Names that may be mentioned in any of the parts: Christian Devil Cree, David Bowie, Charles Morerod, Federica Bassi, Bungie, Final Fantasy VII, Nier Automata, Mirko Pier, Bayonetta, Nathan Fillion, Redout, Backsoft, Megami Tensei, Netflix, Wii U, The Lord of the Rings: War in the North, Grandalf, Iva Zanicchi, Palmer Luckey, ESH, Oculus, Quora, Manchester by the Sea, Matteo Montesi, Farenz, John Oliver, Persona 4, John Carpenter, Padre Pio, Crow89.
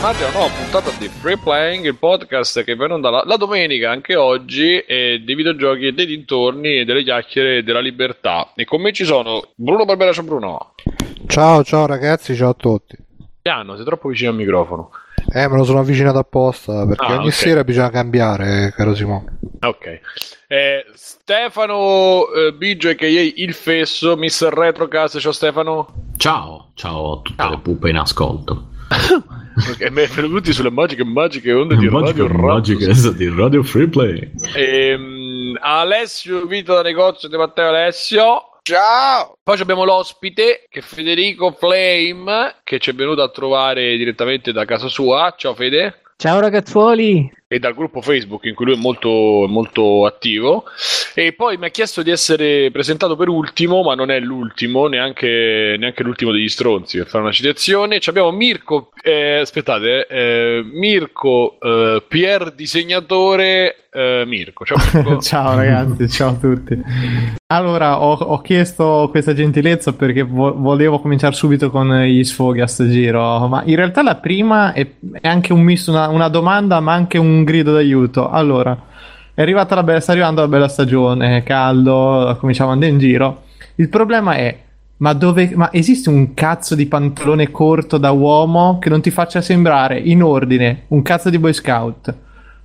bentornati a una nuova puntata di Free Playing, il podcast che viene onda la domenica, anche oggi, dei videogiochi e dei dintorni e delle chiacchiere e della libertà. E con me ci sono Bruno Barbera. Ciao Bruno. Ciao ragazzi, ciao a tutti. Piano, sei troppo vicino al microfono. Me lo sono avvicinato apposta perché ogni sera bisogna cambiare, caro Simone. Ok. Stefano Biggio, che è il fesso, Mr. Retrocast. Ciao Stefano. Ciao a tutte le puppe in ascolto. Okay, benvenuti sulle magiche onde di Radio Free Play. Alessio, Vito da negozio di Matteo Alessio. Ciao! Poi abbiamo l'ospite, che è Federico Flame, che ci è venuto a trovare direttamente da casa sua. Ciao Fede! Ciao ragazzuoli! E dal gruppo Facebook in cui lui è molto attivo. E poi mi ha chiesto di essere presentato per ultimo, ma non è l'ultimo, neanche l'ultimo degli stronzi, per fare una citazione. Ci abbiamo Mirko, Mirko Pier disegnatore. Mirko, ciao Mirko. Ciao ragazzi, ciao a tutti. Allora, ho chiesto questa gentilezza perché volevo cominciare subito con gli sfoghi a sto giro, ma in realtà la prima è anche un misto, una domanda ma anche un grido d'aiuto. Allora, sta arrivando la bella stagione, caldo, cominciamo ad andare in giro. Il problema è, ma esiste un cazzo di pantalone corto da uomo che non ti faccia sembrare in ordine un cazzo di boy scout,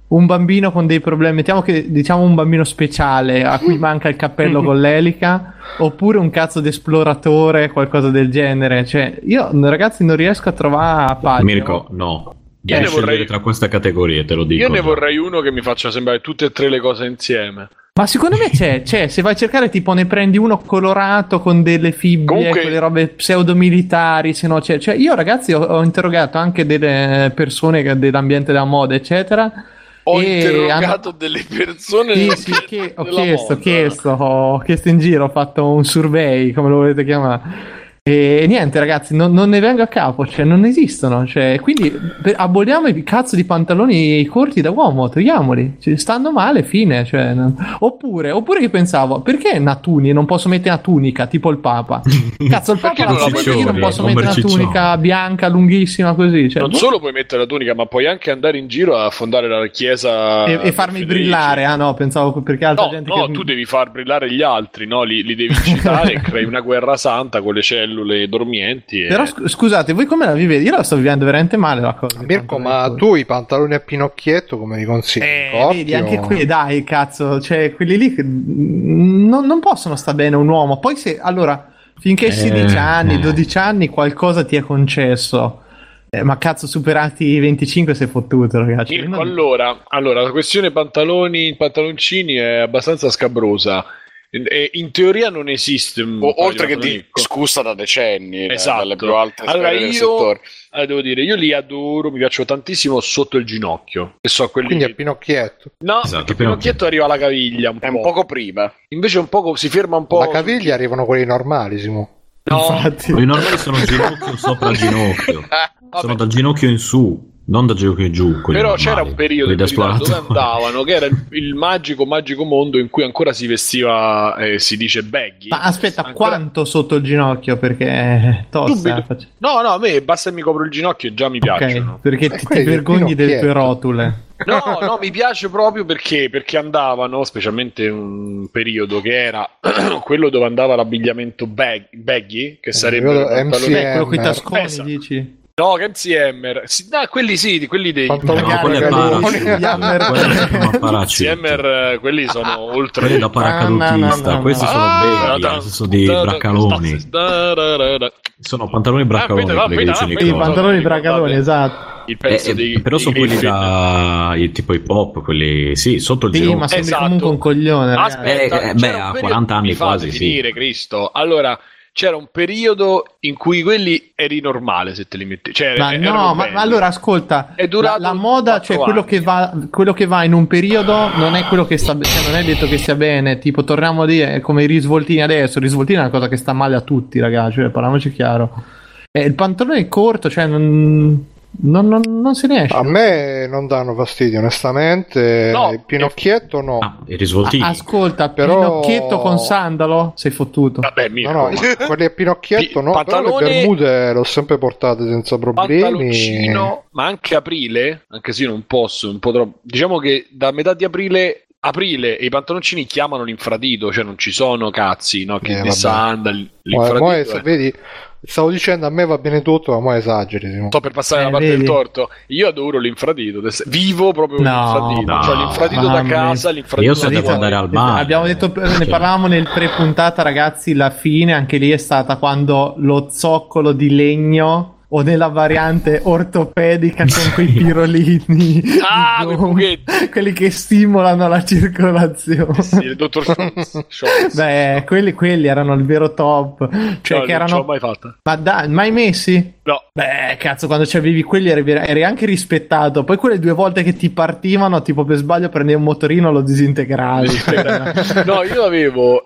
un bambino con dei problemi, diciamo un bambino speciale a cui manca il cappello con l'elica, oppure un cazzo d'esploratore, qualcosa del genere. Cioè, io ragazzi non riesco a trovare pagina. Mirko, no. Io ne vorrei tra questa categoria, te lo dico. Io ne vorrei uno che mi faccia sembrare tutte e tre le cose insieme. Ma secondo me c'è, se vai a cercare tipo ne prendi uno colorato con delle fibbie, comunque, quelle robe pseudo-militari, se no c'è. Cioè, io ragazzi ho interrogato anche delle persone dell'ambiente della moda, eccetera. Delle persone ho chiesto in giro, ho fatto un survey, come lo volete chiamare. E niente ragazzi, non ne vengo a capo, cioè non esistono, cioè, quindi aboliamo i cazzo di pantaloni corti da uomo, togliamoli, cioè, stanno male, fine, cioè, oppure che pensavo, perché una tunica, non posso mettere una tunica tipo il Papa, cazzo il Papa non posso mettere una tunica bianca lunghissima così, cioè, non solo puoi mettere la tunica ma puoi anche andare in giro a fondare la chiesa e farmi brillare. Pensavo perché altra gente tu devi far brillare gli altri, no? Li devi incitare e crei una guerra santa con le cellule dormienti. Però scusate, voi come la vivete? Io la sto vivendo veramente male la cosa. Mirko, ma tu i pantaloni a Pinocchietto come li consigli? Vedi, anche qui dai, cazzo, cioè quelli lì non possono sta bene un uomo. Poi se finché 16 anni, 12 anni qualcosa ti è concesso. Ma cazzo, superati i 25 sei fottuto, ragazzi. Mirko, allora la questione pantaloncini è abbastanza scabrosa. In teoria non esiste un oltre che di scusa da decenni, esatto, dalle più alte sfere del settore. Devo dire, io li adoro, mi piacciono tantissimo sotto il ginocchio, che so quelli. Quindi è Pinocchietto. No, esatto, perché Pinocchietto arriva alla caviglia un poco prima. Invece un poco si ferma un po'. La caviglia arrivano quelli normali, Simo. No, quelli normali sono ginocchio sopra il ginocchio. Sono dal ginocchio in su. Non da gioco in giù, però normali. C'era un periodo dove andavano, che era il magico mondo in cui ancora si vestiva, si dice baggy. Ma aspetta, ancora... quanto sotto il ginocchio? Perché è tosta. No, a me basta che mi copro il ginocchio e già mi piacciono. Perché ti vergogni delle tue rotule. No, mi piace proprio perché andavano, specialmente un periodo che era quello dove andava l'abbigliamento baggy, che sarebbe quello qui tasconi, dici? No, che MCM, quelli sì, quelli dei MCM, quelli sono oltre quelli da paracadutista, questi sono dei braccaloni, sono pantaloni braccaloni, esatto. Il pezzo però sono quelli da tipo hip hop, quelli sì sotto il ginocchio, ma sembra comunque un coglione. A 40 anni quasi sì. Cristo, allora. C'era un periodo in cui quelli eri normale se te li mettevi. Cioè, ma allora ascolta, è la moda, cioè quello che va in un periodo non è quello che sta bene, cioè non è detto che sia bene. Tipo, torniamo a dire come i risvoltini adesso. I risvoltini è una cosa che sta male a tutti, ragazzi. Cioè, parliamoci chiaro. Il pantalone è corto, cioè non. Non si riesce. A me non danno fastidio, onestamente. No, Pinocchietto no. Ah, i risvoltini. Ascolta, però... Pinocchietto con sandalo? Sei fottuto. Vabbè, no, quelli a Pinocchietto no. Pantalone... Però le bermude l'ho sempre portate senza problemi. Pantaloncino, ma anche aprile, anche se io non posso, un po' troppo. Diciamo che da metà di aprile e i pantaloncini chiamano l'infradito, cioè non ci sono cazzi, no? Che di sandali, l'infradito. Ma se vedi, stavo dicendo, a me va bene tutto, ma mo esageri. Sto per passare alla parte del torto. Io adoro l'infradito. Vivo proprio l'infradito. No, cioè l'infradito da casa, l'infradito. Io sono da andare al mare. Abbiamo detto, ne parlavamo nel pre-puntata, ragazzi. La fine anche lì è stata quando lo zoccolo di legno, o nella variante ortopedica con quei pirolini, quelli che stimolano la circolazione. Sì, il dottor Scholz. Beh, quelli erano il vero top. Cioè, no, che erano... non l'ho mai fatta. Ma mai messi? No. Beh, cazzo, quando c'avevi quelli eri anche rispettato. Poi quelle due volte che ti partivano, tipo per sbaglio prendevi un motorino, lo disintegravi. No, io l'avevo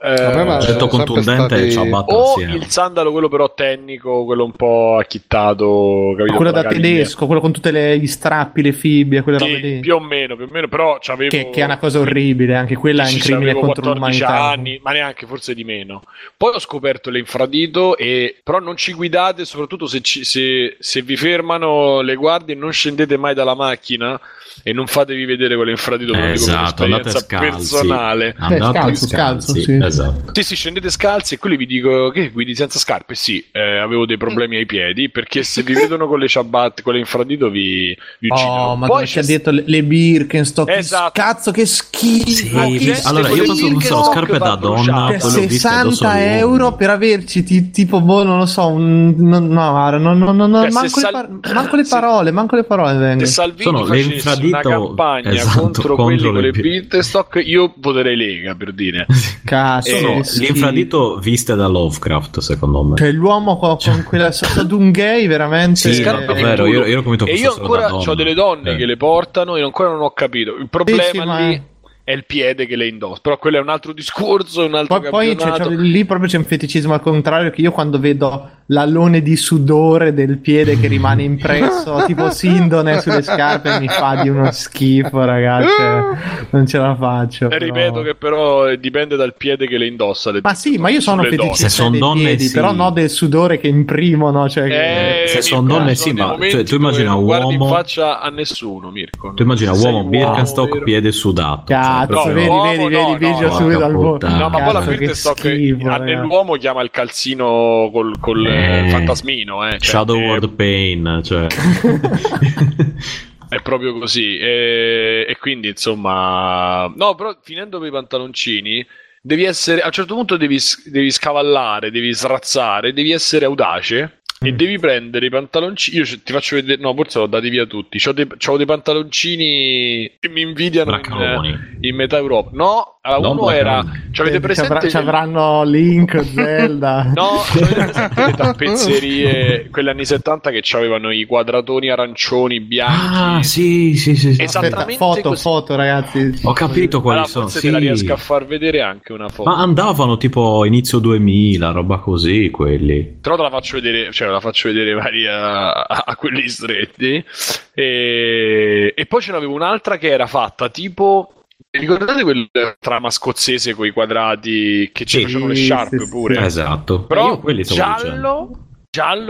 detto contundente, o il sandalo, quello però tecnico, quello un po' acchittato. Capito, quello da tedesco, quello con tutti gli strappi, le fibbie, quelle robe lì. Più o meno, però c'avevo... che è una cosa orribile, anche quella è un crimine contro l'umanità. Anni, ma neanche, forse di meno. Poi ho scoperto l'infradito, però non ci guidate, soprattutto se vi fermano le guardie, non scendete mai dalla macchina e non fatevi vedere quell'infradito. Esatto, esperienza personale. Scalzo, sì. Esatto. Sì, scendete scalzi e quelli vi dico che guidi senza scarpe. Sì, avevo dei problemi ai piedi, perché se vi vedono con le ciabatte, con l'infradito vi uccidono. Oh, ma poi c'è dietro le Birkenstock. Esatto. Cazzo, che schifo. Sì, allora io non so, scarpe da donna per 60 euro per averci tipo boh, non lo so, manco le parole vengono. Se Salvini facesse una campagna contro quelli con le Birkenstock, io voterei Lega, per dire. Cazzo, l'infradito viste da Lovecraft, secondo me. Cioè l'uomo con quella sorta d'unghe veramente. Sì, no, davvero, io ero convinto che fosse solo da donna. E io ancora ho delle donne che le portano, io ancora non ho capito. Il problema è il piede che le indossa, però quello è un altro discorso, un altro campionato. Poi lì proprio c'è un feticismo al contrario, che io quando vedo l'alone di sudore del piede che rimane impresso tipo Sindone sulle scarpe, mi fa di uno schifo, ragazzi, non ce la faccio. Ripeto che però dipende dal piede che le indossa. Ma sì, ma io sono feticista dei piedi, però no del sudore che imprimono, cioè se sono donne sì, ma cioè, tu immagina un uomo, non guardi in faccia a nessuno, Mirko. Tu immagina uomo Birkenstock, vero? Piede sudato. Cazzo, vedi subito dal volto. No, ma poi la Birkenstock nell'uomo chiama il calzino col fantasmino, cioè, Shadow World Pain, cioè. È proprio così. E quindi, insomma, no, però finendo per i pantaloncini, devi essere, a un certo punto devi scavallare, devi srazzare, devi essere audace. E devi prendere i pantaloncini. Io ti faccio vedere. No, forse l'ho dati via tutti. C'ho dei pantaloncini che mi invidiano in metà Europa. No, uno era. C'avete presente? Ci avranno Link, Zelda. No, c'avete presente le tappezzerie, quelle anni 70 che c'avevano i quadratoni arancioni, bianchi. Ah, sì. Esattamente. Aspetta, foto, ragazzi. Ho capito quali sono. Forse te la riesco a far vedere anche una foto. Ma andavano tipo inizio 2000, roba così, quelli. Però te la faccio vedere. Cioè, la faccio vedere vari a quelli stretti. E poi ce n'avevo un'altra che era fatta tipo, ricordate quel trama scozzese con i quadrati che ci facevano le sciarpe pure? Esatto. Però io quelli giallo,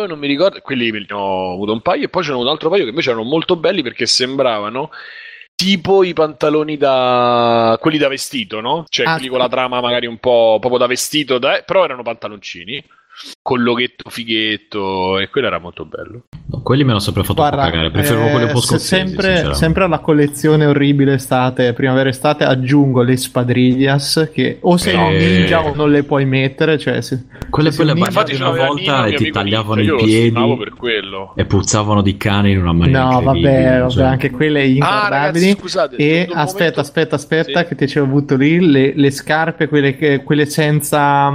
non mi ricordo, quelli ne ho avuto un paio, e poi ce n'ho avuto un altro paio che invece erano molto belli perché sembravano tipo i pantaloni quelli da vestito, no? Cioè quelli con la trama magari un po' proprio da vestito, però erano pantaloncini con loghetto fighetto, e quello era molto bello. No, quelli mi hanno sempre fatto cagare, preferivo quelli un po' scozzesi, sempre alla collezione orribile estate, primavera estate, aggiungo le spadriglias che o sei un ninja o non le puoi mettere, cioè quelle infatti una volta e ti tagliavano i piedi per quello, e puzzavano di cane in una maniera vabbè, anche quelle inguardabili. Ragazzi, scusate, e aspetta sì, che ti ci ho avuto lì le scarpe, quelle senza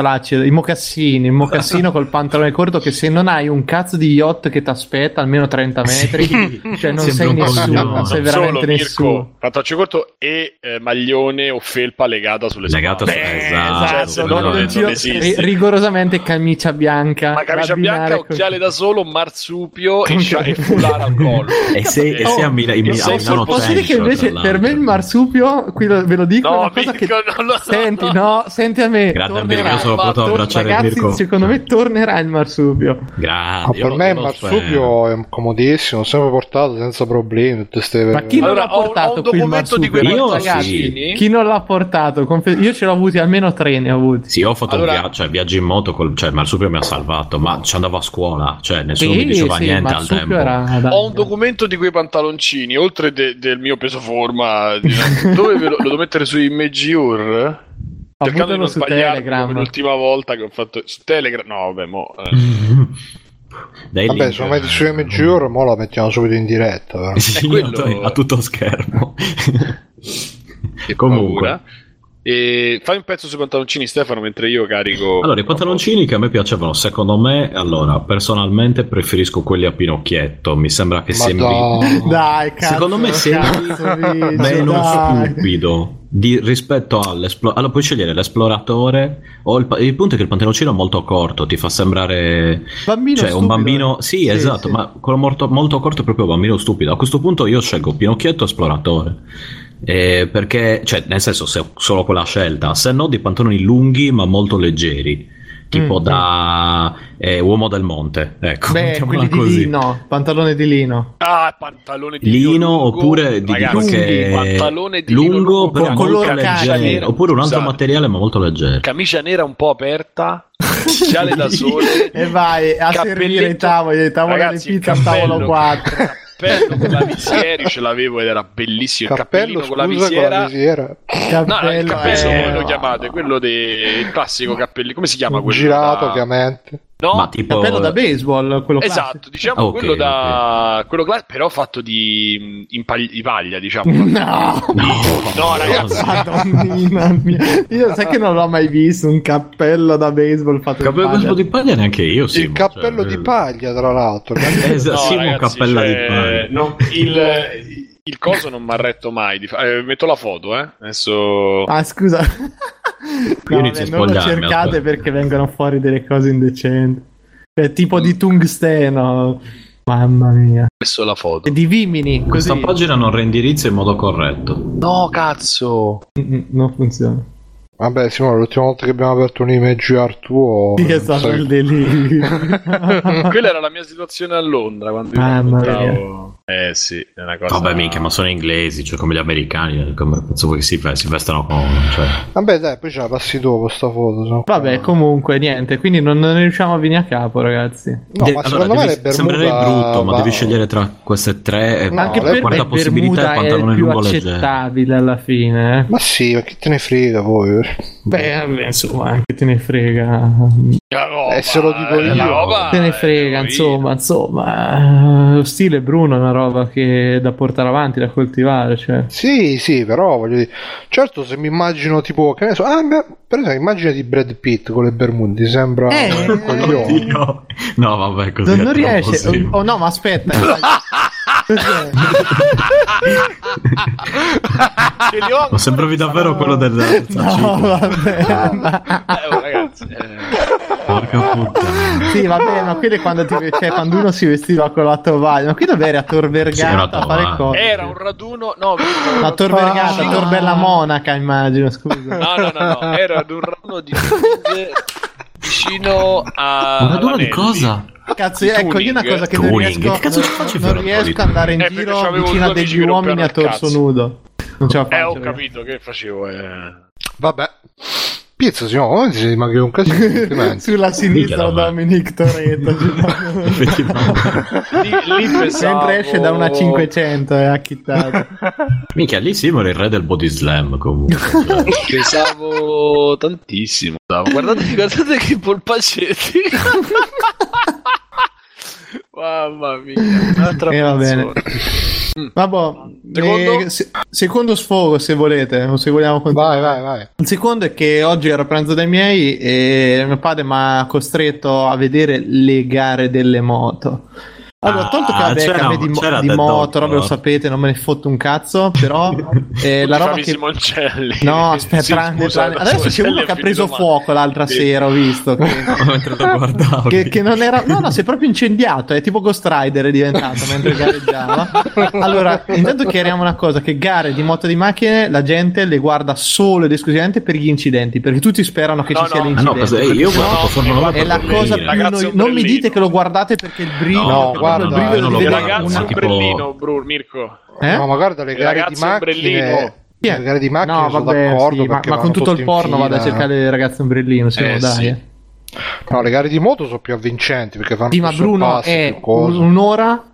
lacci, i mocassini mocassini, in mocassino col pantalone corto, che se non hai un cazzo di yacht che ti aspetta almeno 30 metri, sì, cioè non sei nessuno, non sei veramente solo, nessuno. Pantalone corto e maglione o felpa legata sulle spalle. Esatto, cioè, rigorosamente camicia bianca. Ma camicia bianca, occhiale da solo, marsupio e foulard al collo. E se a Milano posso dire che invece per me il marsupio, qui ve lo dico, no, cosa che senti, no, senti a me. Ragazzi, secondo me tornerà il marsupio. Grazie. Per me il marsupio è comodissimo, sempre portato senza problemi. Ma chi non l'ha portato qui il marsupio? Ragazzi, chi non l'ha portato? Io ce l'ho avuti almeno 3, ne ho avuti. Sì, ho fatto il viaggio in moto col, cioè il marsupio mi ha salvato, ma ci andavo a scuola, cioè nessuno mi diceva niente al tempo. Ho un documento di quei pantaloncini, oltre del mio peso forma, dove lo devo mettere su Imagiur? Cercando di non sbagliarmi l'ultima volta che ho fatto su Telegram. No, vabbè, mo Dai, vabbè, se lo metti su Imagiur, mo la mettiamo subito in diretta. Sì, quello... a tutto schermo. Che comunque paura. E fai un pezzo sui pantaloncini, Stefano, mentre io carico. Allora, i pantaloncini che a me piacevano, secondo me, allora personalmente preferisco quelli a pinocchietto, mi sembra che sembri dai, cazzo, secondo me sembri meno stupido rispetto all'esploratore. Allora puoi scegliere l'esploratore o il punto è che il pantaloncino è molto corto, ti fa sembrare bambino, cioè stupido, un bambino, sì esatto, sì. Ma quello molto corto è proprio bambino stupido. A questo punto io scelgo pinocchietto, esploratore. Perché, cioè, nel senso, se solo quella scelta, se no, di pantaloni lunghi ma molto leggeri, tipo da uomo del monte, ecco. Beh, quelli così. Di lino, pantalone di lino. Ah, pantalone di lino lungo, oppure di qualche pantalone di lungo, però molto leggero, oppure un altro materiale ma molto leggero. Camicia nera un po' aperta. Sciale da sole e vai a servire i tavoli, tavola di pizza a tavolo 4. Cappello con la visiera, ce l'avevo ed era bellissimo. Il cappello con la visiera, no, il cappello lo chiamate, quello del classico cappello, come si chiama quello? Girato, ovviamente. No, ma tipo... cappello da baseball, quello esatto, classico. Diciamo okay, quello da okay. Quello classico, però fatto di paglia, diciamo. No, ragazzi, madonnina mia. Io sai che non l'ho mai visto un cappello da baseball fatto di paglia. Cappello di paglia neanche io, sì. Il cappello di paglia, tra l'altro. Esatto, sì, un cappello di paglia. No, il coso non mi ha retto mai. Metto la foto, eh. Adesso. Ah, scusa. No, non lo cercate perché vengono fuori delle cose indecenti, tipo di tungsteno, mamma mia. Messo la foto di Vimini, questa così. Pagina non reindirizza in modo corretto. No, cazzo, non funziona. Vabbè, Simone, l'ultima volta che abbiamo aperto un IMGR tuo sì, è stato il delirio. Quella era la mia situazione a Londra quando io sì, è una cosa. Vabbè, minchia, ma sono inglesi, cioè come gli americani, come cazzo vuoi che si vestono con, cioè. Vabbè, dai, poi ce la passi dopo sta foto, so. Vabbè, comunque niente, quindi non riusciamo a venire a capo, ragazzi. No, ma allora, secondo me sembrerebbe brutto, ma devi scegliere tra queste tre, no, anche per quarta possibilità è il pantalone lungo leggero. Accettabile alla fine, eh? Ma sì, ma che te ne frega voi? Beh, insomma, anche te ne frega. E se lo dico io, te ne frega, insomma, lo stile Bruno è una roba che da portare avanti, da coltivare, cioè. Sì, però voglio dire, certo, se mi immagino tipo, che ne so, per esempio, immagine di Brad Pitt con le bermude, sembra un coglione. No, vabbè, così non riesce. Oh no, ma aspetta. Ma sembravi davvero quello del Delta. No, vabbè, ragazzi. Porca puttana. Sì, vabbè, ma quello è quando, cioè, quando uno si vestiva con la tovaglia. Ma qui dove eri a Tor Vergata a fare cose? Era un raduno. No, a Tor Vergata, a Tor Bella Monaca, immagino, scusa. No, era ad un raduno di vicino a un raduno di cosa? Cazzo, ecco, io una cosa che non riesco ad andare in giro vicino a degli uomini a torso nudo. Non ce la faccio. Ho capito che facevo. Vabbè. Pizzo, signore, ma che un casino. Sulla sinistra Dominic Toretto. Lì pensavo... Mentre esce da una 500 e ha chittato. Minchia, lì Simone è il re del body slam comunque. Pensavo tantissimo. Guardate che polpacetti. Mamma mia, un'altra persona. Va bene. Vabbè, Secondo sfogo, se volete, o se vogliamo continuare. Vai. Il secondo è che oggi ero a pranzo dai miei e mio padre mi ha costretto a vedere le gare delle moto. Allora, tanto che a me di moto, roba, lo sapete, non me ne fotto un cazzo, però la roba che... No, aspetta, adesso c'è uno che ha preso fuoco l'altra sera, ho visto. Mentre lo guardavo. Che non era... No, si è proprio incendiato, è tipo Ghost Rider è diventato mentre gareggiava. Allora, intanto chiariamo una cosa, che gare di moto e di macchine la gente le guarda solo ed esclusivamente per gli incidenti, perché tutti sperano che ci sia l'incidente. Io guardo Formula 1 è la cosa più... Non mi dite che lo guardate perché il brillo... Guarda, il ragazzo ombrellino, tipo... Mirko. No, ma guarda le gare di macchine. Le gare di macchine sono d'accordo, sì, ma con tutto il porno vado a cercare il ragazzo ombrellino, se no, dai. Sì. No, le gare di moto sono più avvincenti perché fanno più sorpassi, più cose. Un'ora.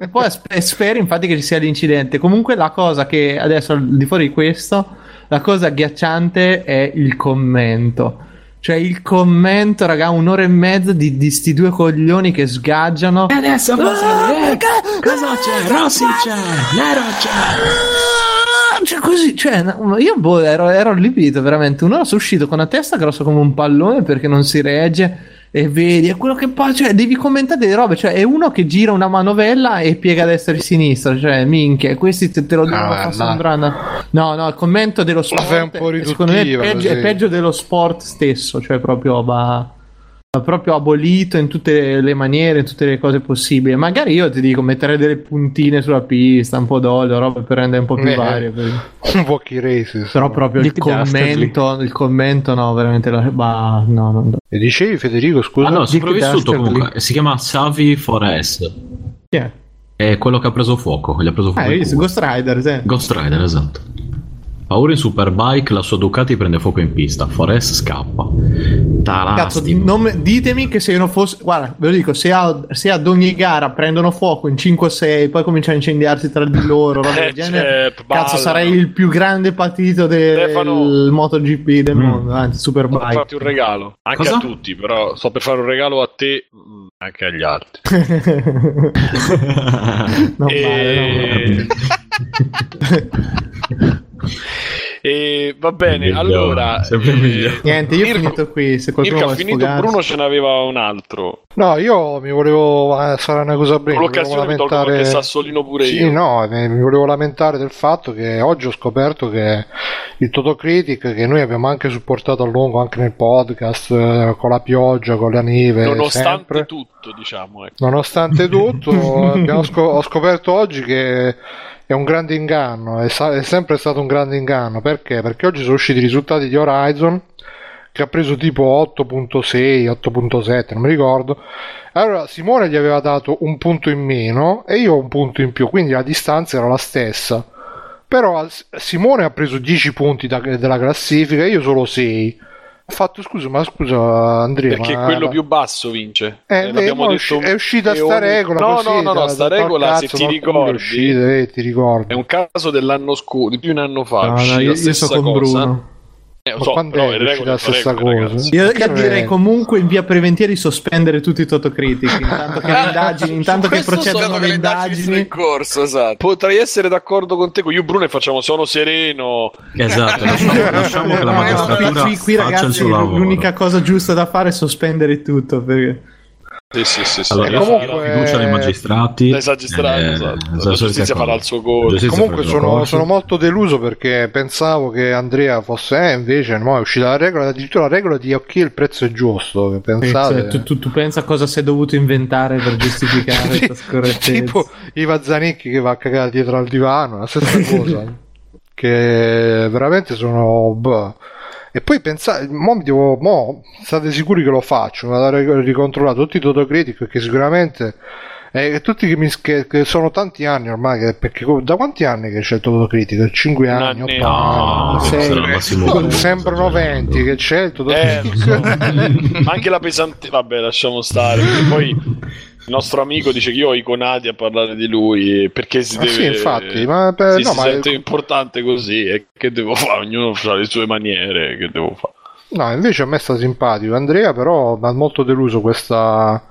E poi speri infatti che ci sia l'incidente. Comunque la cosa che adesso al di fuori di questo, la cosa agghiacciante è il commento. Cioè il commento, raga, un'ora e mezza di sti due coglioni che sgaggiano. E adesso cosa c'è? Rossi c'è, Nero c'è. Cioè così, cioè io ero allibito veramente. Un'ora sono uscito con la testa grossa come un pallone perché non si regge. E vedi, è quello che poi, cioè, devi commentare delle robe, cioè è uno che gira una manovella e piega a destra e a sinistra, cioè minchia, questi te lo dicono, fa sembrare no, il commento dello sport è un po' riduttivo, è peggio dello sport stesso, cioè proprio va proprio abolito in tutte le maniere, in tutte le cose possibili. Magari io ti dico mettere delle puntine sulla pista, un po' d'olio, roba per rendere un po' più vario, un po' chi racist, però proprio il commento no, veramente no. E dicevi, Federico, scusa? Ah no, sopravvissuto comunque, si chiama Savi 4S. Yeah. È quello che ha preso fuoco, Ghost Rider, esatto. Paura in Superbike, la sua Ducati prende fuoco in pista, Forest scappa. Cazzo, ditemi che se io non fosse... Guarda, ve lo dico, se ad ogni gara prendono fuoco in 5-6, poi cominciano a incendiarsi tra di loro, roba del genere, cazzo, sarei il più grande patito del MotoGP del mondo, anzi, Superbike. Per farti un regalo, anche a tutti, però sto per fare un regalo a te, anche agli altri. Non male. E va bene, allora niente, io ho finito qui. Se qualcuno ha finito, Bruno ce n'aveva un altro. No, io mi volevo, sarà una cosa breve, volevo lamentare, Sassolino pure sì, io. No, mi volevo lamentare del fatto che oggi ho scoperto che il Totocritic, che noi abbiamo anche supportato a lungo anche nel podcast, con la pioggia, con la neve, nonostante tutto, diciamo, ecco. Nonostante tutto ho scoperto oggi che è un grande inganno, è sempre stato un grande inganno. Perché? Perché oggi sono usciti i risultati di Horizon, che ha preso tipo 8.6, 8.7, non mi ricordo. Allora Simone gli aveva dato un punto in meno e io un punto in più, quindi la distanza era la stessa. Però Simone ha preso 10 punti della classifica e io solo 6. Fatto scusa Andrea, perché quello più basso vince, è uscita sta regola, sta regola, se ti ricordi, è un caso dell'anno scorso, di più di un anno fa, io stesso con Bruno. Quando è la stessa cosa? Io direi comunque in via preventiva di sospendere tutti i Totocritic intanto che procedono le indagini in corso, esatto. Potrei essere d'accordo con te, io Bruno e facciamo sono sereno, esatto. Lasciamo che la magistratura qui ragazzi, il suo lavoro. L'unica cosa giusta da fare è sospendere tutto, perché sì. Allora, comunque la fiducia dei magistrati. Esatto. La giustizia farà il suo corso. Comunque sono molto deluso perché pensavo che Andrea fosse, invece no, è uscita la regola, addirittura la regola di ok, il prezzo è giusto, che pensate? Tu pensa cosa si è dovuto inventare per giustificare questa scorrettezza. Tipo Iva Zanicchi che va a cagare dietro al divano, la stessa cosa. Che veramente sono E poi pensate, state sicuri che lo faccio? Vado a ricontrollare tutti i Totocritic, che sicuramente tutti che sono tanti anni ormai, perché da quanti anni che c'è il Totocritic? 5 anni, 8 anni, sembrano 20 che c'è il Totocritic. Anche la pesante, vabbè, lasciamo stare, poi il nostro amico dice che io ho i conati a parlare di lui perché si deve. Sì, infatti, ma si sente importante così. E che devo fare? Ognuno fa le sue maniere. Che devo fare? No, invece a me sta simpatico Andrea, però mi ha molto deluso questa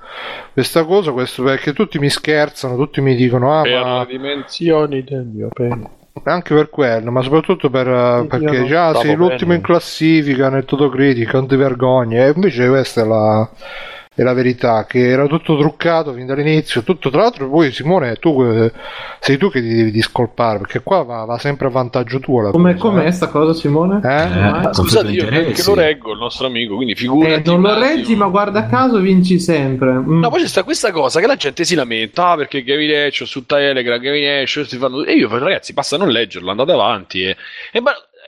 cosa, questo, perché tutti mi scherzano, tutti mi dicono ah, per ma... le dimensioni del mio pene. Anche per quello, ma soprattutto perché già sei l'ultimo in classifica nel Totocritic, non ti vergogni. E invece questa è la verità, che era tutto truccato fin dall'inizio, tutto, tra l'altro. Poi Simone, sei tu che ti devi discolpare, perché qua va sempre a vantaggio tuo la com'è sta cosa, Simone? Scusate, io perché lo reggo il nostro amico, quindi figurati, non lo reggi, ma guarda caso vinci sempre. No, poi c'è sta questa cosa che la gente si lamenta, perché Gavin Escio su Telegram, Gavin Escio si fanno, e io ragazzi, basta non leggerlo, andate avanti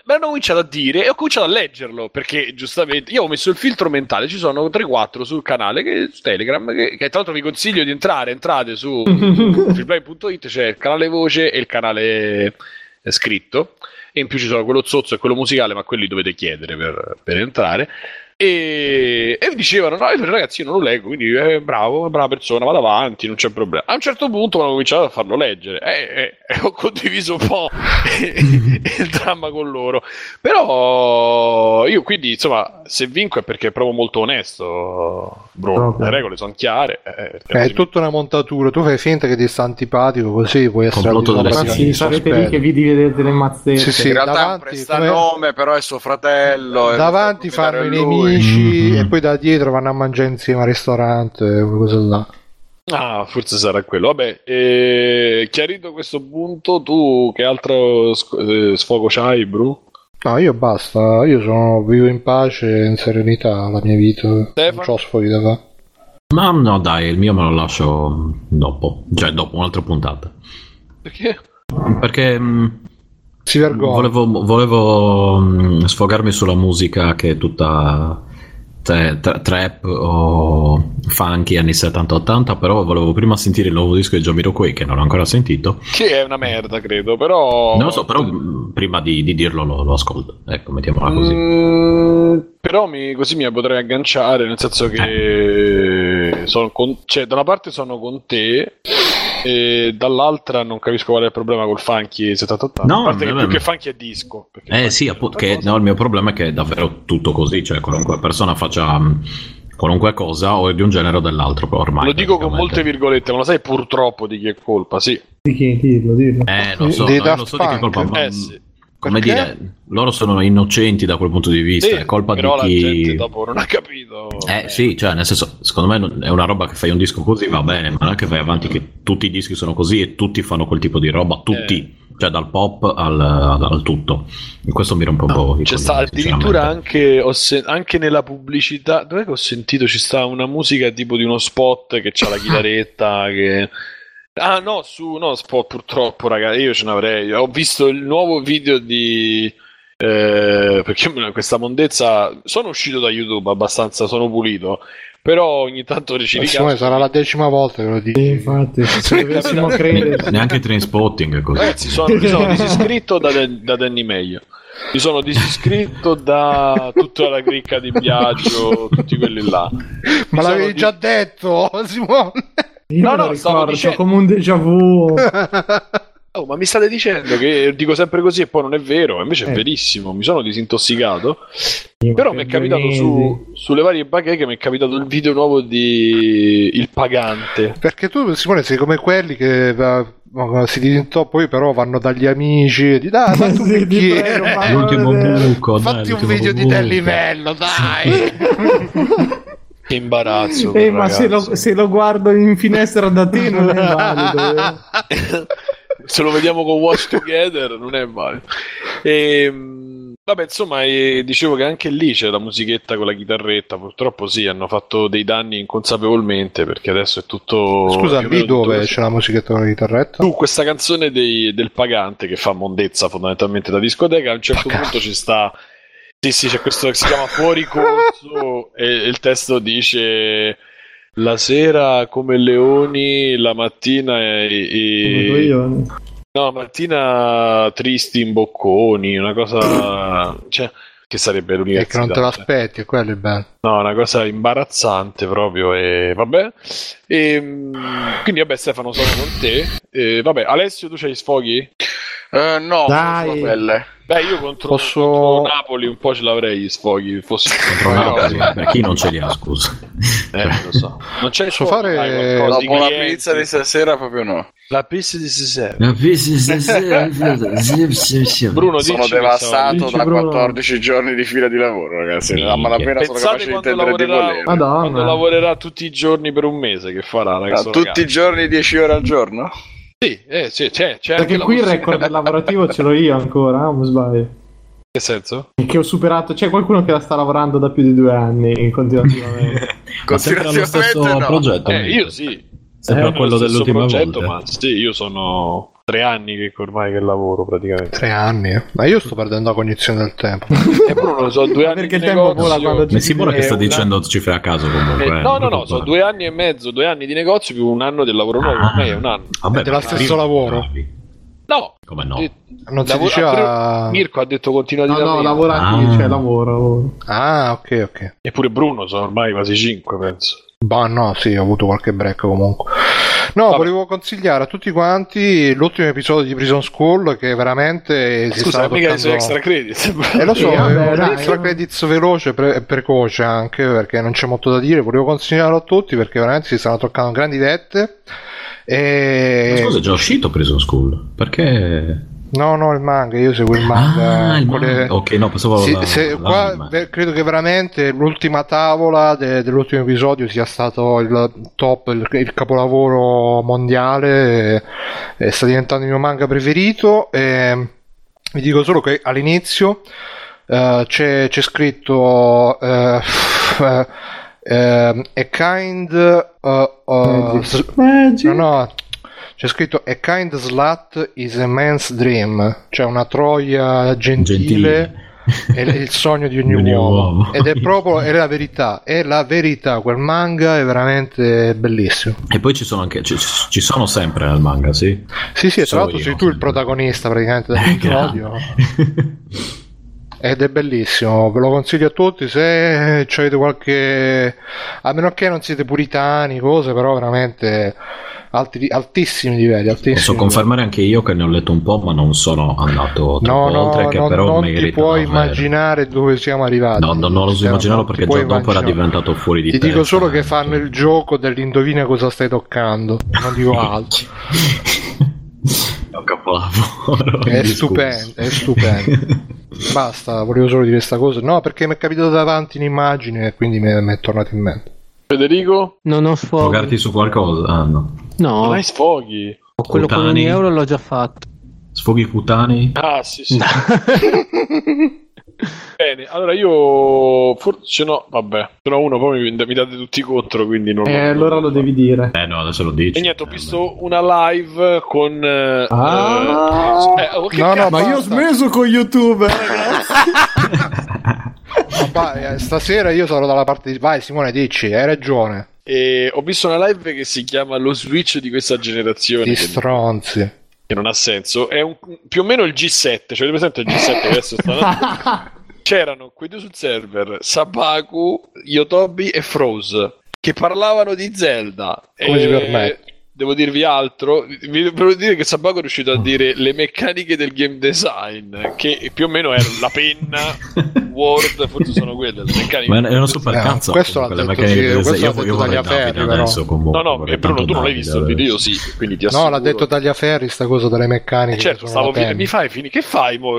Me l'hanno cominciato a dire e ho cominciato a leggerlo, perché giustamente io ho messo il filtro mentale. Ci sono 3-4 sul canale su Telegram, che tra l'altro vi consiglio di entrate su filplay.it, c'è il canale voce e il canale scritto, e in più ci sono quello zozzo e quello musicale, ma quelli dovete chiedere per entrare. E dicevano no, ragazzi, io non lo leggo, quindi brava persona, vado avanti, non c'è problema. A un certo punto hanno cominciato a farlo leggere e ho condiviso un po' il dramma con loro, però io quindi insomma se vinco è perché è proprio molto onesto, Bruno. Okay. Le regole sono chiare, è tutta una montatura, tu fai finta che ti sta antipatico, così puoi essere antipatico. Sarete lì che vi vedete le mazzette, sì, in realtà davanti, presta nome, però è suo fratello, davanti fanno i nemici. Mm-hmm. E poi da dietro vanno a mangiare insieme al ristorante, cosa là. Ah, forse sarà quello. Vabbè, chiarito questo punto, tu che altro sfogo c'hai, Bru? No, io basta, io vivo in pace e in serenità la mia vita. Stefano? Non c'ho sfoghi da fare. Ma no, dai, il mio me lo lascio dopo un'altra puntata. Perché? Perché... si vergogna. Volevo sfogarmi sulla musica, che è tutta trap o funky anni 70-80, però volevo prima sentire il nuovo disco di Jamiroquai, che non ho ancora sentito, che è una merda credo, però non lo so, però prima di dirlo lo ascolto, ecco, mettiamola così. Però così mi potrei agganciare, nel senso che cioè da una parte sono con te e dall'altra non capisco qual è il problema col funky 78. No, a parte che più che funky è disco, sì, appunto, che no, il mio problema è che è davvero tutto così, cioè qualunque persona faccia qualunque cosa o di un genere o dell'altro, ormai lo dico con molte virgolette, ma lo sai purtroppo di chi è colpa? Sì, di chi? Dillo. Non so di chi è colpa, ma sì. Come perché? Dire, loro sono innocenti da quel punto di vista, sì, è colpa di chi... la gente dopo non ha capito. Sì, cioè nel senso, secondo me è una roba che fai un disco così, va bene, ma non è che vai avanti che tutti i dischi sono così e tutti fanno quel tipo di roba, tutti. Cioè dal pop al tutto. In questo mi rompo un po'. C'è sta addirittura anche nella pubblicità, dov'è che ho sentito ci sta una musica tipo di uno spot che c'ha la chitarretta che... Ah no, spot purtroppo ragazzi, io ce n'avrei. Ho visto il nuovo video di perché questa mondezza, sono uscito da YouTube abbastanza, sono pulito, però ogni tanto recidivo. Sarà la 10ª volta che lo dico. Infatti, se dovessimo credere. Neanche Trainspotting così. Ragazzi, mi sono disiscritto da Danny Meglio. Mi sono disiscritto da tutta la cricca di Biagio, tutti quelli là. Ma l'avevi già detto, Simone. Io no, stavo dicendo come un déjà vu. Oh, ma mi state dicendo che dico sempre così e poi non è vero, invece è verissimo, mi sono disintossicato. Però mi è capitato sulle varie baghe che mi è capitato il video nuovo di Il Pagante. Perché tu, Simone, sei come quelli che si diventò, poi però vanno dagli amici e ti dà tu sì, prego, l'ultimo buco, fatti dai, un video di del livello, dai. Che imbarazzo, ma se lo guardo in finestra da te non è valido. Se lo vediamo con Watch Together non è valido. Vabbè, insomma, dicevo che anche lì c'è la musichetta con la chitarretta. Purtroppo sì, hanno fatto dei danni inconsapevolmente, perché adesso è tutto... Scusa, lì dove c'è la musichetta con la chitarretta? Questa canzone del Pagante, che fa mondezza fondamentalmente da discoteca, a un certo punto ci sta... Sì, c'è questo che si chiama Fuori Corso e il testo dice: la sera come leoni, la mattina no, mattina tristi in bocconi, una cosa, cioè, che sarebbe l'unica. E che non te l'aspetti, quello è bello. No, una cosa imbarazzante proprio, e vabbè. E quindi vabbè, Stefano, sono con te. Vabbè, Alessio, tu c'hai sfoghi? No, dai. Beh, io contro Napoli un po' ce l'avrei gli sfoghi. Contro Napoli, ma chi non ce li ha, scusa? Lo so. Non c'è il suo fare dopo la pizza di stasera, proprio no. La pizza di stasera. Bruno, sono devastato da 14 giorni di fila di lavoro, ragazzi. La malapena sono capace di intendere di volere. Quando lavorerà tutti i giorni per un mese, che farà, ragazzi? Tutti i giorni 10 ore al giorno? Sì, sì, c'è perché qui il record lavorativo ce l'ho io ancora, non sbaglio. Che senso? Che ho superato, c'è qualcuno che la sta lavorando da più di 2 anni continuativamente. Continuativamente no. Progetto, io sì. Sempre quello dell'ultimo progetto, volta. Ma sì, io sono 3 anni che ormai che lavoro praticamente. 3 anni? Ma io sto perdendo la cognizione del tempo. E Bruno, so 2 anni perché il tempo vola quando ci sembra che sta dicendo cifre a caso comunque. No, so 2 anni e mezzo, 2 anni di negozio più 1 anno del lavoro nuovo, ormai è 1 anno. Vabbè, dello stesso lavoro. No. Come no? Non si diceva... Mirko ha detto continuativamente. No, lavora anche, cioè lavoro. Ah, ok. Eppure Bruno sono ormai quasi 5, penso. Bah, no, sì, ho avuto qualche break comunque. No, vabbè. Volevo consigliare a tutti quanti l'ultimo episodio di Prison School, che veramente... Scusa, mica su Extra Credits. Lo so, vabbè, Extra Credits veloce e precoce anche, perché non c'è molto da dire. Volevo consigliarlo a tutti, perché veramente si stanno toccando grandi vette. E... Ma scusa, è già uscito Prison School? Perché... No, il manga, io seguo il manga. Ok, no, pensavo credo che veramente l'ultima tavola dell'ultimo episodio sia stato il top, il capolavoro mondiale, sta diventando il mio manga preferito. Vi dico solo che all'inizio c'è scritto a kind magic. No, c'è scritto a kind slut is a man's dream, cioè una troia gentile è il sogno di ogni uomo. Ed è proprio è la verità, quel manga è veramente bellissimo. E poi ci sono anche ci sono sempre nel manga, sì? Sì, tra l'altro sei tu il protagonista praticamente dell'episodio. Ed è bellissimo, ve lo consiglio a tutti se avete qualche... a meno che non siete puritani, cose, però veramente altissimi livelli. Posso confermare anche io che ne ho letto un po', ma non sono andato troppo oltre, che però merita. Non ti puoi immaginare dove siamo arrivati. No, non lo so immaginarlo, perché già dopo era diventato fuori di testa. Ti dico solo che fanno il gioco dell'indovina cosa stai toccando, non dico altro. È un capolavoro. È stupendo. Basta, volevo solo dire questa cosa. No, perché mi è capitato davanti un'immagine e quindi mi è tornato in mente. Federico? Non ho sfoghi. Sfogarti su qualcosa? Ah, no. No. Non hai sfoghi. Quello con €1 l'ho già fatto. Sfoghi cutanei? Ah, sì. No. Bene, allora io forse no, vabbè, sono uno, poi mi date tutti contro, quindi non... allora lo devi dire. No, adesso lo dici. E niente, ho visto una live con... ma io ho smesso con YouTube, ragazzi. Vabbè, stasera io sarò dalla parte di... Vai Simone, dici, hai ragione. E ho visto una live che si chiama Lo Switch di questa generazione. Di stronzi. Che non ha senso, è più o meno il G7, cioè presente il G7 che adesso sta... C'erano quei due sul server, Sabaku, Yotobi e Froze, che parlavano di Zelda. Come si permette? Devo dirvi altro, vi devo dire che Sabaku è riuscito a dire le meccaniche del game design, che più o meno era la penna, Word, forse sono quelle le meccaniche. Ma è una super cazzo. Questo l'ha detto, io vorrei Tagliaferri, adesso, comunque. No, e Bruno, tu non l'hai visto il video, sì, quindi ti assicuro. No, l'ha detto Tagliaferri sta cosa delle meccaniche. Certo, stavo finendo, mi fai fini, che fai mo?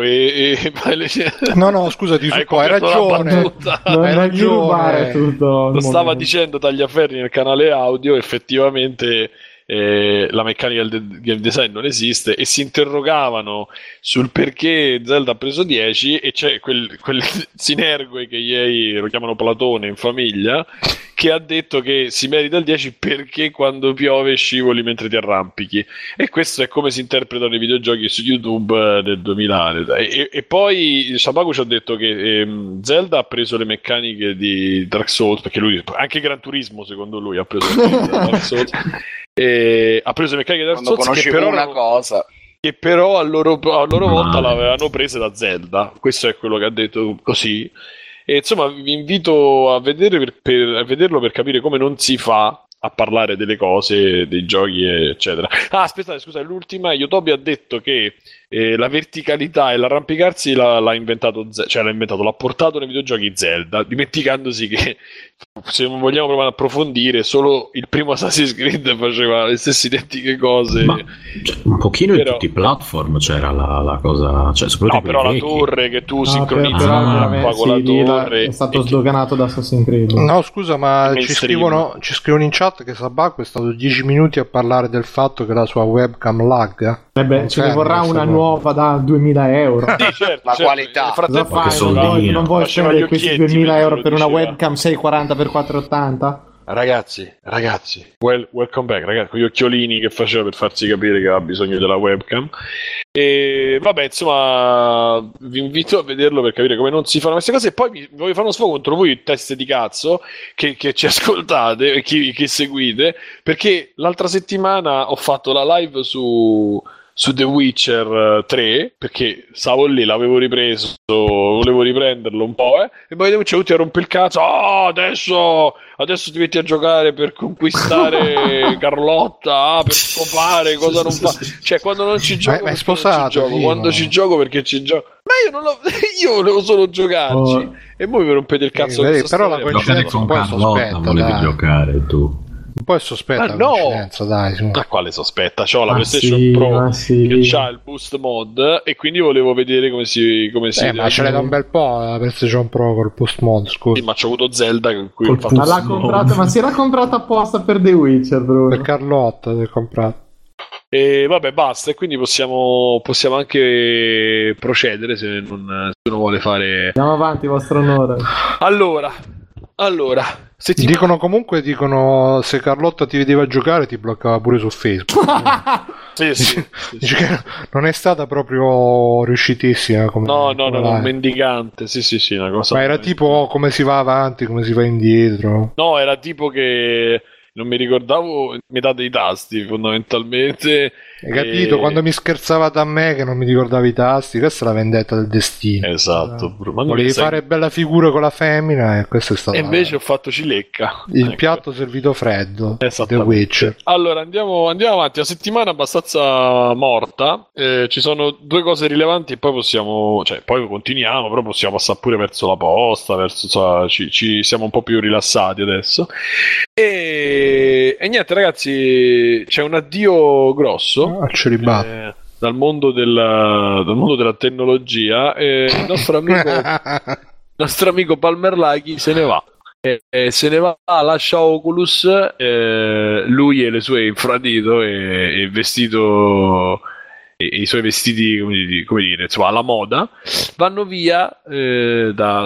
No, scusa, ti suppo, hai ragione. Hai ragione. Lo stava dicendo Tagliaferri nel canale audio, effettivamente... la meccanica del game design non esiste, e si interrogavano sul perché Zelda ha preso 10, e c'è quel sinergue che lo chiamano Platone in famiglia, che ha detto che si merita il 10 perché quando piove scivoli mentre ti arrampichi, e questo è come si interpretano i videogiochi su YouTube del 2000. E poi Shabaku ci ha detto che Zelda ha preso le meccaniche di Dark Souls, perché lui anche Gran Turismo secondo lui ha preso le meccaniche di Dark Souls. E ha preso le meccaniche da Dark Souls, che però una cosa che però a loro volta l'avevano presa da Zelda. Questo è quello che ha detto, così. E insomma vi invito a vederlo per capire come non si fa a parlare delle cose, dei giochi, eccetera. Ah, aspettate, scusa, l'ultima. Yotobi ha detto che la verticalità e l'arrampicarsi l'ha inventato, l'ha portato nei videogiochi Zelda, dimenticandosi che, se vogliamo provare ad approfondire, solo il primo Assassin's Creed faceva le stesse identiche cose. Ma, un pochino però, in tutti i platform c'era la cosa, però la torre che tu sincronizzi con la torre è stato sdoganato da Assassin's Creed. No, scusa, ma ci scrivono in chat che Sabacco è stato 10 minuti a parlare del fatto che la sua webcam lagga. Ce ne vorrà una nuova da 2.000 euro. Sì, certo, la qualità. Non vuoi spendere questi 2.000 euro per una webcam 640x480? Ragazzi, welcome back, ragazzi, con gli occhiolini che faceva per farsi capire che ha bisogno della webcam. E vabbè, insomma, vi invito a vederlo per capire come non si fanno queste cose. E poi vi voglio fare uno sfogo contro voi, teste di cazzo, che ci ascoltate e che seguite, perché l'altra settimana ho fatto la live su The Witcher 3, perché stavo lì, l'avevo ripreso, volevo riprenderlo un po', e poi devo tutti a rompere il cazzo. Oh, adesso ti metti a giocare per conquistare Carlotta, per scopare cosa non fa. Cioè, quando non ci gioco, ma sposato, ci gioco. Quando ci gioco, perché ci gioco. Ma io volevo solo giocarci, e voi mi rompete il cazzo. Però la coincidenza un po' è sospetta. Volevi giocare tu? Un po' è sospetta, no, dai. Ma quale sospetta? C'ho la PlayStation Pro che c'ha il Boost Mod, e quindi volevo vedere come si ma ce l'hai da un bel po' la PlayStation Pro col Boost Mod, scusa. Sì, ma c'ho avuto Zelda con cui ho fatto ma si era comprata apposta per The Witcher, Bruno. Per Carlotta si è comprata. E vabbè, basta, e quindi possiamo anche procedere se non vuole fare. Andiamo avanti, vostro onore. Allora, se ti dicono se Carlotta ti vedeva giocare ti bloccava pure su Facebook. Sì. Che non è stata proprio riuscitissima come un mendicante, sì, una cosa. Ma era tipo come si va avanti, come si va indietro. No, era tipo che non mi ricordavo metà dei tasti, fondamentalmente. Hai capito? Quando mi scherzavate a me che non mi ricordavo i tasti, questa è la vendetta del destino. Esatto. Volevi fare bella figura con la femmina, e questo è stato. E invece ho fatto cilecca. Il piatto servito freddo. The Witcher. Allora andiamo avanti. La settimana abbastanza morta. Ci sono due cose rilevanti, e poi poi continuiamo. Però possiamo passare pure verso la posta. Ci siamo un po' più rilassati adesso. E niente, ragazzi, c'è un addio grosso dal mondo della tecnologia. Il nostro amico Palmer Luckey se ne va. Lascia Oculus, lui e le sue infradito e vestito. I suoi vestiti, come dire, insomma, alla moda, vanno via da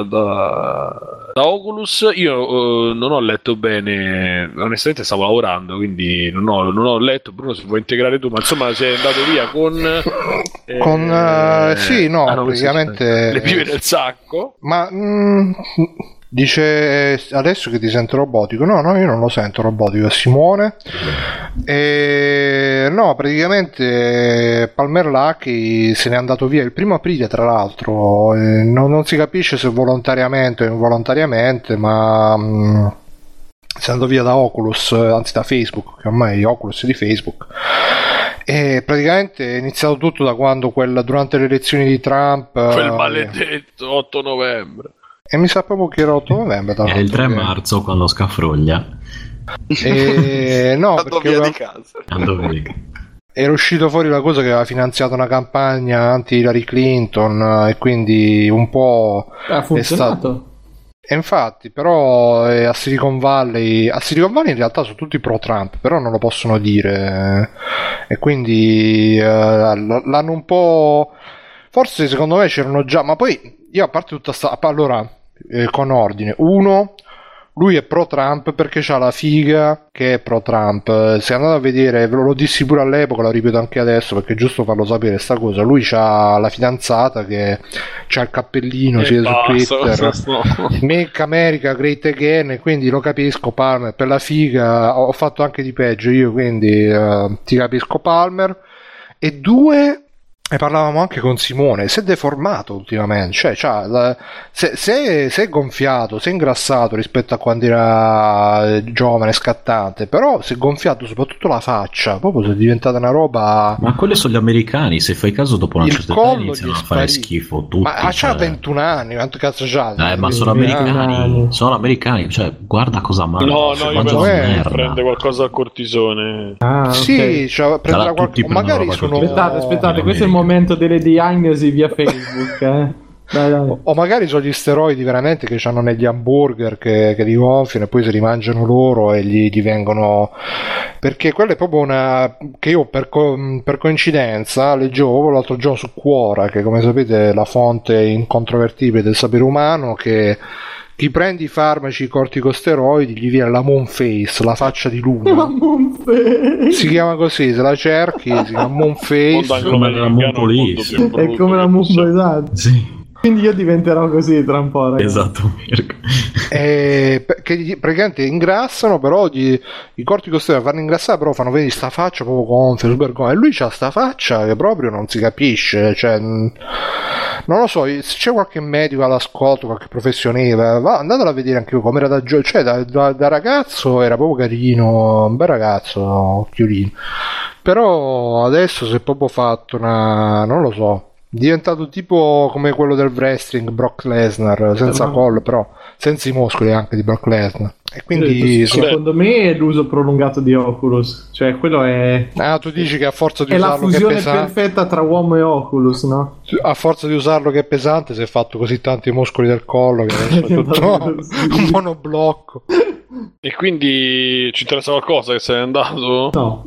Oculus. Io non ho letto bene, onestamente stavo lavorando, quindi non ho letto. Bruno, se vuoi integrare tu, ma insomma sei andato via praticamente le pive nel sacco. Ma dice adesso che ti sento robotico. No, io non lo sento robotico, Simone. No, praticamente Palmer Luckey se n'è andato via il 1 aprile, tra l'altro. Non si capisce se volontariamente o involontariamente, ma se è andato via da Oculus, anzi da Facebook, che ormai Oculus è di Facebook. E praticamente è iniziato tutto da quando durante le elezioni di Trump, quel maledetto 8 novembre. E mi sa proprio che era 8 novembre. È il 3 marzo quando scafroglia. No, perché via di casa. Era uscito fuori la cosa che aveva finanziato una campagna anti-Hillary Clinton, e quindi un po' ha funzionato. E infatti, però a Silicon Valley in realtà sono tutti pro Trump, però non lo possono dire, e quindi l'hanno un po'. Forse secondo me c'erano già, ma poi io a parte tutta sta. Allora, con ordine. 1, lui è pro Trump perché c'ha la figa che è pro Trump. Se andate a vedere, ve lo dissi pure all'epoca, lo ripeto anche adesso perché è giusto farlo sapere sta cosa. Lui c'ha la fidanzata che c'ha il cappellino, siete su Twitter. Make America Great Again, quindi lo capisco Palmer. Per la figa ho fatto anche di peggio io, quindi ti capisco Palmer. E 2, E parlavamo anche con Simone, si è deformato ultimamente, cioè se è gonfiato, se è ingrassato rispetto a quando era giovane, scattante, però si è gonfiato soprattutto la faccia, proprio è diventata una roba... Ma quelli sono gli americani, se fai caso dopo una certa età iniziano a fare schifo tutti. Ma c'ha 21 anni, quanto cazzo c'ha? Ma sono americani, cioè guarda cosa mangia. No, io prende qualcosa al cortisone. Ah, okay. Sì, cioè, prenderà qualcosa, magari sono... Aspettate, questo è il momento delle diagnosi via Facebook, Dai. O magari sono gli steroidi veramente che hanno negli hamburger che li gonfiano e poi se li mangiano loro e gli vengono, perché quella è proprio una che io per coincidenza leggevo l'altro giorno su Quora, che come sapete è la fonte incontrovertibile del sapere umano, che chi prende i farmaci corticosteroidi gli viene la moon face, la faccia di luna. La moon face. Si chiama così, se la cerchi si chiama moon face. Come la moon police. È come la moon face, esatto. Sì. Quindi io diventerò così tra un po', ragazzi. Esatto, Mirko. Che praticamente ingrassano, però i corticosteroidi fanno ingrassare, però fanno vedere sta faccia proprio gonfia, super gonfia. E lui c'ha sta faccia che proprio non si capisce, cioè... Non lo so, se c'è qualche medico all'ascolto, qualche professionista, andatela a vedere anche io come era da giovane, cioè da ragazzo era proprio carino, un bel ragazzo, occhiolino. Però adesso si è proprio fatto una... non lo so, diventato tipo come quello del wrestling, Brock Lesnar, senza collo però, senza i muscoli anche di Brock Lesnar. E quindi secondo me è l'uso prolungato di Oculus, cioè quello è... Ah, tu dici che a forza di usarlo è la fusione perfetta tra uomo e Oculus, no? A forza di usarlo che è pesante si è fatto così tanti muscoli del collo che è tutto un monoblocco. E quindi ci interessa qualcosa che se n'è andato? No.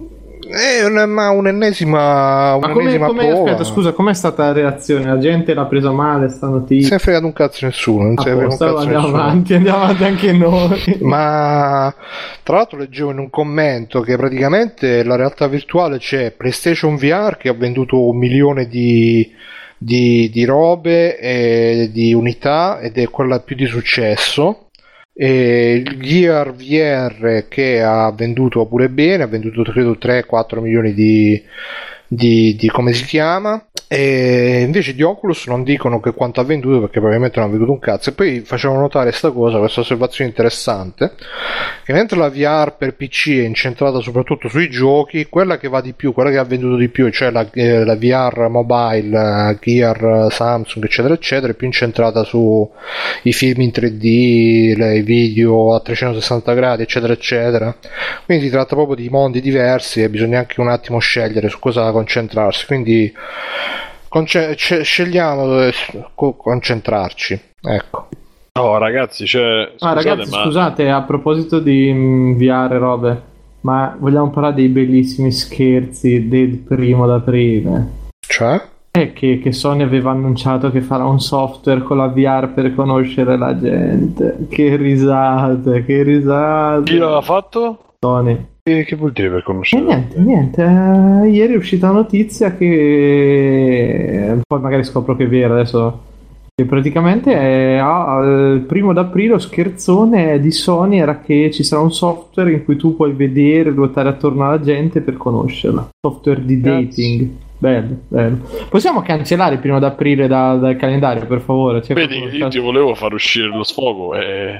Ma un'ennesima prova. Aspetta, scusa, com'è stata la reazione? La gente l'ha presa male sta notizia? Se ne frega un cazzo nessuno, non se ne frega un cazzo nessuno. Andiamo avanti anche noi. Ma tra l'altro leggevo in un commento che praticamente la realtà virtuale c'è PlayStation VR che ha venduto 1 milione di robe e di unità ed è quella più di successo. E il Gear VR che ha venduto pure bene, ha venduto credo 3-4 milioni di come si chiama, e invece di Oculus non dicono che quanto ha venduto perché probabilmente non ha venduto un cazzo. E poi facevano notare questa osservazione interessante, che mentre la VR per PC è incentrata soprattutto sui giochi, quella che va di più, quella che ha venduto di più, cioè la VR mobile, Gear, Samsung eccetera eccetera, è più incentrata sui film in 3D, i video a 360 gradi eccetera eccetera, quindi si tratta proprio di mondi diversi e bisogna anche un attimo scegliere su cosa da concentrarsi, quindi scegliamo concentrarci, ecco. No ragazzi, scusate, a proposito di VR robe, ma vogliamo parlare dei bellissimi scherzi del 1° aprile? Cioè? È che Sony aveva annunciato che farà un software con la VR per conoscere la gente. Che risate. Chi l'aveva fatto? Sony. Che vuol dire per conoscere? Niente. Ieri è uscita una notizia che poi magari scopro che è vera adesso. Che praticamente al 1° aprile, scherzone di Sony era che ci sarà un software in cui tu puoi vedere, ruotare attorno alla gente per conoscerla. Software di dating. Bello. Possiamo cancellare il 1° aprile dal calendario, per favore? Vedi, io ti volevo far uscire lo sfogo.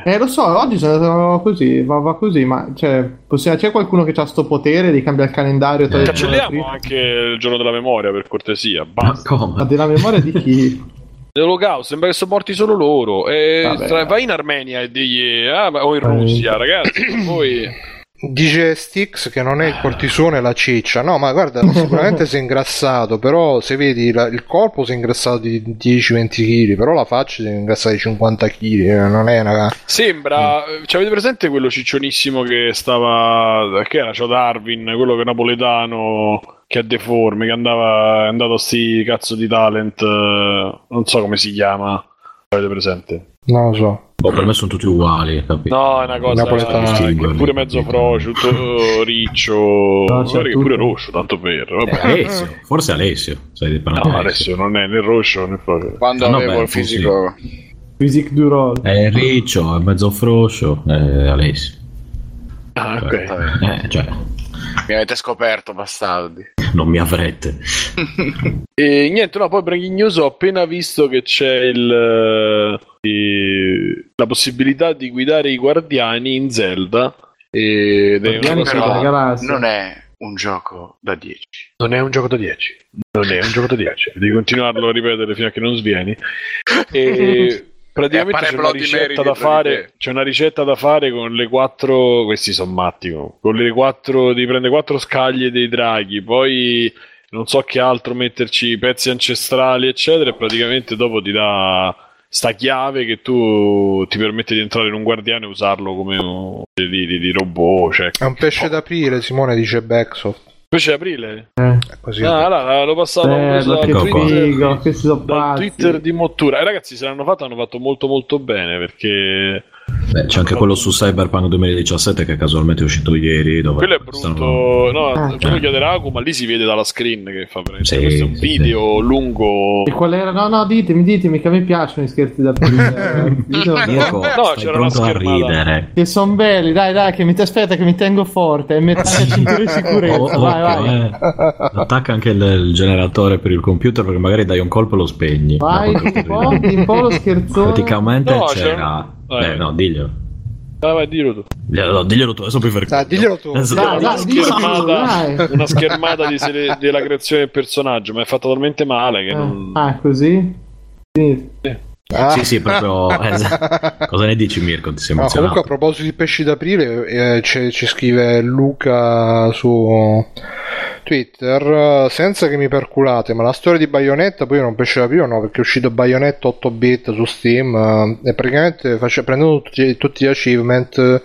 Lo so, oggi sono così, va così, ma cioè, c'è qualcuno che ha sto potere di cambiare il calendario? Cancelliamo anche il giorno della memoria, per cortesia. Basta. Ma della memoria di chi? Dell'olocausto, sembra che sono morti solo loro. Vai in Armenia e digli, o in Russia, ragazzi, poi... Dice Stix che non è il cortisone e la ciccia. No, ma guarda, sicuramente si è ingrassato, però se vedi il corpo si è ingrassato di 10-20 kg, però la faccia si è ingrassata di 50 kg. Non è una... Sembra, cioè, avete presente quello ciccionissimo che stava, che era Darwin, quello che è napoletano, che è deforme, che andava, è andato a sti cazzo di talent, non so come si chiama, avete presente? Non lo so. Per me sono tutti uguali, capito? No, è una cosa che pure mezzo frocio, tutto riccio, che pure roscio, tanto per Alessio, forse Alessio. No, Alessio non è né roscio né frocio. Quando avevo il fisico du roll. È riccio, è mezzo frocio, è Alessio. Ah, ok. Cioè. Mi avete scoperto, bastardi. non mi avrete. E niente, no, poi breaking news, ho appena visto che c'è la possibilità di guidare i guardiani in Zelda. Non è un gioco da 10. Devi continuarlo a ripetere fino a che non svieni. E praticamente c'è una ricetta da fare. C'è una ricetta da fare con le quattro. Questi sono matti. Con le quattro. Devi prendere quattro scaglie dei draghi. Poi non so che altro metterci, pezzi ancestrali, eccetera. E praticamente dopo ti dà sta chiave che tu ti permette di entrare in un guardiano e usarlo come un di robot. Cioè. È un pesce d'aprile, Simone dice Backsoft. Pesce d'aprile? Così. Ah, allora, lo passavo da Twitter di Mottura. Ragazzi, se l'hanno fatto, hanno fatto molto molto bene, perché... Beh, c'è anche quello su Cyberpunk 2017 che casualmente è uscito ieri. Dove quello è brutto, stanno... no, quello chiederà Aku, ma lì si vede dalla screen che fa veramente. Sì, questo è un video lungo. E qual era? No, ditemi che a me piacciono i scherzi da Mirko, no, c'era una schermata. Che sono belli, dai, che mi ti aspetta, che mi tengo forte. E metà cintura di sicurezza. Vai. Attacca anche il generatore per il computer, perché magari dai un colpo e lo spegni. Vai, un po' lo scherzone. Praticamente no, c'era. No, diglielo. Vai, dillo tu. Diglielo tu, adesso puoi fare. Diglielo tu. Una schermata della creazione del personaggio, ma è fatta talmente male che non. Ah, così? Sì, proprio. Cosa ne dici, Mirko? Ti sei emozionato? Comunque, a proposito di pesci d'aprile, ci scrive Luca su Twitter: senza che mi perculate, ma la storia di Bayonetta poi non pesce d'aprile, no, perché è uscito Bayonetta 8 bit su Steam e praticamente prendendo tutti gli achievement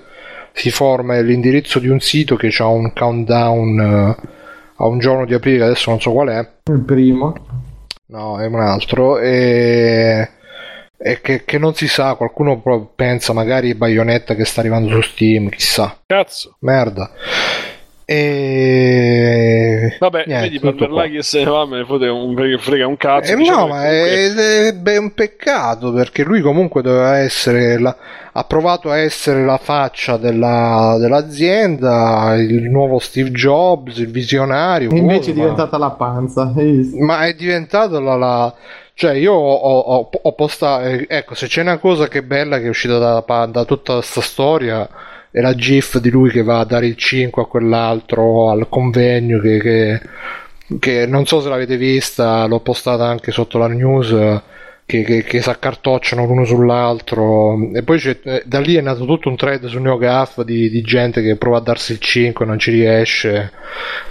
si forma l'indirizzo di un sito che ha un countdown a un giorno di aprile, adesso non so qual è. Il primo? No, è un altro. E che non si sa, qualcuno pensa magari Bayonetta che sta arrivando su Steam, chissà. Cazzo. Merda. E vabbè, niente, vedi, per là che se va me ne frega un cazzo. No, ma è un peccato, perché lui comunque doveva essere ha provato a essere la faccia dell'azienda, il nuovo Steve Jobs, il visionario. Invece è diventata la panza. Ma è diventata cioè io ho postato, ecco, se c'è una cosa che è bella che è uscita da tutta questa storia, e la gif di lui che va a dare il 5 a quell'altro al convegno che non so se l'avete vista, l'ho postata anche sotto la news, che si accartocciano l'uno sull'altro, e poi da lì è nato tutto un thread su NeoGAF di gente che prova a darsi il 5 e non ci riesce.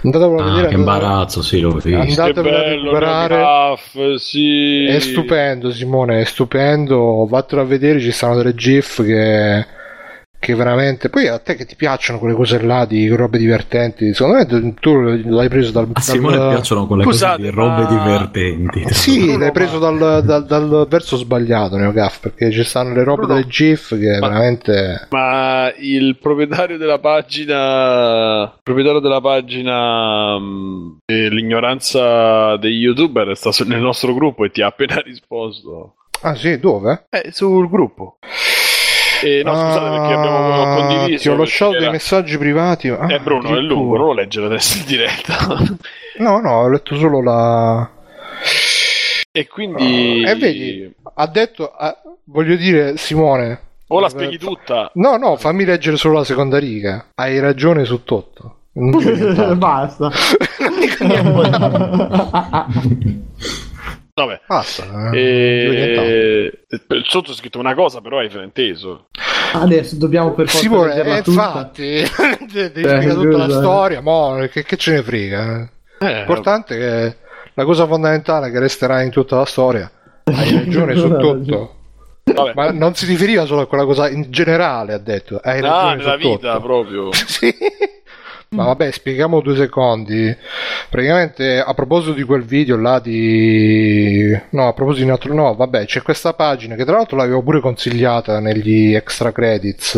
Andatevelo a vedere, che imbarazzo, sì, lo vedo. Andatevelo a recuperare, NeoGAF, sì. È stupendo, Simone, è stupendo, vattelo a vedere, ci stanno delle gif che veramente. Poi a te che ti piacciono quelle cose là di robe divertenti, secondo me tu l'hai preso a Simone piacciono quelle cose di robe divertenti. Sì, l'hai preso dal verso sbagliato, NeoGAF, perché ci stanno le robe delle GIF che veramente. Ma il proprietario della pagina l'ignoranza degli youtuber sta nel nostro gruppo e ti ha appena risposto. Ah sì, dove? Sul gruppo. Scusate, perché abbiamo condiviso. Ti ho lasciato dei messaggi privati. Bruno, è lungo, non lo leggere adesso in diretta. No, ho letto solo la. E quindi. Vedi, ha detto. Voglio dire, Simone. O la spieghi tutta. No, fammi leggere solo la seconda riga. Hai ragione su tutto. Basta. Vabbè, basta. Sotto è scritto una cosa, però hai frainteso. Adesso dobbiamo per forza leggerla tutta. Infatti, devi spiegare tutta la storia, mo che ce ne frega. L'importante è che la cosa fondamentale che resterà in tutta la storia. Hai ragione su tutto. Vabbè. Ma non si riferiva solo a quella cosa in generale, ha detto. Hai ragione nella vita tutto. Proprio. Sì. Ma vabbè, spieghiamo 2 secondi. Praticamente a proposito di quel video là di. No, a proposito di altro. No, vabbè, c'è questa pagina che tra l'altro l'avevo pure consigliata negli extra credits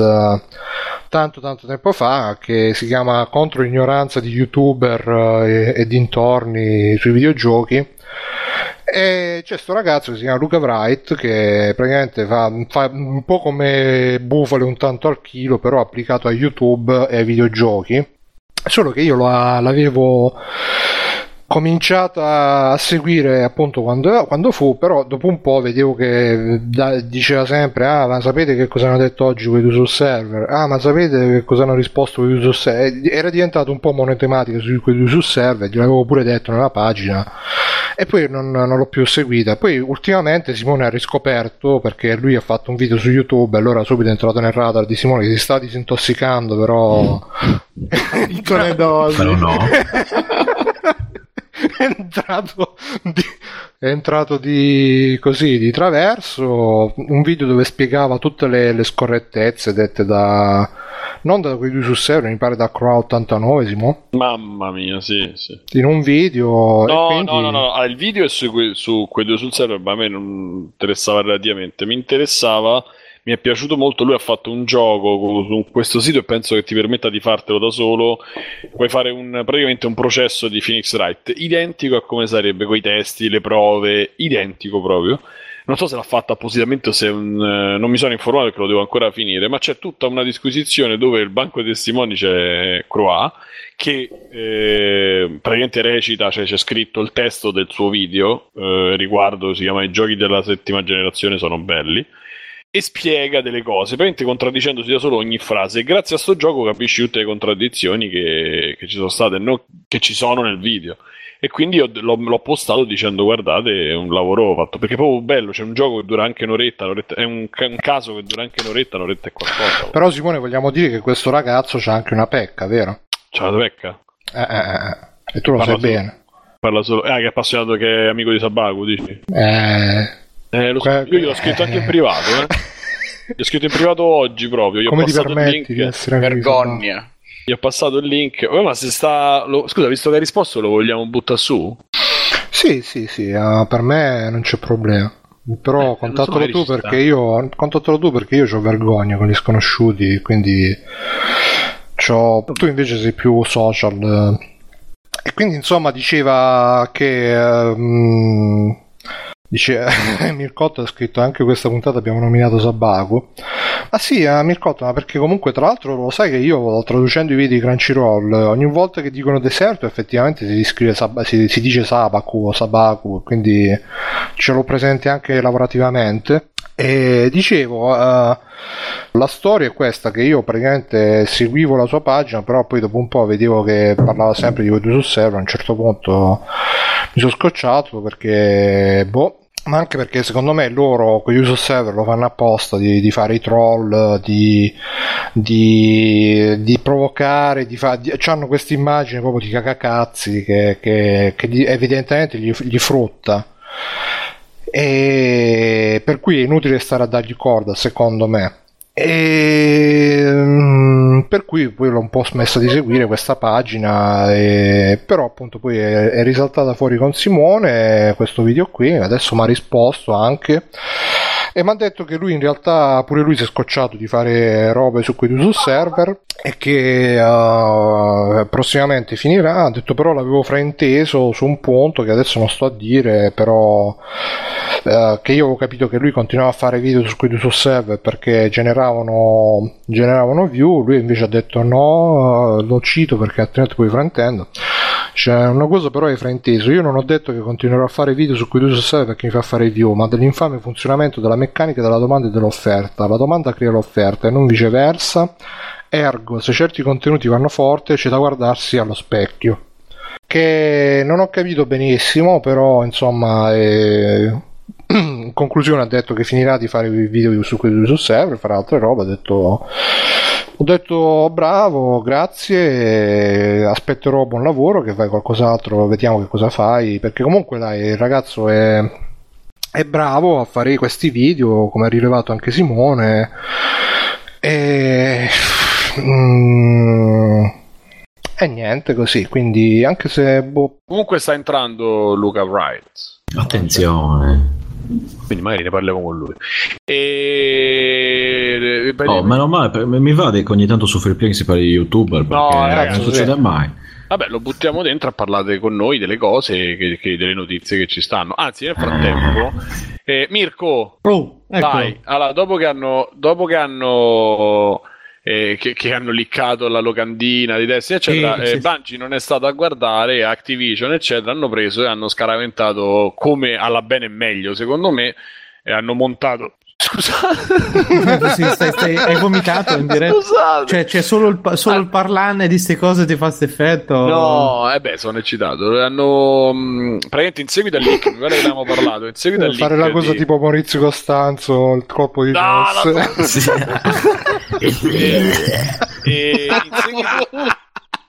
tanto tempo fa, che si chiama Contro l'ignoranza di youtuber e dintorni sui videogiochi. E c'è sto ragazzo che si chiama Luca Wright, che praticamente fa un po' come Bufale un tanto al chilo, però applicato a YouTube e ai videogiochi. Solo che io l'avevo cominciata a seguire appunto quando fu, però dopo un po' vedevo che diceva sempre: ah, ma sapete che cosa hanno detto oggi quelli sul server? Ah, ma sapete che cosa hanno risposto quelli sul server? Era diventato un po' monotematica su quelli sul server, gliel'avevo pure detto nella pagina, e poi non l'ho più seguita. Poi ultimamente Simone ha riscoperto, perché lui ha fatto un video su YouTube, allora subito è entrato nel radar di Simone, che si sta disintossicando, però piccole dosi, però no. È entrato di così di traverso, un video dove spiegava tutte le scorrettezze dette da, non da quei due su server, mi pare da Crow89, Simo. Mamma mia, sì. In un video. No, e quindi... no, il video è su quei due sul server, ma a me non interessava relativamente. Mi interessava, mi è piaciuto molto, lui ha fatto un gioco su questo sito e penso che ti permetta di fartelo da solo. Puoi fare praticamente un processo di Phoenix Wright, identico a come sarebbe, coi testi, le prove, identico proprio. Non so se l'ha fatto appositamente o se non mi sono informato, perché lo devo ancora finire, ma c'è tutta una disquisizione dove il banco dei testimoni c'è Croix, che praticamente recita, cioè c'è scritto il testo del suo video, riguardo, si chiama I giochi della settima generazione sono belli, e spiega delle cose, praticamente contraddicendosi da solo ogni frase. E grazie a sto gioco capisci tutte le contraddizioni che ci sono state, no, che ci sono nel video. E quindi l'ho postato dicendo: guardate, è un lavoro fatto, perché è proprio bello. C'è un gioco che dura anche un'oretta è un caso che dura anche un'oretta e qualcosa. Però Simone, vogliamo dire che questo ragazzo c'ha anche una pecca, vero? C'ha una pecca? E tu lo sai bene. Parla solo... che è appassionato, che è amico di Sabaku, dici? Io gliel'ho scritto anche in privato, Gli ho scritto in privato oggi proprio. Gli ho passato il link. Di essere vergogna. Gli ho passato il link. Ma se sta. Scusa, visto che hai risposto, lo vogliamo buttare su? Sì. Per me non c'è problema. Però contattalo tu perché io c'ho vergogna con gli sconosciuti. Quindi tu invece sei più social. E quindi insomma diceva che. Dice Mircotto, ha scritto anche questa puntata abbiamo nominato Sabaku. Ah sì, Mircotto, ma perché comunque tra l'altro lo sai che io traducendo i video di Crunchyroll ogni volta che dicono deserto effettivamente si dice Sabaku o Sabaku, quindi ce l'ho presente anche lavorativamente. E dicevo, la storia è questa, che io praticamente seguivo la sua pagina, però poi dopo un po' vedevo che parlava sempre di quei due sul server. A un certo punto mi sono scocciato perché ma anche perché secondo me loro con gli user server lo fanno apposta di fare i troll, di provocare, hanno questa immagine proprio di cacacazzi che evidentemente gli frutta, e per cui è inutile stare a dargli corda, secondo me. E per cui poi l'ho un po' smessa di seguire questa pagina, però appunto poi è risaltata fuori con Simone questo video qui. Adesso mi ha risposto anche e mi ha detto che lui in realtà pure lui si è scocciato di fare robe su quei sul server e che prossimamente finirà. Ha detto però l'avevo frainteso su un punto che adesso non sto a dire, però che io avevo capito che lui continuava a fare video su quei sul server perché generavano view. Lui invece ha detto no, lo cito perché altrimenti poi fraintendo. Cioè, una cosa però è frainteso, io non ho detto che continuerò a fare video su quei due server perché mi fa fare view, ma dell'infame funzionamento della meccanica della domanda e dell'offerta. La domanda crea l'offerta e non viceversa, ergo se certi contenuti vanno forte c'è da guardarsi allo specchio, che non ho capito benissimo, però insomma in conclusione ha detto che finirà di fare video su quei due server, farà altre robe. Ho detto bravo, grazie, aspetterò buon lavoro, che fai qualcos'altro, vediamo che cosa fai, perché comunque dai, il ragazzo è bravo a fare questi video, come ha rilevato anche Simone, e niente così, quindi anche se comunque sta entrando Luca Wright, attenzione, quindi magari ne parliamo con lui. Meno male, mi va che ogni tanto su Freeplay si parli di youtuber, perché no, ragazzi, non succede mai. Vabbè, lo buttiamo dentro a parlare con noi delle cose, delle notizie che ci stanno. Anzi, nel frattempo Mirko, ecco. Vai, allora, dopo che hanno che hanno liccato la locandina di Destiny eccetera, sì. Bungie non è stato a guardare, Activision eccetera hanno preso e hanno scaraventato come alla bene e meglio secondo me, e hanno montato sì, hai vomitato in diretta. Scusate. Cioè c'è solo il parlarne di queste cose ti fa questo effetto. No, sono eccitato. Hanno praticamente in seguito al leak, non è che abbiamo parlato, in seguito al fare la cosa di... tipo Maurizio Costanzo, il colpo di Nosse.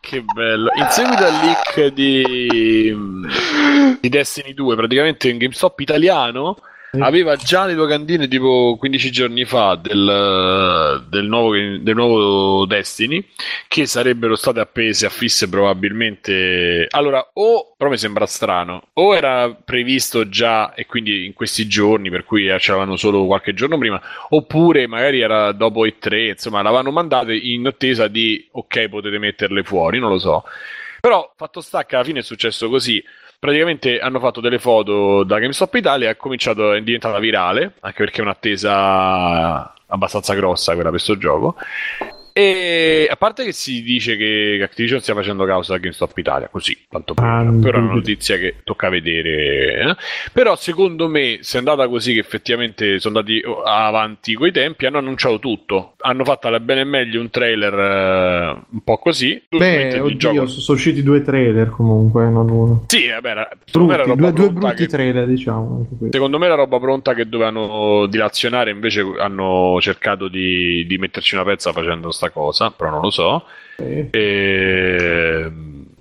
Che bello. In seguito al leak di Destiny 2, praticamente in GameStop italiano aveva già le locandine tipo 15 giorni fa del nuovo Destiny, che sarebbero state appese affisse probabilmente. Allora, però mi sembra strano, o era previsto già e quindi in questi giorni, per cui c'erano solo qualche giorno prima, oppure magari era dopo E3, insomma l'avevano mandate in attesa di ok, potete metterle fuori, non lo so. Però fatto sta che alla fine è successo così. Praticamente hanno fatto delle foto da GameStop Italia, è diventata virale, anche perché è un'attesa abbastanza grossa quella per questo gioco. E a parte che si dice che Activision stia facendo causa a GameStop Italia, così, tanto però è una notizia che tocca vedere. Però secondo me, se è andata così che effettivamente sono andati avanti coi tempi, hanno annunciato tutto. Hanno fatto alla bene e meglio un trailer un po' così. Sono usciti 2 trailer comunque, non uno. Sì, vabbè, due brutti trailer, diciamo. Secondo me era roba pronta che dovevano dilazionare, invece hanno cercato di metterci una pezza facendo sta cosa, però non lo so. Sì.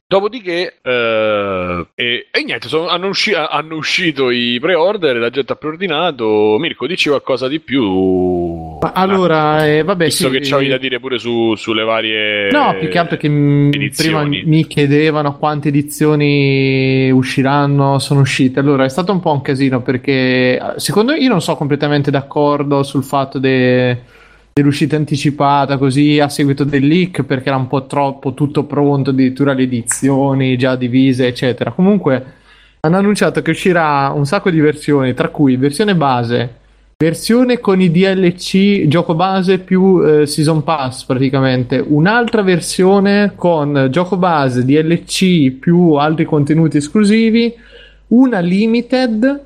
Dopodiché niente, hanno uscito i pre-order, la gente ha preordinato. Mirko, dici qualcosa di più? Vabbè, visto che c'avevi da dire pure sulle varie più che altro che prima mi chiedevano quante edizioni usciranno, sono uscite. Allora, è stato un po' un casino, perché secondo me, io non sono completamente d'accordo sul fatto dell'uscita anticipata così a seguito del leak, perché era un po' troppo tutto pronto, addirittura le edizioni già divise eccetera. Comunque hanno annunciato che uscirà un sacco di versioni, tra cui versione base, versione con i DLC, gioco base più season pass praticamente, un'altra versione con gioco base, DLC più altri contenuti esclusivi, una limited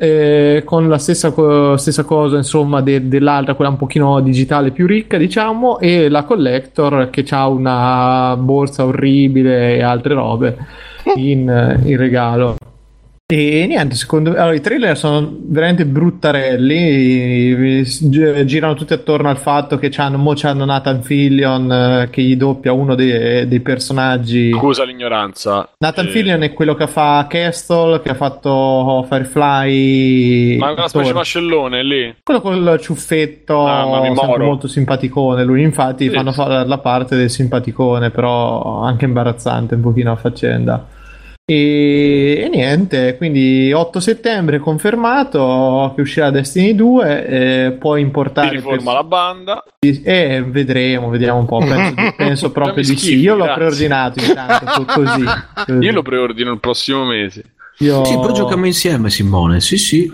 con la stessa cosa insomma dell'altra, quella un pochino digitale più ricca diciamo, e la collector che ha una borsa orribile e altre robe in regalo. E niente, secondo me i trailer sono veramente bruttarelli, girano tutti attorno al fatto che c'hanno Nathan Fillion che gli doppia uno dei personaggi. Scusa l'ignoranza, Nathan Fillion è quello che fa Castle, che ha fatto Firefly, ma è una specie mascellone lì, quello col ciuffetto, molto simpaticone lui, infatti sì. Fanno fare la parte del simpaticone, però anche imbarazzante un pochino a faccenda. E niente, quindi 8 settembre confermato che uscirà Destiny 2, poi importare la banda e vediamo un po', penso proprio di sì. Io l'ho preordinato intanto così. Io lo preordino il prossimo mese. Sì, però giochiamo insieme, Simone. Sì.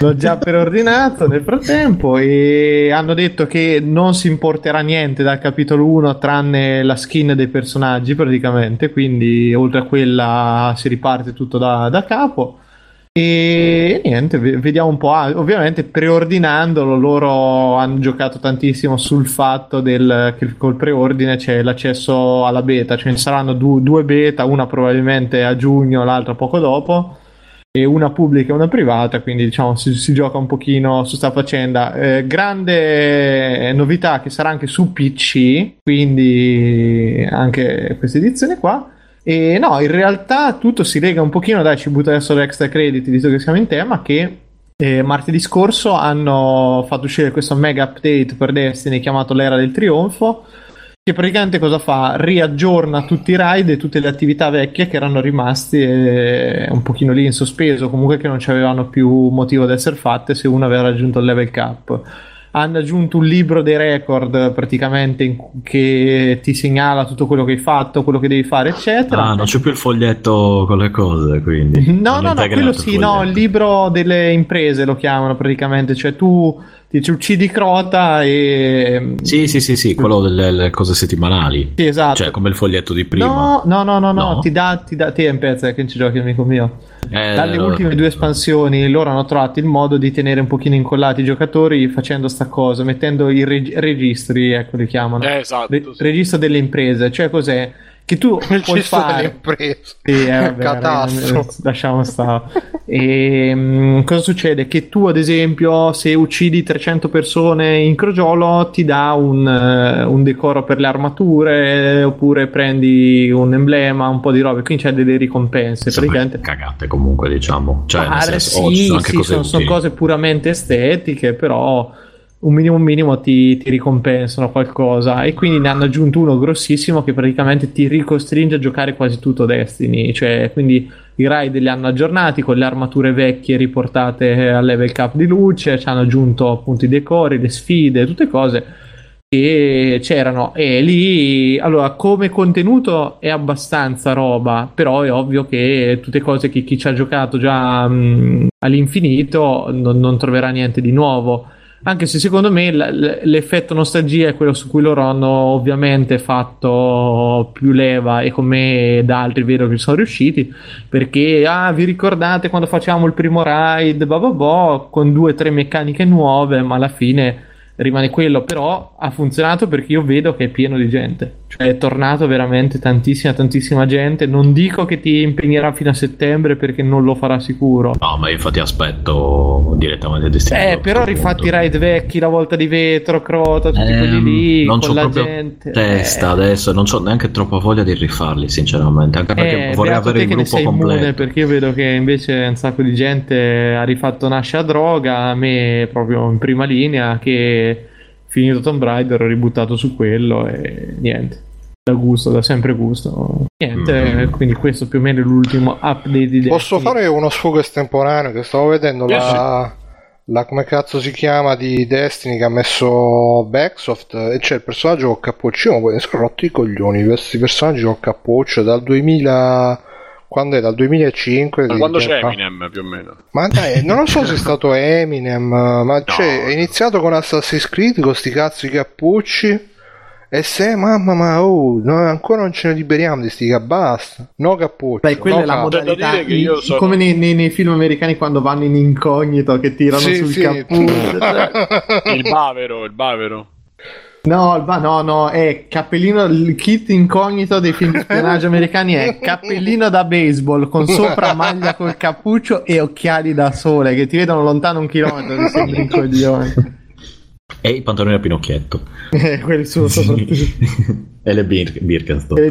L'ho già preordinato nel frattempo, e hanno detto che non si importerà niente dal capitolo 1 tranne la skin dei personaggi praticamente, quindi oltre a quella si riparte tutto da capo. E niente, vediamo un po'. Ovviamente preordinandolo loro hanno giocato tantissimo sul fatto che col preordine c'è l'accesso alla beta, cioè ci saranno due beta, una probabilmente a giugno, l'altra poco dopo, e una pubblica e una privata, quindi diciamo si gioca un pochino su sta faccenda. Grande novità che sarà anche su PC, quindi anche questa edizione qua. E no, in realtà tutto si lega un pochino, ci butto adesso l'extra credit visto che siamo in tema, che martedì scorso hanno fatto uscire questo mega update per Destiny chiamato l'era del trionfo, che praticamente cosa fa? Riaggiorna tutti i raid e tutte le attività vecchie che erano rimasti un pochino lì in sospeso, comunque che non ci avevano più motivo di essere fatte se uno aveva raggiunto il level cap. hanno aggiunto un libro dei record praticamente che ti segnala tutto quello che hai fatto, quello che devi fare, eccetera. Ah, non c'è più il foglietto con le cose, quindi no, quello sì, foglietto. No, il libro delle imprese lo chiamano praticamente, cioè tu ti uccidi Crota e sì, quello delle cose settimanali. Sì, esatto. Cioè come il foglietto di prima. No. Ti dà te in pezzo, che non ci giochi, amico mio. Dalle ultime due espansioni loro hanno trovato il modo di tenere un pochino incollati i giocatori facendo sta cosa, mettendo i registri, ecco, li chiamano. Esatto. Registro delle imprese, cioè cos'è? Che tu il puoi fare delle sì, vabbè, lasciamo stare. E cosa succede? Che tu ad esempio se uccidi 300 persone in crogiolo ti dà un decoro per le armature, oppure prendi un emblema, un po' di robe, quindi c'è delle ricompense. Sì, praticamente cagate comunque, diciamo, cioè, nel senso, sono cose puramente estetiche, però un minimo ti ricompensano qualcosa, e quindi ne hanno aggiunto uno grossissimo che praticamente ti ricostringe a giocare quasi tutto Destiny, cioè quindi i raid li hanno aggiornati con le armature vecchie riportate al level cap di luce, ci hanno aggiunto appunto i decori, le sfide, tutte cose che c'erano, e lì allora come contenuto è abbastanza roba, però è ovvio che tutte cose che chi ci ha giocato già all'infinito non troverà niente di nuovo. Anche se secondo me l'effetto nostalgia è quello su cui loro hanno ovviamente fatto più leva, e come da altri vedo che sono riusciti, perché vi ricordate quando facciamo il primo raid con 2-3 meccaniche nuove, ma alla fine rimane quello. Però ha funzionato, perché io vedo che è pieno di gente, cioè è tornato veramente tantissima gente. Non dico che ti impegnerà fino a settembre, perché non lo farà sicuro. No, ma infatti aspetto direttamente destinato. Però rifatti i raid vecchi, la volta di vetro, Crota, tutti quelli lì, non con c'ho la gente testa adesso, non c'ho neanche troppa voglia di rifarli sinceramente, anche perché vorrei avere il gruppo completo, perché io vedo che invece un sacco di gente ha rifatto Nasce a droga, a me proprio in prima linea, che finito Tomb Raider ho ributtato su quello e niente, da sempre gusto niente. Quindi questo più o meno è l'ultimo update di posso fare uno sfogo estemporaneo, che stavo vedendo la come cazzo si chiama di Destiny che ha messo Backsoft, e c'è il personaggio con cappuccio. Io mi sono rotto i coglioni questi personaggi con cappuccio dal 2000, quando è, dal 2005, quando c'è Eminem più o meno. Ma dai, non lo so se è stato Eminem, ma no. È iniziato con Assassin's Creed con sti cazzo di cappucci, e se ancora non ce ne liberiamo di sti basta, no cappucci. Beh, quella è la modalità come nei film americani quando vanno in incognito, che tirano sul cappuccio. il bavero No, è cappellino. Il kit incognito dei film di spionaggio americani è cappellino da baseball con sopra maglia col cappuccio e occhiali da sole che ti vedono lontano 1 chilometro. Ti sembra un coglione. E i pantaloni a Pinocchietto. Quelli sono soprattutto. E le Birkenstock.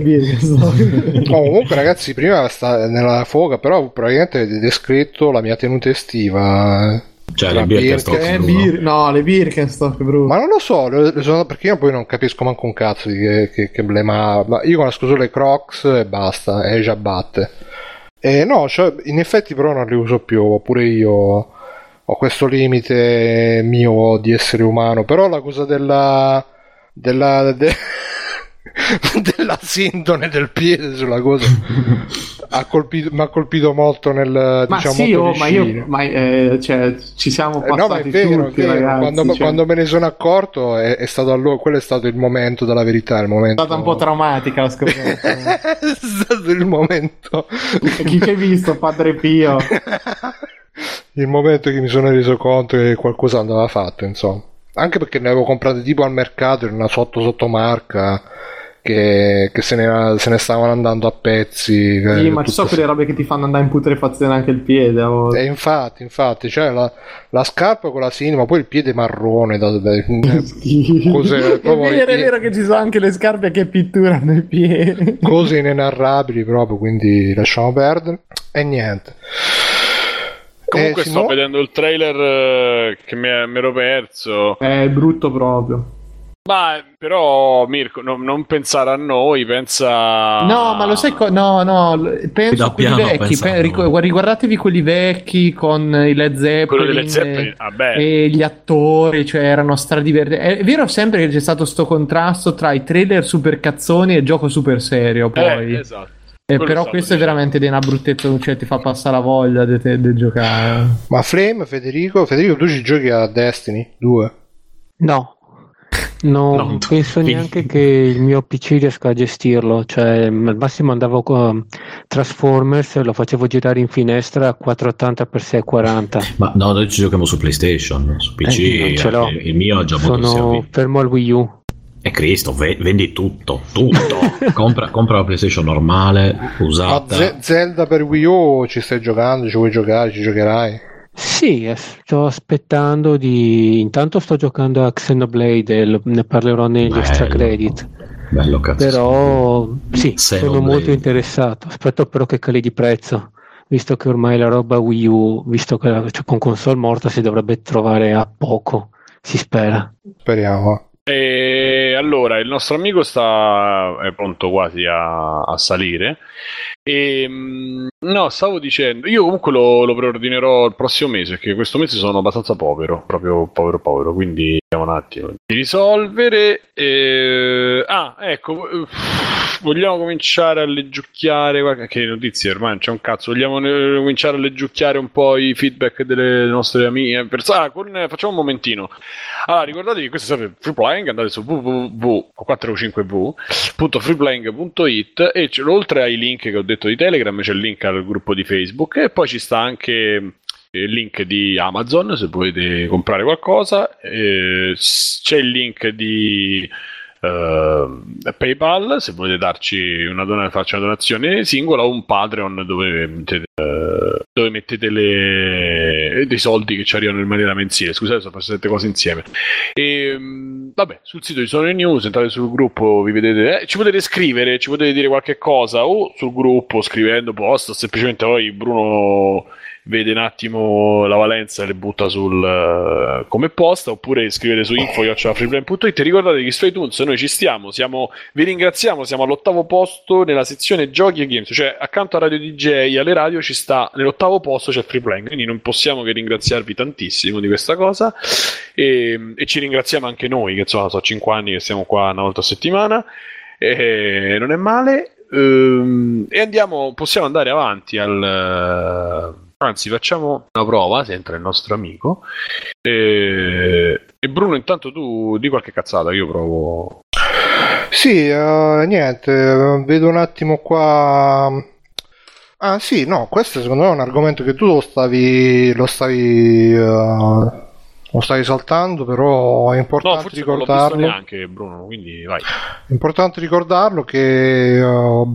Comunque, ragazzi, prima sta nella foga, però probabilmente avete descritto la mia tenuta estiva. Cioè le Birkenstock le Birkenstock, Bruno. Ma non lo so, perché io poi non capisco manco un cazzo di che blema. Ma io conosco solo le Crocs e basta, e già batte. In effetti però non le uso più, oppure io ho questo limite mio di essere umano. Però la cosa della sindone del piede sulla cosa mi ha colpito molto nel ci siamo passati tutti, ragazzi, quando me ne sono accorto è stato allora, quello è stato il momento della verità, è stata un po' traumatica la scoperta. È stato il momento chi c'è visto Padre Pio, il momento che mi sono reso conto che qualcosa andava fatto, insomma, anche perché ne avevo comprate tipo al mercato in una sottomarca che se ne stavano andando a pezzi. Sì, ma ci sono quelle robe che ti fanno andare in putrefazione anche il piede. E infatti, cioè la scarpa con la sinima, poi il piede marrone. Cos'è? È vero che ci sono anche le scarpe che pitturano i piedi. Cose inenarrabili proprio, quindi lasciamo perdere. E niente. Comunque sto vedendo il trailer che mi ero perso. È brutto proprio. Ma però Mirko, non pensare a noi, pensa... No, ma lo sai... penso a quelli vecchi, riguardatevi quelli vecchi con i Led Zeppelin, e gli attori, cioè erano stradivertenti. È vero sempre che c'è stato sto contrasto tra i trailer super cazzoni e il gioco super serio, poi. Esatto. Però questo è veramente di una bruttezza, cioè ti fa passare la voglia di giocare. Ma Flame, Federico, tu ci giochi a Destiny 2? No. No, non penso neanche che il mio PC riesca a gestirlo, cioè al massimo andavo con Transformers, lo facevo girare in finestra a 480x640. Ma no, noi ci giochiamo su PlayStation, su PC, il mio ha già avuto. Sono fermo al Wii U. E Cristo, vendi tutto. compra la PlayStation normale, usata. Ma Zelda per Wii U ci stai giocando, ci vuoi giocare, ci giocherai? Sì, sto aspettando intanto sto giocando a Xenoblade, ne parlerò negli extra credit. Bello cazzo. Però sì, sono molto interessato. Aspetto però che cali di prezzo, visto che ormai la roba Wii U, visto che con console morta si dovrebbe trovare a poco, si spera. Speriamo. E allora il nostro amico è pronto quasi a salire. No, stavo dicendo, io comunque lo preordinerò il prossimo mese, perché questo mese sono abbastanza povero, proprio povero, quindi vediamo un attimo di risolvere. Vogliamo cominciare a leggiucchiare, guarda che notizie, ormai non c'è un cazzo. Vogliamo cominciare a leggiucchiare un po' i feedback delle nostre amiche persone. Facciamo un momentino. Allora, ricordatevi che questo serve Free Playing, andate su www.freeplaying.it e oltre ai link che ho detto di Telegram c'è il link al gruppo di Facebook e poi ci sta anche il link di Amazon se volete comprare qualcosa, c'è il link di PayPal se volete darci farci una donazione singola, o un Patreon dove mettete dei soldi che ci arrivano in maniera mensile. Scusate, sto facendo 7 cose insieme. Vabbè, sul sito ci sono le news, entrate sul gruppo, vi vedete, ci potete scrivere, ci potete dire qualche cosa o sul gruppo scrivendo post, semplicemente poi Bruno vede un attimo la valenza e le butta sul come posta, oppure scrivete su info@freeplan.it. Ricordate che su iTunes noi ci stiamo, vi ringraziamo, siamo all'8° posto nella sezione giochi e games, cioè accanto a Radio DJ, alle radio ci sta nell'8° posto c'è Freeplan, quindi non possiamo che ringraziarvi tantissimo di questa cosa e ci ringraziamo anche noi che insomma sono 5 anni che siamo qua una volta a settimana e non è male. E possiamo andare avanti anzi, facciamo una prova, se entra il nostro amico. E Bruno, intanto tu di qualche cazzata, io provo. Sì, niente, vedo un attimo qua. Ah sì, no, questo secondo me è un argomento che tu lo stavi saltando, però è importante ricordarlo. Non l'ho visto neanche, Bruno, quindi vai. È importante ricordarlo che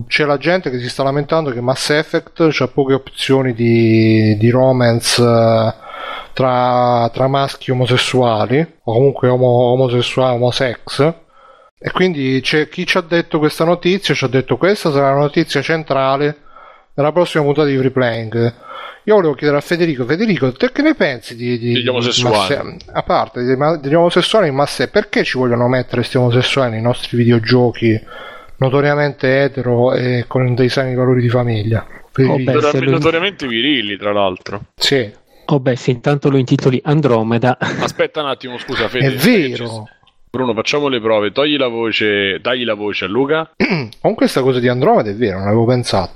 c'è la gente che si sta lamentando che Mass Effect c'ha poche opzioni di romance tra maschi omosessuali, o comunque omosessuali, homosex. E quindi c'è chi ci ha detto questa notizia, ci ha detto questa sarà la notizia centrale nella prossima puntata di Free Playing. Io volevo chiedere a Federico, te che ne pensi degli omosessuali? A parte degli omosessuali in massa, perché ci vogliono mettere questi omosessuali nei nostri videogiochi notoriamente etero e con dei sani valori di famiglia? Notoriamente virili, tra l'altro. Sì. Se intanto lo intitoli Andromeda. Aspetta un attimo, scusa Federico. È vero. Bruno, facciamo le prove, dagli la voce a Luca. Con questa cosa di Andromeda è vero, non avevo pensato.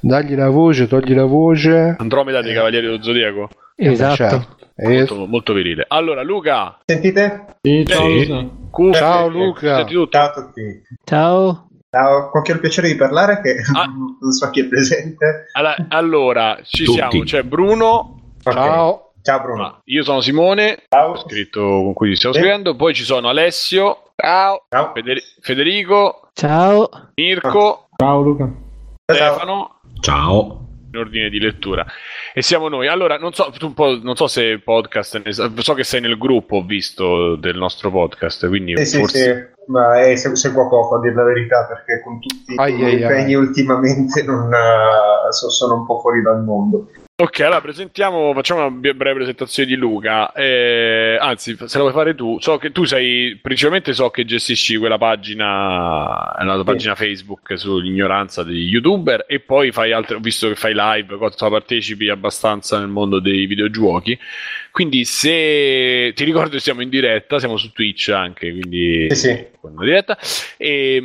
Dagli la voce, togli la voce. Andromeda dei Cavalieri dello Zodiaco. Esatto. Certo. Molto, molto virile. Allora, Luca. Sentite? Sì, ciao Luca. Ciao a tutti. Ciao. Con chi ho il piacere di parlare che non so chi è presente. Allora, ci tutti. Siamo, c'è Bruno. Okay. Ciao Bruno. Io sono Simone, ciao. Ho scritto con cui stiamo scrivendo, poi ci sono Alessio, ciao. Federico, ciao. Mirko, ciao Luca. Stefano, ciao. In ordine di lettura. E siamo noi. Allora, non so se podcast, so che sei nel gruppo, ho visto, del nostro podcast, quindi forse sì. Ma seguo poco a dire la verità, perché con tutti gli impegni ultimamente non sono un po' fuori dal mondo. Ok, allora presentiamo, facciamo una breve presentazione di Luca, anzi se la vuoi fare tu, so che tu sei, principalmente so che gestisci quella pagina, la pagina Facebook sull'ignoranza degli youtuber e poi fai altre, ho visto che fai live, partecipi abbastanza nel mondo dei videogiochi, quindi se ti ricordo siamo in diretta, siamo su Twitch anche, quindi con una diretta, e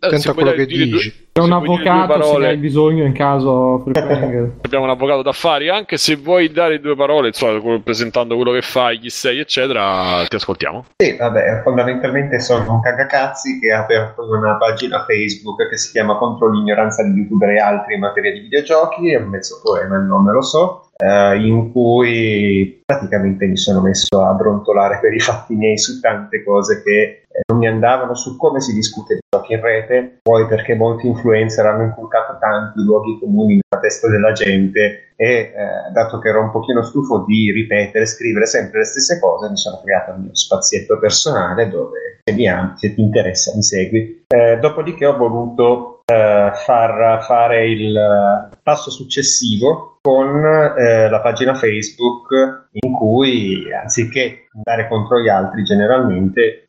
attento a quello che dici. C'è un avvocato se ne hai bisogno in caso. Abbiamo un avvocato d'affari, anche se vuoi dare due parole, insomma, presentando quello che fai, chi sei, eccetera, ti ascoltiamo. Sì, vabbè, fondamentalmente sono un cagacazzi che ha aperto una pagina Facebook che si chiama Contro l'ignoranza di youtuber e altri in materia di videogiochi, e ho messo poema, non me lo so, in cui praticamente mi sono messo a brontolare per i fatti miei su tante cose che non mi andavano, su come si discute di giochi in rete, poi perché molti influencer hanno inculcato tanti luoghi comuni nella testa della gente e dato che ero un pochino stufo di ripetere, scrivere sempre le stesse cose, mi sono creato il mio spazietto personale dove se ti interessa mi segui. Dopodiché ho voluto fare il passo successivo con la pagina Facebook in cui, anziché andare contro gli altri generalmente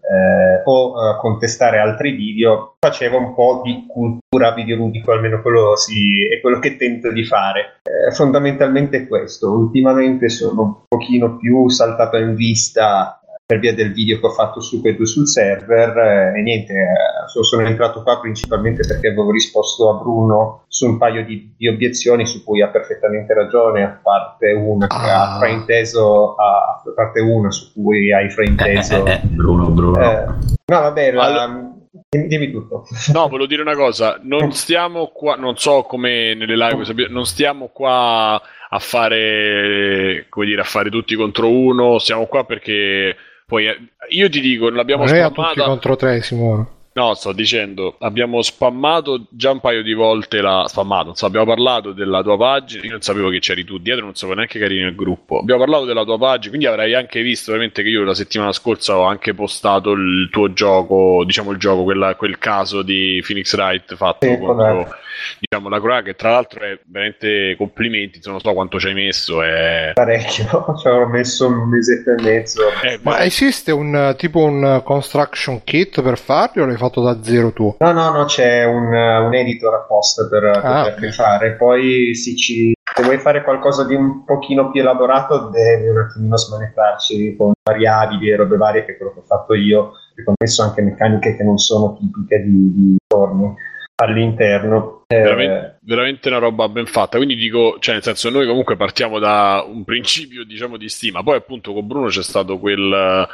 o contestare altri video, facevo un po' di cultura videoludico, almeno quello è quello che tento di fare. Fondamentalmente questo, ultimamente sono un pochino più saltato in vista per via del video che ho fatto su quello sul server, e niente, sono entrato qua principalmente perché avevo risposto a Bruno su un paio di obiezioni su cui ha perfettamente ragione, a parte una che ha frainteso, a parte una su cui hai frainteso Bruno. No, vabbè, dimmi tutto. No, volevo dire una cosa, non stiamo qua, non so come nelle live, non stiamo qua a fare, come dire, a fare tutti contro uno, stiamo qua perché poi io ti dico, l'abbiamo spammato. Noi a tutti contro tre, Simone. No, sto dicendo, abbiamo spammato già un paio di volte abbiamo parlato della tua pagina, io non sapevo che c'eri tu dietro, non sapevo neanche che eri nel gruppo, abbiamo parlato della tua pagina, quindi avrai anche visto veramente che io la settimana scorsa ho anche postato il tuo gioco, diciamo il gioco, quel caso di Phoenix Wright fatto contro, diciamo, la Croa, che tra l'altro è veramente complimenti, non so quanto ci hai messo, è parecchio, ci ho messo un mesetto e mezzo. Ma esiste un tipo un construction kit per farli o fatto da zero tu? No, c'è un editor apposta per fare, poi se vuoi fare qualcosa di un pochino più elaborato devi un attimino smanettarci con variabili e robe varie, che è quello che ho fatto io, perché ho messo anche meccaniche che non sono tipiche di torni all'interno. Veramente una roba ben fatta, quindi dico, cioè nel senso, noi comunque partiamo da un principio, diciamo, di stima, poi appunto con Bruno c'è stato quello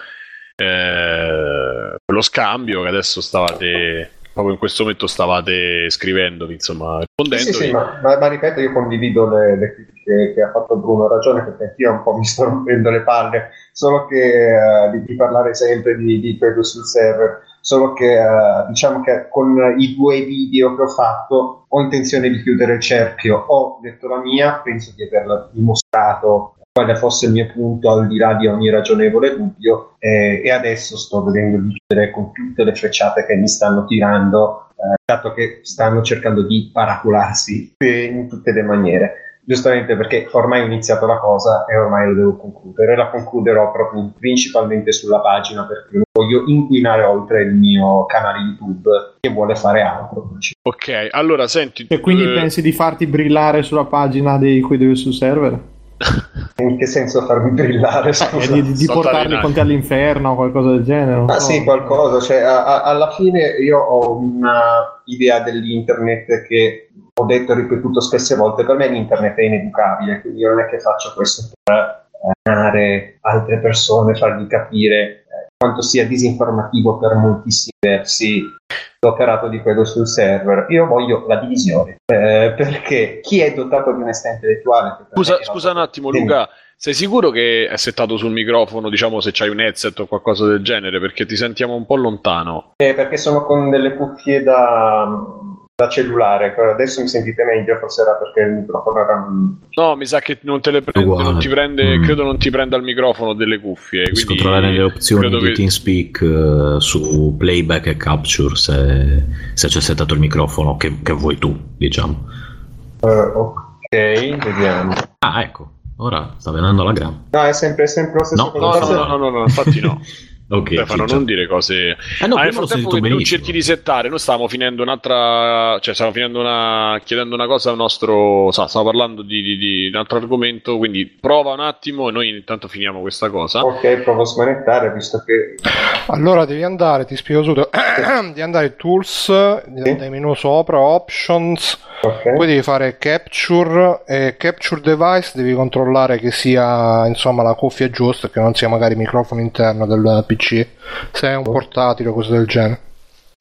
scambio che adesso stavate proprio in questo momento stavate scrivendovi, insomma, rispondendo. Sì, ma ripeto, io condivido le critiche che ha fatto Bruno, ragione, perché io un po' mi sto rompendo le palle, solo che di parlare sempre di quello sul server, solo che diciamo che con i due video che ho fatto ho intenzione di chiudere il cerchio, ho detto la mia, penso di averla dimostrato quale fosse il mio punto al di là di ogni ragionevole dubbio, e adesso sto vedendo di chiudere con tutte le frecciate che mi stanno tirando, dato che stanno cercando di paracularsi in tutte le maniere, giustamente, perché ormai ho iniziato la cosa e ormai lo devo concludere, la concluderò proprio principalmente sulla pagina, perché non voglio inquinare oltre il mio canale YouTube che vuole fare altro. Ok, allora senti, e quindi pensi di farti brillare sulla pagina dei Quideo sul server? In che senso farmi brillare? Scusa. Di portarli con te all'inferno o qualcosa del genere? Ma sì, qualcosa, cioè, alla fine io ho una idea dell'internet che ho detto e ripetuto spesse volte, per me l'internet è ineducabile, quindi io non è che faccio questo per dare altre persone, fargli capire quanto sia disinformativo per moltissimi versi l'operato di quello sul server. Io voglio la divisione, perché chi è dotato di onestà intellettuale... Scusa un attimo, Luca, sei sicuro che è settato sul microfono, diciamo, se c'hai un headset o qualcosa del genere, perché ti sentiamo un po' lontano? Perché sono con delle cuffie da cellulare, adesso mi sentite meglio, forse era perché il microfono era... No, mi sa che non te le prende, non ti prende, credo non ti prenda il microfono delle cuffie. Puoi controllare le opzioni di TeamSpeak su playback e capture se c'è settato il microfono che vuoi tu, diciamo. Ok. Ok, vediamo. Ah, ecco, ora sta venendo alla grana. No, è sempre lo stesso. No, infatti no. Okay, Stefano, non dire cose. Nel frattempo che tu cerchi di settare, noi stiamo finendo un'altra, cioè stiamo finendo una, chiedendo una cosa al nostro, stiamo parlando di un altro argomento, quindi prova un attimo e noi intanto finiamo questa cosa. Ok, provo a smanettare, visto che allora devi andare, ti spiego subito, devi andare tools, dai menu sopra options, okay. Poi devi fare capture e capture device, devi controllare che sia insomma la cuffia giusta, che non sia magari il microfono interno del PC. Se è un portatile o cose del genere.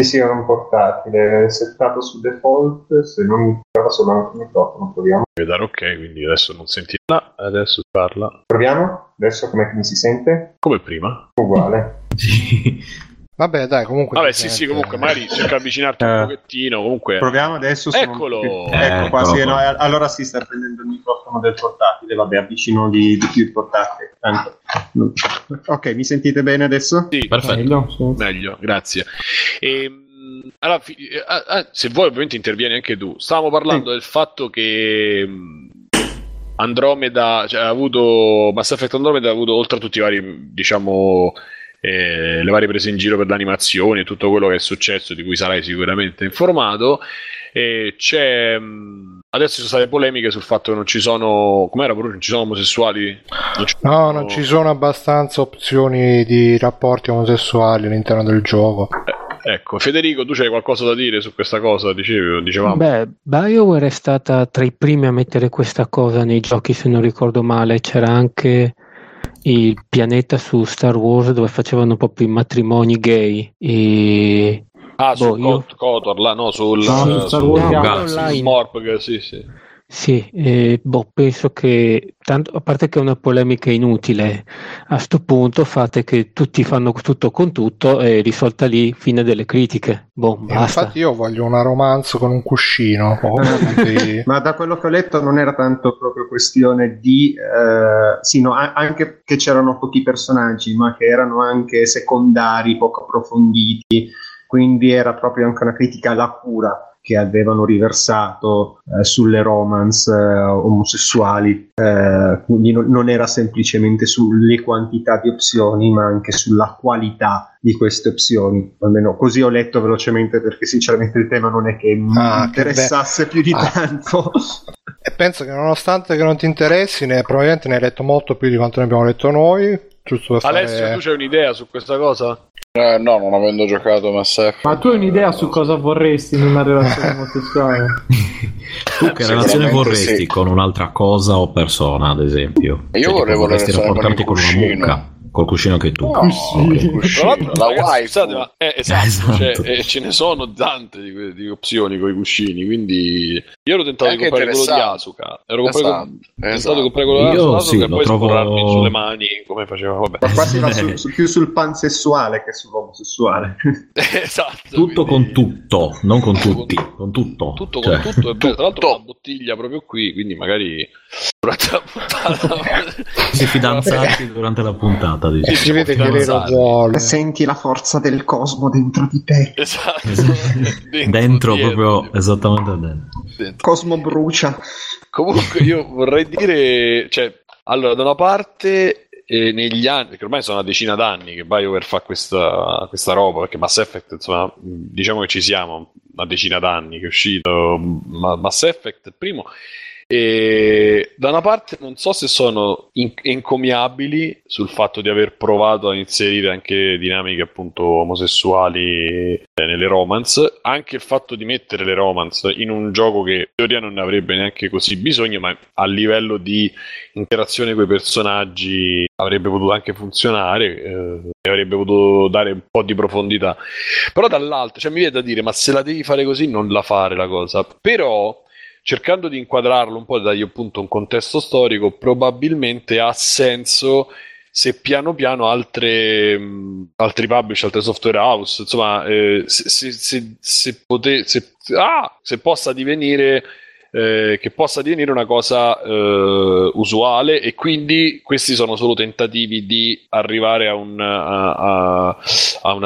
Sì, è un portatile settato su default. Se non mi trova solo il microfono, proviamo. Devo dare ok, quindi adesso non sentirla. Adesso parla. Proviamo? Adesso com'è che mi si sente? Come prima. Uguale. Sì. Vabbè, dai, comunque. Vabbè, sì, comunque, magari cerca di avvicinarti un pochettino. Comunque. Proviamo adesso. Eccolo. Ecco, quasi. No, allora si sta prendendo il microfono del portatile. Vabbè, avvicino di più il portatile. Tanto. No. Ok, mi sentite bene adesso? Sì, perfetto. Meglio, grazie. Allora, se vuoi, ovviamente intervieni anche tu. Stavamo parlando del fatto che Andromeda, cioè, ha avuto Mass Effect Andromeda, ha avuto, oltre a tutti i vari, diciamo, le varie prese in giro per l'animazione e tutto quello che è successo, di cui sarai sicuramente informato. Adesso ci sono state polemiche sul fatto che non ci sono, com'era, non ci sono omosessuali, non ci sono abbastanza opzioni di rapporti omosessuali all'interno del gioco. Ecco, Federico, tu c'hai qualcosa da dire su questa cosa? Dicevamo. Beh, BioWare è stata tra i primi a mettere questa cosa nei giochi, se non ricordo male. C'era anche il pianeta su Star Wars dove facevano proprio i matrimoni gay e Kotor, là no, sul Morpg, sì. Penso che, tanto, a parte che è una polemica inutile, a sto punto fate che tutti fanno tutto con tutto e risolta lì, fine delle critiche. Basta. Infatti io voglio una romance con un cuscino. Ma da quello che ho letto non era tanto proprio questione di anche che c'erano pochi personaggi, ma che erano anche secondari, poco approfonditi, quindi era proprio anche una critica alla cura che avevano riversato sulle romance omosessuali, quindi non era semplicemente sulle quantità di opzioni, ma anche sulla qualità di queste opzioni. Almeno così ho letto velocemente, perché sinceramente il tema non è che mi interessasse più di tanto. E penso che nonostante che non ti interessi, probabilmente ne hai letto molto più di quanto ne abbiamo letto noi. Alessio, tu c'hai un'idea su questa cosa? No, non avendo giocato Mass Effect. Ma tu hai un'idea su cosa vorresti in una relazione omosessuale? Tu che relazione vorresti, con un'altra cosa o persona, ad esempio? Io vorrei rapportarti con una mucca. Col cuscino che tu. No, cuscino. La wife. Ma, esatto. Cioè, ce ne sono tante di opzioni con i cuscini, quindi io ero tentato di comprare quello di Asuka. Io e poi scorrarmi sulle mani come faceva. Vabbè. Ma quasi più sul pansessuale che sull'omosessuale. Esatto. Tutto quindi... con tutto, non con tutti. Con tutto. Tutto con tutto. Bello. Tra l'altro una bottiglia proprio qui, quindi magari durante la puntata. Si fidanzati durante la puntata. Si vede che lei vuole. Senti la forza del cosmo dentro di te. Esatto. dentro proprio esattamente dentro. Cosmo brucia. Comunque io vorrei dire, allora, da una parte negli anni, perché ormai sono una decina d'anni che BioWare fa questa roba, perché Mass Effect, insomma, diciamo che ci siamo una decina d'anni che è uscito Mass Effect primo. E da una parte non so se sono encomiabili sul fatto di aver provato a inserire anche dinamiche appunto omosessuali nelle romance, anche il fatto di mettere le romance in un gioco che in teoria non ne avrebbe neanche così bisogno, ma a livello di interazione con i personaggi avrebbe potuto anche funzionare e avrebbe potuto dare un po' di profondità. Però dall'altro, mi viene da dire, ma se la devi fare così non la fare la cosa, però cercando di inquadrarlo un po', dargli appunto un contesto storico, probabilmente ha senso se piano piano altri publisher, altre software house, insomma, se possa divenire che possa divenire una cosa usuale, e quindi questi sono solo tentativi di arrivare a una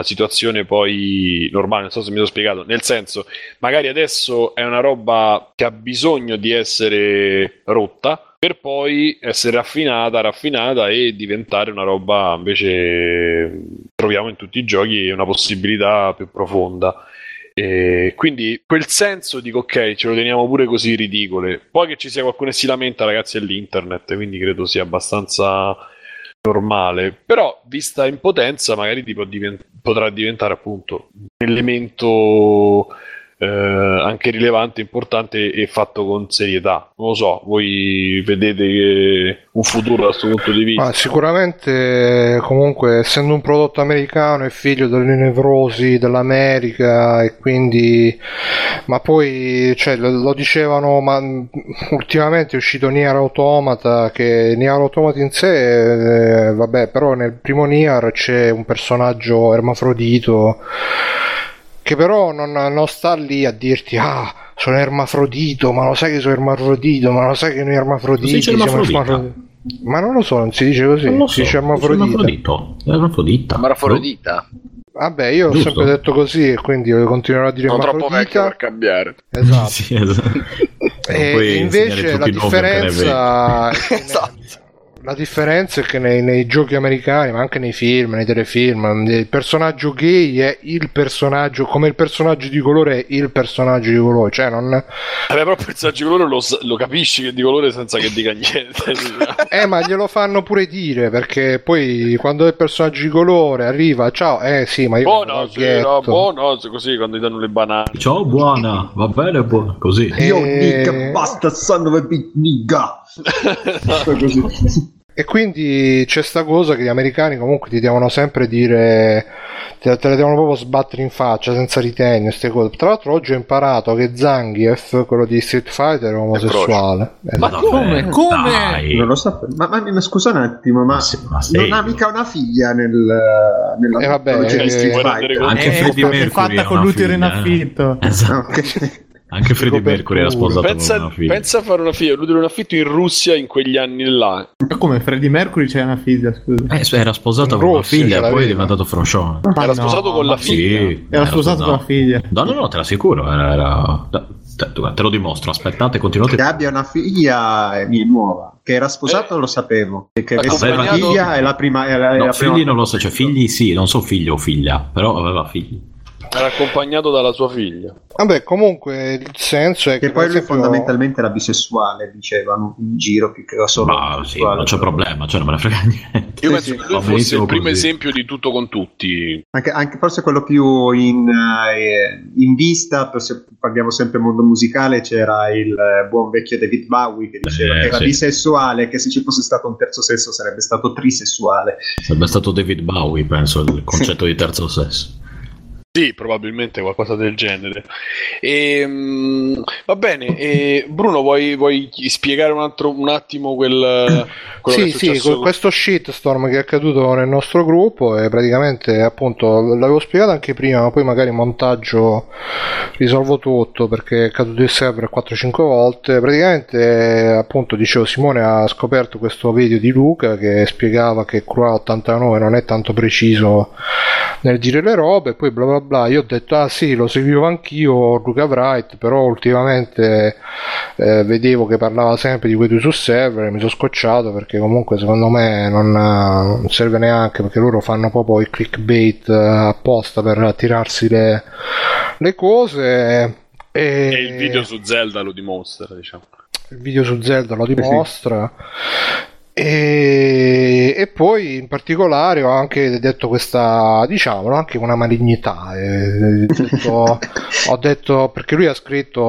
situazione poi normale. Non so se mi sono spiegato, nel senso, magari adesso è una roba che ha bisogno di essere rotta per poi essere raffinata e diventare una roba, invece troviamo in tutti i giochi una possibilità più profonda. E quindi quel senso dico, ok, ce lo teniamo pure così ridicole. Poi che ci sia qualcuno che si lamenta, ragazzi, è l'internet, quindi credo sia abbastanza normale. Però vista in potenza magari tipo potrà diventare appunto un elemento anche rilevante, importante e fatto con serietà. Non lo so, voi vedete un futuro da questo punto di vista? Ma sicuramente, comunque, essendo un prodotto americano, è figlio delle nevrosi dell'America, e quindi, ma poi, cioè, lo dicevano, ma ultimamente è uscito Nier Automata, che Nier Automata in sé vabbè, però nel primo Nier c'è un personaggio ermafrodito che però non sta lì a dirti sono ermafrodito, ma lo sai che sono ermafrodito, ma lo sai che non è ermafrodito. Ma non lo so, non si dice così, so, si dice ermafrodita. Ermafrodita. Vabbè, io giusto. Ho sempre detto così e quindi continuerò a dire ermafrodita. Sono troppo vecchio per cambiare. Esatto. Sì, esatto. E invece la differenza la differenza è che nei giochi americani, ma anche nei film, nei telefilm, il personaggio gay è il personaggio, come il personaggio di colore è il personaggio di colore, cioè non... però il personaggio di colore lo capisci che è di colore senza che dica niente. Ma glielo fanno pure dire, perché poi quando il personaggio di colore arriva, ciao, sì, ma io... Buono, buono, così quando gli danno le banane. Ciao, buona, va bene, buona, così. Io, nigga, basta, sanno per nigga. E quindi c'è sta cosa che gli americani comunque ti devono sempre dire, te le devono proprio sbattere in faccia senza ritegno queste cose. Tra l'altro oggi ho imparato che Zangief, quello di Street Fighter, è omosessuale. Ma come? Non lo sapevo. Ma scusa un attimo, non ha mica una figlia nella vabbè, di Street Fighter. Anche Freddie Mercury fatta con l'utero in affitto. Esatto. Okay. Anche Freddie Mercury era sposato con una figlia. Pensa a fare una figlia, lui era un affitto in Russia in quegli anni là. Ma come, Freddie Mercury c'era una figlia, scusa? Era sposato con una figlia, poi è diventato frocione. Era sposato con la figlia. Sì, era sposato con la figlia. No, te l'assicuro, era... Te lo dimostro, aspettate, continuate. Che abbia una figlia è nuova. Che era sposato lo sapevo. Che aveva una figlia è la prima... No, figli non lo so, cioè figli sì, non so figlio o figlia, però aveva figli. Era accompagnato dalla sua figlia. Vabbè, comunque il senso è che poi lui fondamentalmente era bisessuale, dicevano in giro, più che solo. Ma sì, non c'è problema, cioè non me ne frega niente. Io penso che lui fosse il primo esempio di tutto con tutti. Anche forse quello più in vista, se parliamo sempre mondo musicale, c'era il buon vecchio David Bowie che diceva che era bisessuale, che se ci fosse stato un terzo sesso sarebbe stato trisessuale. Sarebbe stato David Bowie, penso, il concetto di terzo sesso. Sì, probabilmente qualcosa del genere. Va bene, Bruno, vuoi spiegare un attimo quello che è successo? Sì, questo shitstorm che è accaduto nel nostro gruppo, e praticamente, appunto, l'avevo spiegato anche prima, ma poi magari in montaggio risolvo tutto, perché è caduto il server 4-5 volte. Praticamente, appunto, dicevo, Simone ha scoperto questo video di Luca che spiegava che Crua 89 non è tanto preciso nel dire le robe, poi bla bla bla. Io ho detto sì, lo seguivo anch'io Luca Wright, però ultimamente vedevo che parlava sempre di quei due su server e mi sono scocciato, perché comunque secondo me non serve neanche, perché loro fanno proprio il clickbait apposta per attirarsi le cose, e il video su Zelda lo dimostra, diciamo. Il video su Zelda lo dimostra. E poi in particolare ho anche detto questa, diciamolo, anche una malignità, ho detto, perché lui ha scritto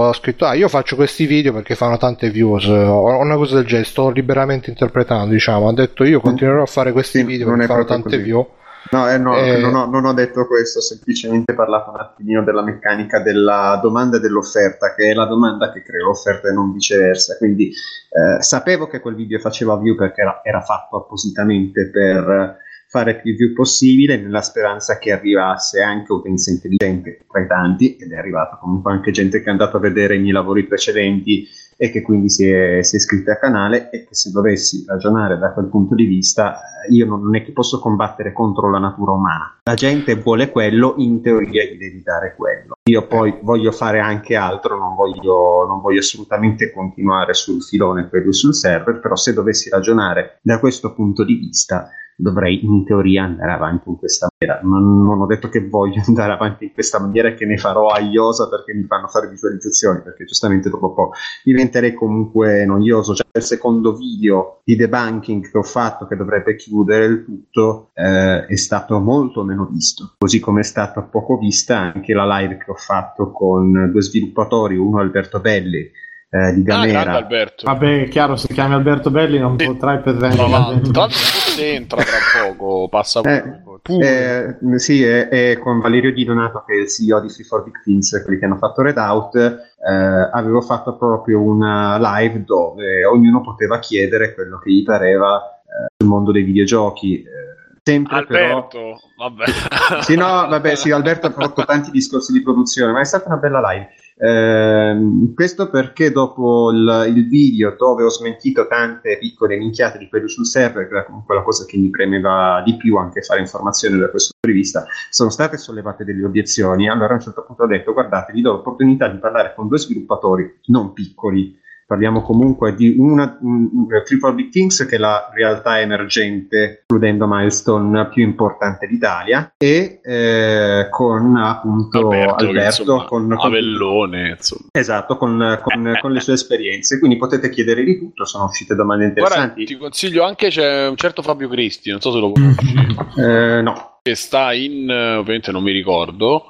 io faccio questi video perché fanno tante views o una cosa del genere, sto liberamente interpretando, diciamo, ha detto io continuerò a fare questi video perché fanno tante views. Non ho detto questo, ho semplicemente parlato un attimino della meccanica della domanda e dell'offerta, che è la domanda che crea l'offerta e non viceversa. Quindi sapevo che quel video faceva view perché era fatto appositamente per fare più view possibile, nella speranza che arrivasse anche utenza intelligente tra i tanti, ed è arrivata comunque anche gente che è andata a vedere i miei lavori precedenti e che quindi si è iscritta al canale, e che se dovessi ragionare da quel punto di vista io non è che posso combattere contro la natura umana. La gente vuole quello, in teoria gli devi dare quello. Io poi voglio fare anche altro, non voglio assolutamente continuare sul filone quello sul server, però se dovessi ragionare da questo punto di vista dovrei in teoria andare avanti in questa maniera. Non ho detto che voglio andare avanti in questa maniera e che ne farò a iosa perché mi fanno fare visualizzazioni, perché giustamente dopo un po' diventerei comunque noioso. Cioè, il secondo video di debunking che ho fatto, che dovrebbe chiudere il tutto, è stato molto meno visto, così come è stata poco vista anche la live che ho fatto con due sviluppatori, uno Alberto Belli di Gamera. Alberto. Vabbè, chiaro, se chiami Alberto Belli non potrai perdere. Tra entra tra poco, passa sì, è con Valerio Di Donato, che è il CEO di 3-4 Victims, quelli che hanno fatto Redout. Avevo fatto proprio una live dove ognuno poteva chiedere quello che gli pareva sul mondo dei videogiochi. Sempre Alberto, però... vabbè. Sì, no, vabbè, sì, Alberto ha fatto tanti discorsi di produzione, ma è stata una bella live. Questo perché dopo il video dove ho smentito tante piccole minchiate di quello sul server, che era comunque la cosa che mi premeva di più, anche fare informazione da questo punto di vista, sono state sollevate delle obiezioni. Allora a un certo punto ho detto: guardate, vi do l'opportunità di parlare con due sviluppatori non piccoli. Parliamo comunque di una 3-4 Big Things, che è la realtà emergente, includendo Milestone, più importante d'Italia, e con appunto Alberto con Avellone, insomma. Esatto, con le sue esperienze. Quindi potete chiedere di tutto, sono uscite domande interessanti. Guarda, ti consiglio anche, c'è un certo Fabio Cristi, non so se lo conosci. No. Che sta in, ovviamente non mi ricordo.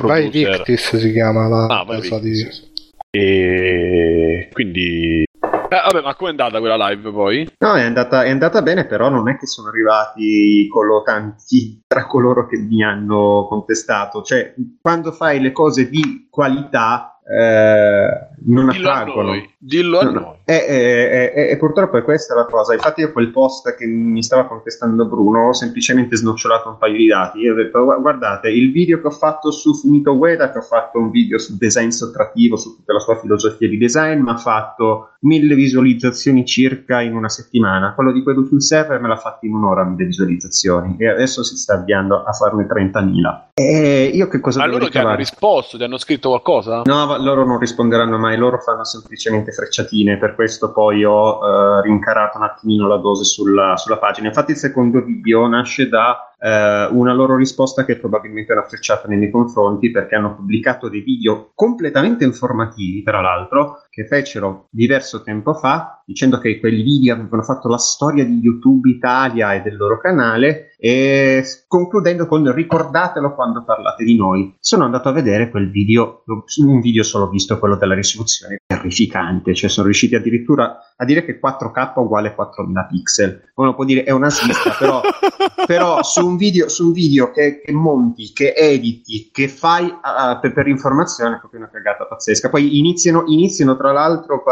Vai Victis si chiama la... Ah, vai Victis. E quindi vabbè, ma com'è andata quella live poi? No, è andata bene, però non è che sono arrivati collocanti tra coloro che mi hanno contestato. Cioè, quando fai le cose di qualità non appargono. Dillo a noi. E purtroppo è questa la cosa. Infatti io quel post che mi stava contestando Bruno ho semplicemente snocciolato un paio di dati. Io ho detto: guardate, il video che ho fatto su Fumito Ueda, che ho fatto un video su design sottrattivo, su tutta la sua filosofia di design, mi ha fatto 1000 visualizzazioni circa in una settimana. Quello di quello sul server me l'ha fatto in un'ora di visualizzazioni, e adesso si sta avviando a farne 30.000. E io che cosa devo ricavare? Ti hanno risposto? Ti hanno scritto qualcosa? No, loro non risponderanno mai, loro fanno semplicemente frecciatine. Per questo poi ho rincarato un attimino la dose sulla pagina. Infatti il secondo video nasce da una loro risposta che probabilmente è una frecciata nei miei confronti, perché hanno pubblicato dei video completamente informativi, tra l'altro, che fecero diverso tempo fa, dicendo che quei video avevano fatto la storia di YouTube Italia e del loro canale, e concludendo con: ricordatelo quando parlate di noi. Sono andato a vedere quel video, un video solo visto, quello della risoluzione terrificante. Cioè, sono riusciti addirittura a dire che 4K uguale 4000 pixel. Uno può dire è una svista, però su un video che monti, che editi, che fai per informazione, è proprio una cagata pazzesca. Poi iniziano tra l'altro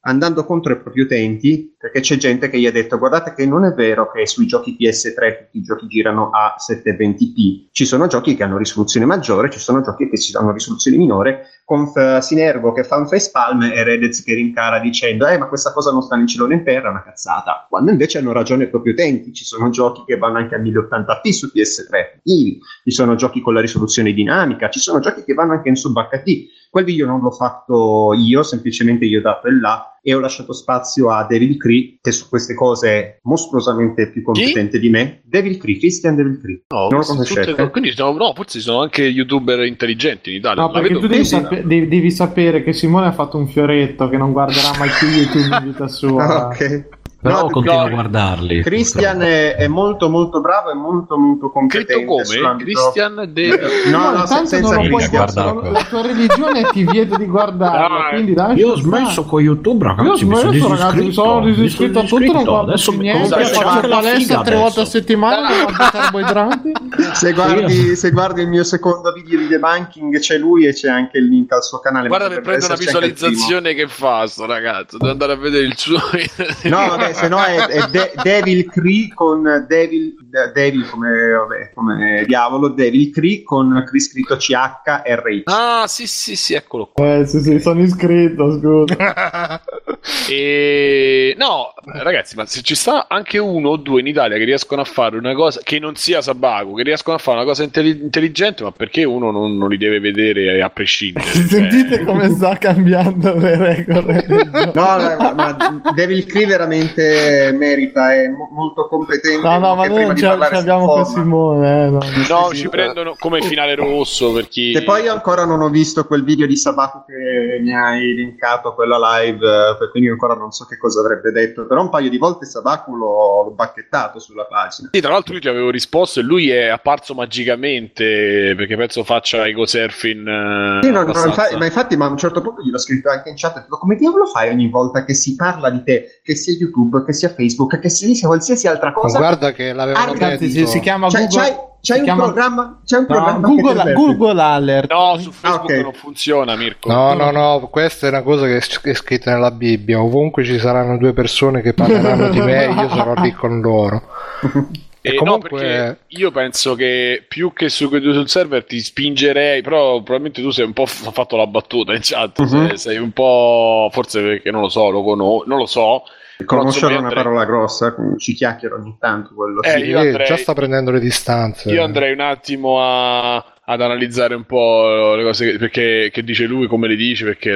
andando contro i propri utenti, perché c'è gente che gli ha detto: guardate che non è vero che sui giochi PS3 tutti i giochi girano a 720p, ci sono giochi che hanno risoluzione maggiore, ci sono giochi che hanno risoluzione minore, con Sinervo che fa un facepalm e Redez che rincara dicendo ma questa cosa non sta né in cielo né in terra, è una cazzata, quando invece hanno ragione i propri utenti. Ci sono giochi che vanno anche a 1080p su PS3, ci sono giochi con la risoluzione dinamica, ci sono giochi che vanno anche in sub HD. Quel video non l'ho fatto io, semplicemente io ho dato il là e ho lasciato spazio a Devil Cree, che su queste cose è mostruosamente più competente di me. Devil Cree, Christian Devil Cree. No, non lo conoscete? Quindi forse sono anche youtuber intelligenti in Italia. No, perché tu devi sapere che Simone ha fatto un fioretto che non guarderà mai più YouTube in vita sua. Ah, ok. Però continuo a guardarli. Christian è molto molto bravo e molto molto competente. Come? Christian No, senza non lo puoi guardare. La tua religione ti vieta di guardarlo. Io ho smesso con YouTube, ragazzi. Io ho smesso, ragazzi. Mi sono disiscritto a tutto, non guardo adesso niente. Faccio palestra 3 volte a settimana, guardo carboidrati. Se guardi il mio secondo video di debunking c'è lui e c'è anche il link al suo canale. Guarda, prendo la visualizzazione che fa sto ragazzo, devo andare a vedere il suo. No, vabbè. se no è Devil Cree con Devil come diavolo, Devil Cree con Cree scritto CHRI. Ah sì, eccolo qua. Sì, sono iscritto, scusa. No, ragazzi, ma se ci sta anche uno o due in Italia che riescono a fare una cosa che non sia Sabaku, che riescono a fare una cosa intelligente, ma perché uno non li deve vedere a prescindere? Sentite come sta cambiando le regole. Ma Devil Cree veramente merita, è molto competente. No, ma noi non ci abbiamo con Simone. No, ci prendono come finale rosso. Perché... E poi io ancora non ho visto quel video di Sabaku che mi hai linkato, quella live, quindi ancora non so che cosa avrebbe detto, però un paio di volte Sabaku l'ho bacchettato sulla pagina. Sì, tra l'altro io ti avevo risposto e lui è apparso magicamente, perché penso faccia ego surfing. Sì, ma a un certo punto gli ho scritto anche in chat, come diavolo fai ogni volta che si parla di te, che sia YouTube, che sia Facebook, che sia qualsiasi altra cosa? Ma guarda che l'avevano detto, si chiama Google... C'è un programma Google Alert. No, su Facebook non funziona, Mirko. No, questa è una cosa che è scritta nella Bibbia. Ovunque ci saranno due persone che parleranno di me, io sarò lì con loro. E comunque... No, perché io penso che più che sul server ti spingerei, però probabilmente tu sei un po' fatto la battuta in chat, sei un po', forse perché non lo so, non lo so. Conoscere una parola grossa, ci chiacchiero ogni tanto, quello già sta prendendo le distanze. Io andrei un attimo ad analizzare un po' le cose che dice lui, come le dice, perché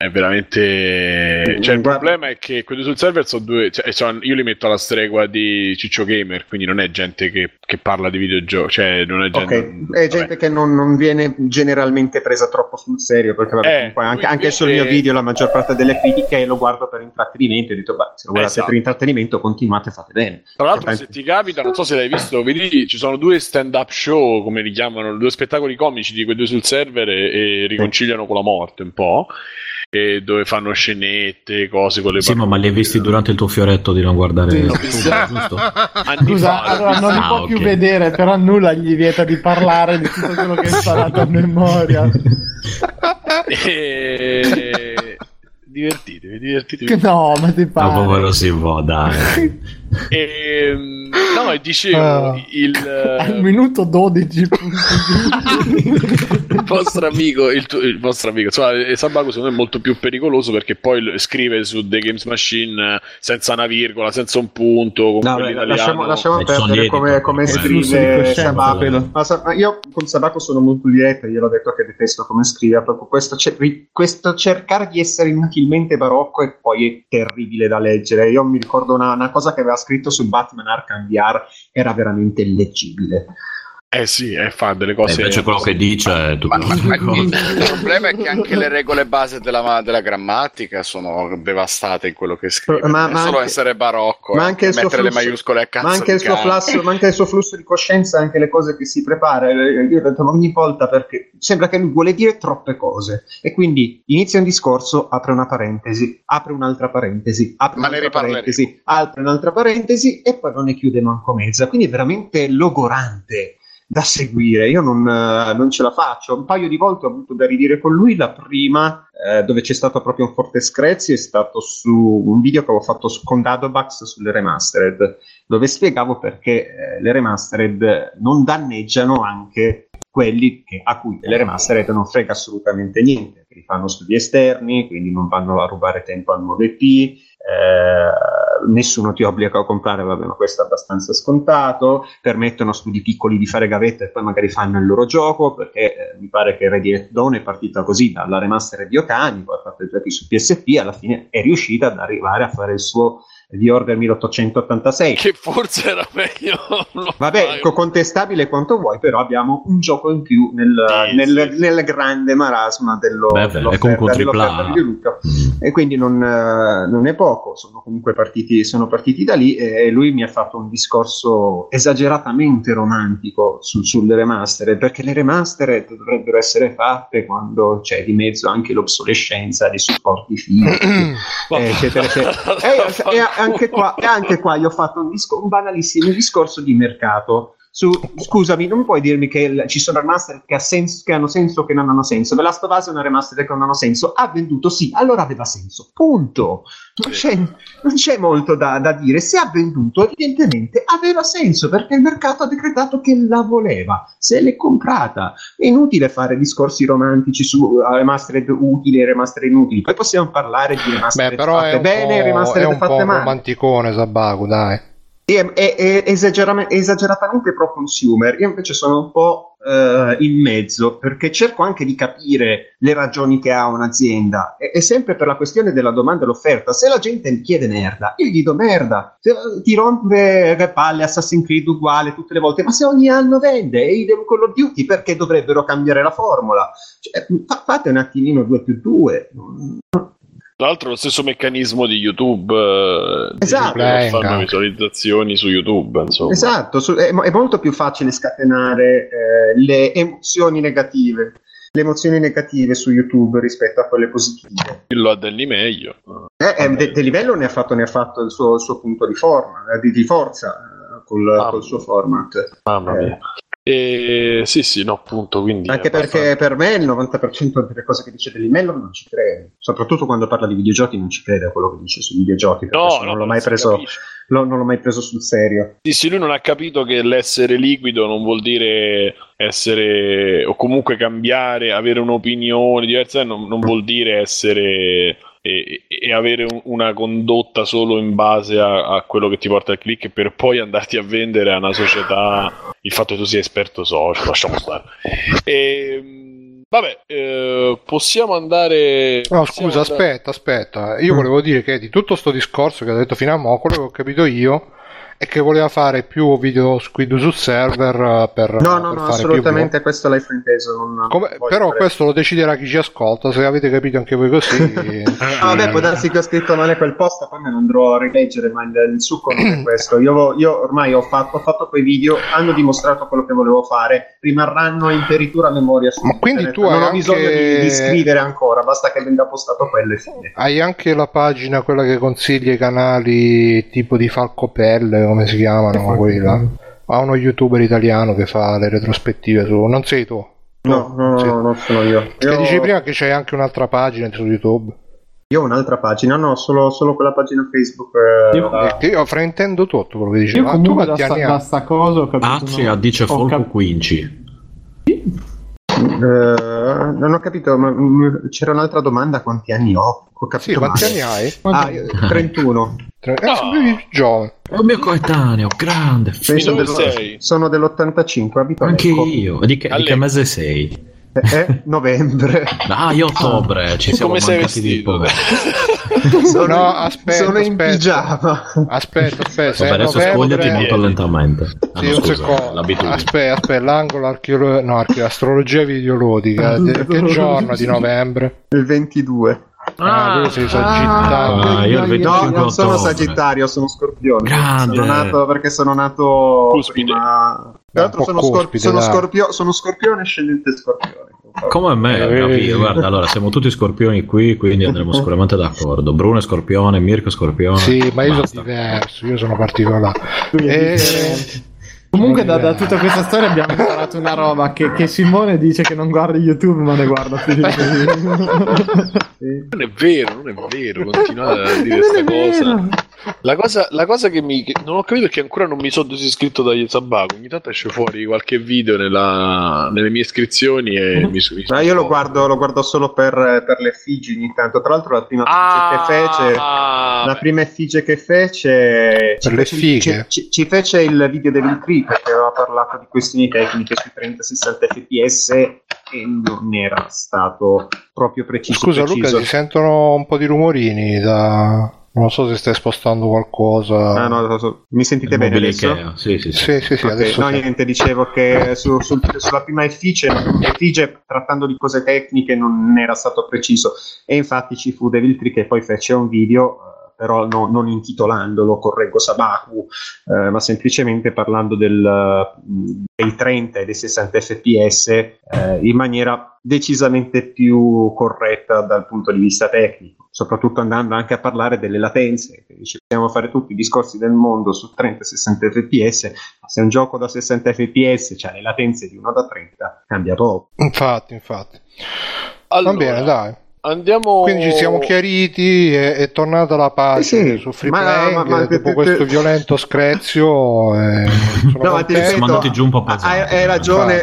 è veramente, cioè, il problema è che quelli sul server sono due, cioè, io li metto alla stregua di Ciccio Gamer, quindi non è gente che parla di videogiochi, cioè non è gente, è gente che non viene generalmente presa troppo sul serio, perché anche sul mio video la maggior parte delle critiche lo guardo per intrattenimento, e dico, se lo guardate per intrattenimento continuate, fate bene. Tra l'altro se ti capita, non so se l'hai visto, vedi, ci sono due stand up show, come li chiamano, due spettacoli comici di quei due sul server e riconciliano con la morte un po', e dove fanno scenette, cose con le parole. Sì, ma li hai visti durante il tuo fioretto di non guardare? Sì, giusto? Scusa, allora non li può più vedere, però nulla gli vieta di parlare di tutto quello che è imparato a memoria. Divertitevi. No, ma ti pare. Ma povero si può, dai. No, dicevo, al minuto 12. il vostro amico, insomma, Sabaku secondo me è molto più pericoloso, perché poi scrive su The Games Machine senza una virgola, senza un punto, con lasciamo perdere come scrive Sabaku. Ma io con Sabaku sono molto diretto, gliel'ho detto che detesto come scrive, proprio questo cercare di essere inutilmente barocco, e poi è terribile da leggere. Io mi ricordo una cosa che aveva scritto su Batman Arkham VR, era veramente illeggibile. Sì, è fan delle cose. Invece quello che dice il problema è che anche le regole base della grammatica sono devastate in quello che scrive. Solo essere barocco, ma anche mettere le maiuscole a cazzo, ma anche il suo flusso di coscienza, anche le cose che si prepara. Io ho detto ogni volta, perché sembra che lui vuole dire troppe cose, e quindi inizia un discorso, apre una parentesi, apre un'altra parentesi, apre un'altra parentesi, apre un'altra parentesi, e poi non ne chiude manco mezza. Quindi è veramente logorante da seguire, io non ce la faccio. Un paio di volte ho avuto da ridire con lui. La prima, dove c'è stato proprio un forte screzio, è stato su un video che avevo fatto con Dadobax sulle remastered, dove spiegavo perché le remastered non danneggiano anche quelli a cui le remastered non frega assolutamente niente, che li fanno studi esterni, quindi non vanno a rubare tempo al nuovo EP, nessuno ti obbliga a comprare, vabbè, ma questo è abbastanza scontato. Permettono a studi piccoli di fare gavetta e poi magari fanno il loro gioco, perché mi pare che Red Dawn è partita così, dalla remaster di Okami, poi ha fatto i giochi su PSP, alla fine è riuscita ad arrivare a fare il suo di Order 1886, che forse era meglio, vabbè, contestabile quanto vuoi, però abbiamo un gioco in più nel grande marasma dell'offerta di Luca, e quindi non è poco. Sono comunque partiti da lì, e lui mi ha fatto un discorso esageratamente romantico sulle remastered, perché le remastered dovrebbero essere fatte quando c'è di mezzo anche l'obsolescenza dei supporti fisici, eccetera eccetera. E anche qua io ho fatto un banalissimo discorso di mercato, Scusami, non puoi dirmi che ci sono remaster che hanno senso, che non hanno senso. The Last of Us è una remaster che non hanno senso. Ha venduto, sì, allora aveva senso, punto. Non c'è molto da dire. Se ha venduto, evidentemente aveva senso, perché il mercato ha decretato che la voleva, se l'è comprata. È inutile fare discorsi romantici su remastered utili e remastered inutili. Poi possiamo parlare di remastered fatte bene, remastered fatte male. È un po' romanticone Sabaku, dai. È esageratamente pro-consumer. Io invece sono un po' in mezzo, perché cerco anche di capire le ragioni che ha un'azienda. È sempre per la questione della domanda e l'offerta. Se la gente mi chiede merda, io gli do merda. Se ti rompe le palle Assassin's Creed uguale tutte le volte, ma se ogni anno vende e idem Call of Duty, perché dovrebbero cambiare la formula? Cioè, fate un attimino 2+2. Tra l'altro lo stesso meccanismo di YouTube, esatto, che fanno visualizzazioni su YouTube, insomma. Esatto, è molto più facile scatenare le emozioni negative su YouTube rispetto a quelle positive. Lo ha Danny meglio. Del livello ne ha fatto il suo punto di forma, di forza col suo format. Mamma mia. Sì, no, appunto, quindi anche perché per me il 90% delle cose che dice dell'email non ci crede, soprattutto quando parla di videogiochi non ci crede a quello che dice sui videogiochi, perché non l'ho mai preso sul serio. Sì, lui non ha capito che l'essere liquido non vuol dire essere, o comunque cambiare, avere un'opinione diversa, non vuol dire essere e avere una condotta solo in base a quello che ti porta al click, per poi andarti a vendere a una società il fatto che tu sia esperto social. Lasciamo stare. Possiamo andare. No, possiamo scusa, andare... aspetta. Io volevo dire che di tutto sto discorso che ha detto fino a mo', quello che ho capito io è che voleva fare più video squid sul server per no, fare assolutamente più. Questo l'hai frainteso, però questo lo deciderà chi ci ascolta, se avete capito anche voi così. Può darsi che ho scritto male quel post, poi me lo andrò a rileggere, ma il succo non è questo. Io ormai ho fatto quei video, hanno dimostrato quello che volevo fare, rimarranno in peritura a memoria su ma internet. Quindi tu non hai bisogno di scrivere ancora, basta che venga postato quello e fine. Hai anche la pagina quella che consiglia i canali tipo di Falcopelle, come si chiamano quella? Ha uno youtuber italiano che fa le retrospettive su... Non sei tu? No, non sono io. Che dici prima che c'è anche un'altra pagina su YouTube? Io ho un'altra pagina, no, solo quella pagina Facebook. Io fraintendo tutto quello che dicevo. Ma tu quanti anni hai? Dice Folco 15. Non ho capito, ma c'era un'altra domanda, quanti anni ho? Sì, quanti anni hai? 31. Giovane. Il mio coetaneo, grande. Sono dell'85, abito anche io. Di che mese sei? Novembre. Io ottobre. Ci siamo mancati di poco. Sono in pigiama. Aspetta, adesso sfogliati molto lentamente. Aspetta, l'angolo astrologia videoludica. Che giorno di novembre? Il 22. Tu sei sagittario. Non sono sagittario, sono scorpione. Grande. Sono nato prima. Tra l'altro sono scorpione, ascendente scorpione. Come me, guarda, allora siamo tutti scorpioni qui, quindi andremo sicuramente d'accordo. Bruno è scorpione, Mirko è scorpione. Sì, ma io sono diverso, io sono particolare. Comunque da tutta questa storia abbiamo imparato una roba, che Simone dice che non guarda YouTube, ma ne guarda più di così. Non è vero, continuate a dire questa cosa. La cosa che non ho capito è che ancora non mi sono disiscritto dagli Sabaco. Ogni tanto esce fuori qualche video nelle mie iscrizioni e mi ma io lo guardo solo per le effigie ogni tanto. Tra l'altro la prima effigie che fece per le fighe ci fece il video del Cree, perché aveva parlato di questioni tecniche sui 30-60 fps e non era stato proprio preciso. Scusa. Luca, si sentono un po' di rumorini da... Non so se stai spostando qualcosa. No. Mi sentite bene adesso? Sì, okay. Adesso niente, dicevo che sulla prima effigie, trattando di cose tecniche, non era stato preciso. E infatti ci fu Devil Tree che poi fece un video, però non intitolandolo Correggo Sabaku, ma semplicemente parlando dei 30 e dei 60 fps in maniera decisamente più corretta dal punto di vista tecnico. soprattutto andando anche a parlare delle latenze. Ci possiamo fare tutti i discorsi del mondo su 30-60 fps, ma se un gioco da 60 fps ha le latenze di uno da 30, cambia poco. Infatti. Allora, va bene, dai. Andiamo... Quindi ci siamo chiariti, è tornata la pace su Free Playing dopo questo violento screzio. No, ti ripeto, siamo andati giù un po' pesanti. Hai ragione,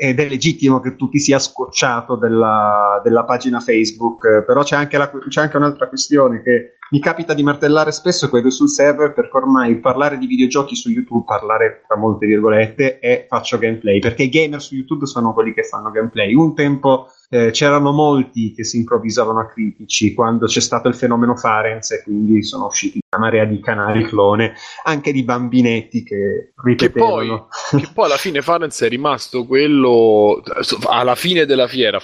ed è legittimo che tu ti sia scocciato della pagina Facebook, però c'è anche un'altra questione che mi capita di martellare spesso, quello sul server, perché ormai parlare di videogiochi su YouTube, parlare tra molte virgolette, è faccio gameplay, perché i gamer su YouTube sono quelli che fanno gameplay. Un tempo c'erano molti che si improvvisavano a critici quando c'è stato il fenomeno Farenz, e quindi sono usciti una marea di canali clone, anche di bambinetti che ripetevano. Che poi alla fine Farenz è rimasto quello, alla fine della fiera,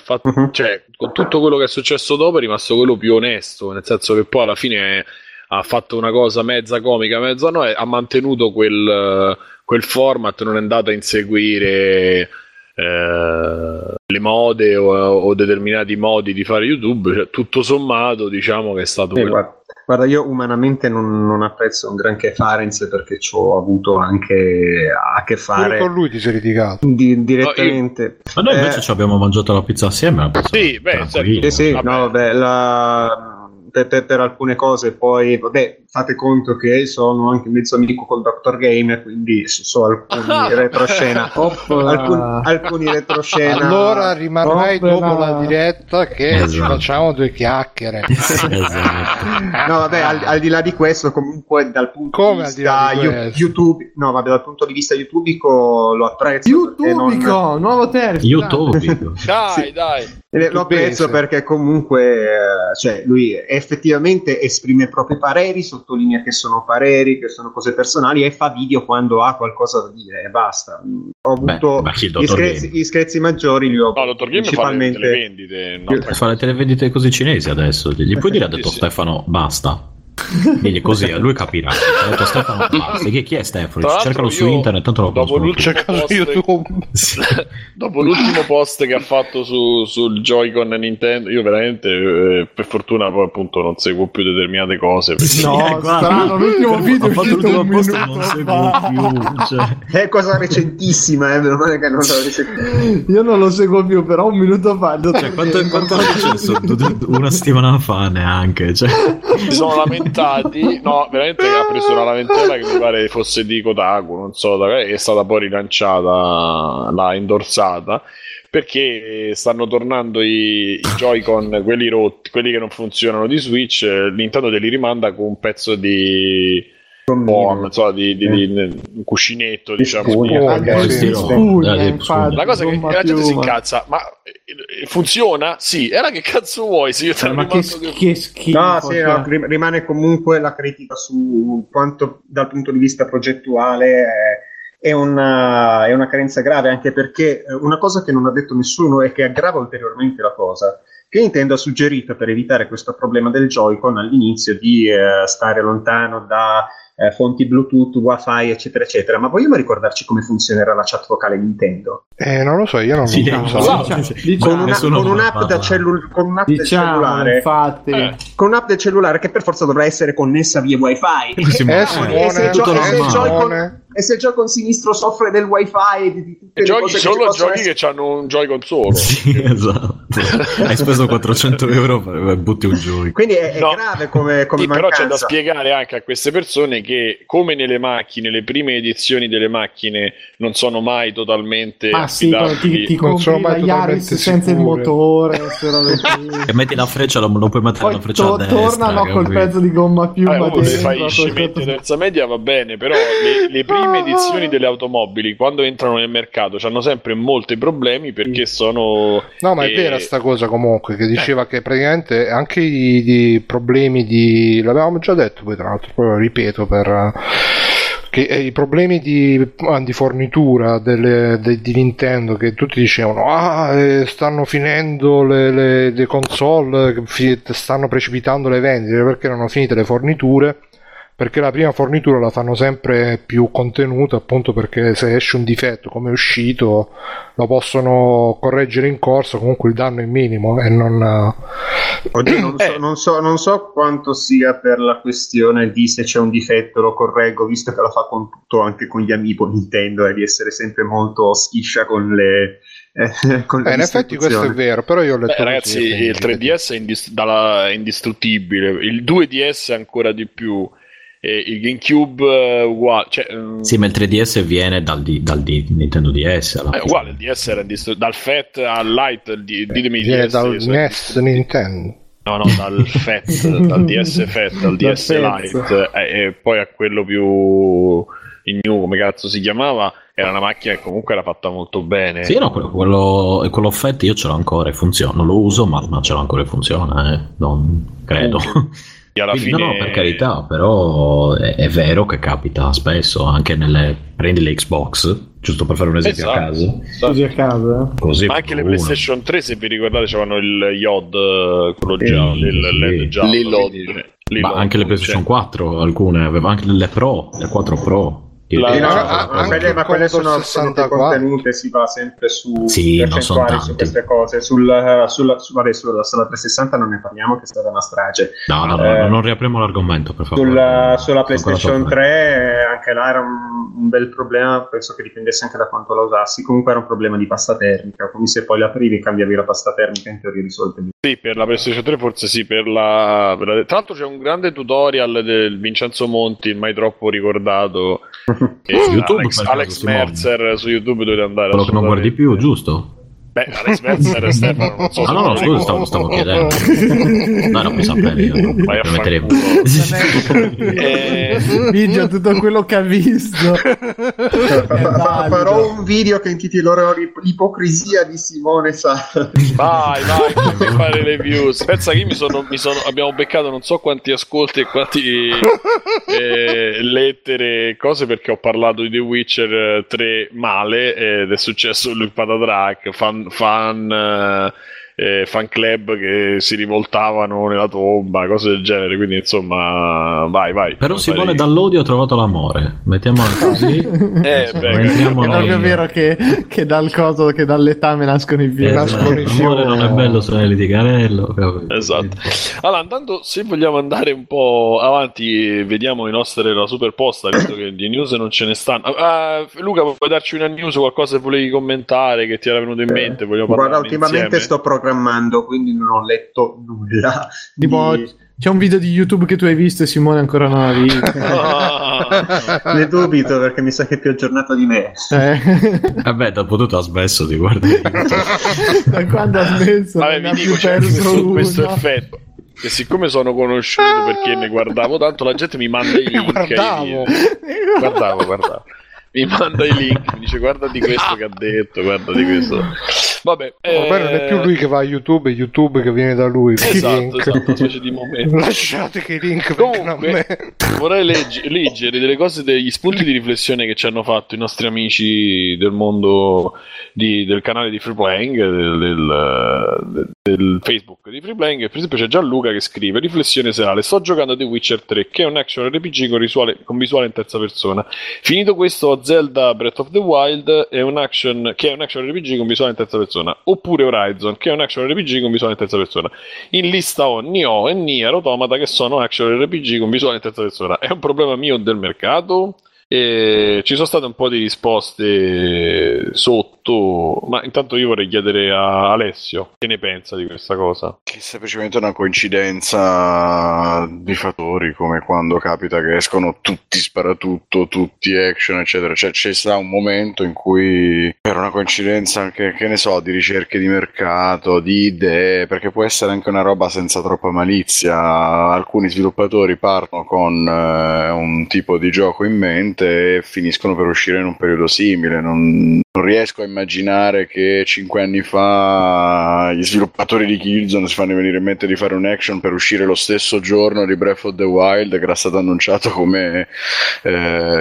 cioè con tutto quello che è successo dopo è rimasto quello più onesto, nel senso che poi alla fine ha fatto una cosa mezza comica, mezza no, e ha mantenuto quel format, non è andato a inseguire le mode o determinati modi di fare YouTube, cioè, tutto sommato diciamo che è stato guarda, io umanamente non apprezzo un granché Farenz, perché ci ho avuto anche a che fare. Pure con lui ti sei litigato direttamente. Ma noi invece ci abbiamo mangiato la pizza assieme. Per alcune cose, poi vabbè, fate conto che sono anche mezzo amico col Dr. Gamer, quindi so alcuni retroscena. alcuni retroscena. Allora rimarrai dopo la diretta che ci facciamo due chiacchiere. No, vabbè, al di là di questo, comunque dal punto di vista youtubico lo apprezzo. Youtubico, nuovo termine. Youtubico. Dai. Lo apprezzo perché comunque cioè lui effettivamente esprime i propri pareri, sottolinea che sono pareri, che sono cose personali, e fa video quando ha qualcosa da dire e basta. Ho avuto gli screzi maggiori li ho principalmente fa le televendite, fa le televendite così cinesi adesso, gli puoi dire, ha detto Stefano basta. Quindi così lui capirà. Ho detto Stefano basta. Chi è Stefano? Cercalo su internet, tanto lo posso. Dopo l'ultimo post che ha fatto sul Joy-Con Nintendo, io veramente per fortuna poi appunto non seguo più determinate cose. L'ultimo video è uscito un post e non seguo più. È cosa recentissima, io non lo seguo più, però un minuto fa. Cioè, quanto è successo? Una settimana fa neanche. Cioè. Sono lamentati, no, veramente ha preso una lamentela che mi pare fosse di Kotaku, non so, è stata poi rilanciata, l'ha indorsata, perché stanno tornando i Joy-Con, quelli rotti, quelli che non funzionano di Switch. Nintendo te li rimanda con un pezzo di un cuscinetto, diciamo, la cosa che la gente si incazza, ma funziona? Sì, era che cazzo vuoi? Se io ma che schifo, rimane comunque la critica su quanto dal punto di vista progettuale è una carenza grave, anche perché una cosa che non ha detto nessuno e che aggrava ulteriormente la cosa, che Nintendo ha suggerito per evitare questo problema del Joy-Con all'inizio di stare lontano da fonti Bluetooth, Wi-Fi, eccetera, eccetera. Ma vogliamo ricordarci come funzionerà la chat vocale Nintendo? Non lo so, io non lo so. Con un'app del cellulare che per forza dovrà essere connessa via Wi-Fi. E se il Joy-Con sinistro soffre del Wi-Fi e di tutte le cose solo giochi che hanno un Joy-Con solo. Sì, esatto. Hai speso 400 euro per butti un Joy. Quindi è grave come mancanza. Però c'è da spiegare anche a queste persone che, come nelle macchine, le prime edizioni delle macchine non sono mai totalmente ti compri la Yaris senza il motore e metti la freccia, non puoi mettere la freccia a destra, tornano col pezzo di gomma piuma. Se fai scimmette in terza media va bene, però le prime edizioni delle automobili quando entrano nel mercato hanno sempre molti problemi, perché sono è vera sta cosa comunque che diceva che praticamente anche i problemi di, l'avevamo già detto poi tra l'altro, poi ripeto, per che i problemi di fornitura di Nintendo, che tutti dicevano stanno finendo le console, stanno precipitando le vendite perché non hanno finito le forniture. perché la prima fornitura la fanno sempre più contenuta, appunto perché se esce un difetto come è uscito lo possono correggere in corso, comunque il danno è minimo e non... Oggi non so quanto sia per la questione di se c'è un difetto lo correggo, visto che lo fa con tutto, anche con gli amiibo Nintendo, di essere sempre molto schiscia con le... in effetti questo è vero, però io ho letto ragazzi il 3DS è indistruttibile, il 2DS ancora di più, il GameCube uguale, cioè, sì, ma il 3DS viene dal Nintendo DS, uguale, il DS era dal FAT al Lite, ditemi viene DS, dal NES Nintendo, no dal FAT dal DS FAT al DS Lite, e poi a quello più il New, come cazzo si chiamava, era una macchina che comunque era fatta molto bene. Sì, no, quello FAT io ce l'ho ancora e funziona, non lo uso ma ce l'ho ancora e funziona, non credo. E alla quindi, fine... No, per carità, però è vero che capita spesso, anche prendi le Xbox, giusto per fare un esempio, esatto, a caso. Così a caso. Così, ma anche le PlayStation 3, se vi ricordate, c'erano il IOD, quello giallo, il LED giallo. Ma anche le PlayStation 4, alcune, aveva anche le 4 Pro. Ma quelle sono 64 contenute, si va sempre su percentuali, su queste cose, sulla 360 non ne parliamo, che è stata una strage. No, non riapriamo l'argomento, per favore. Sulla PlayStation 3 anche là era un bel problema, penso che dipendesse anche da quanto la usassi, comunque era un problema di pasta termica, quindi se poi l'aprivi e cambiavi la pasta termica in teoria risolvevi. Sì, per la PlayStation 3 forse sì, per la... Tra l'altro c'è un grande tutorial del Vincenzo Monti, mai troppo ricordato, YouTube, Alex Mercer su YouTube dovete andare. Quello che non guardi più, giusto? Beh, Alex Mercer e Stefano non so. No, scusa, stavo chiedendo. No, non mi sapere io. Non mi permetteremo. Video tutto quello che ha visto. Farò un video che intitolerò l'ipocrisia di Simone Sala. Vai, per fare le views. Pensa che io abbiamo beccato non so quanti ascolti e quanti lettere e cose, perché ho parlato di The Witcher 3 male ed è successo il patatrack, fan club che si rivoltavano nella tomba, cose del genere, quindi insomma vai. Però Simone dall'odio ha trovato l'amore, mettiamola così. È vero che dal coso, che dall'età me nascono i piedi, l'amore non è bello se è litigarello, capito? Esatto. Allora, intanto se vogliamo andare un po' avanti, vediamo la superposta, visto che di news non ce ne stanno. Luca, puoi darci una news, qualcosa che volevi commentare, che ti era venuto in mente? Guarda, ultimamente insieme. Sto programmando, quindi non ho letto nulla. Tipo, c'è un video di YouTube che tu hai visto e Simone ancora non l'ha visto. Ne dubito, perché mi sa che è più aggiornato di me. Vabbè, dopo tutto ha smesso di guardare. Da quando ha smesso? Vabbè, vi dico, c'è questo effetto. E siccome sono conosciuto perché ne guardavo tanto, la gente mi manda i link. Guardavo. Mi manda i link, mi dice guarda di questo che ha detto, guarda di questo. Vabbè, non è più lui che va a YouTube, è YouTube che viene da lui. Esatto, una specie di momento. Lasciate che i link vengano a me. Vorrei leggere delle cose, degli spunti di riflessione che ci hanno fatto i nostri amici del mondo del canale di Free Playing, del Facebook di Free Playing. Per esempio c'è Gianluca che scrive: riflessione serale, sto giocando a The Witcher 3, che è un action RPG con visuale in terza persona. Finito questo, Zelda Breath of the Wild è un action RPG con visuale in terza persona, oppure Horizon, che è un action RPG con visuale in terza persona. In lista ho Nioh e Nier Automata, che sono action RPG con visuale in terza persona. È un problema mio del mercato? E ci sono state un po' di risposte sotto, ma intanto io vorrei chiedere a Alessio che ne pensa di questa cosa. Che è semplicemente una coincidenza di fattori, come quando capita che escono tutti sparatutto, tutti action, eccetera. Cioè c'è stato un momento in cui per una coincidenza anche, che ne so, di ricerche di mercato, di idee, perché può essere anche una roba senza troppa malizia. Alcuni sviluppatori partono con un tipo di gioco in mente e finiscono per uscire in un periodo simile. Non riesco a immaginare che 5 anni fa gli sviluppatori di Killzone si fanno venire in mente di fare un action per uscire lo stesso giorno di Breath of the Wild, che era stato annunciato come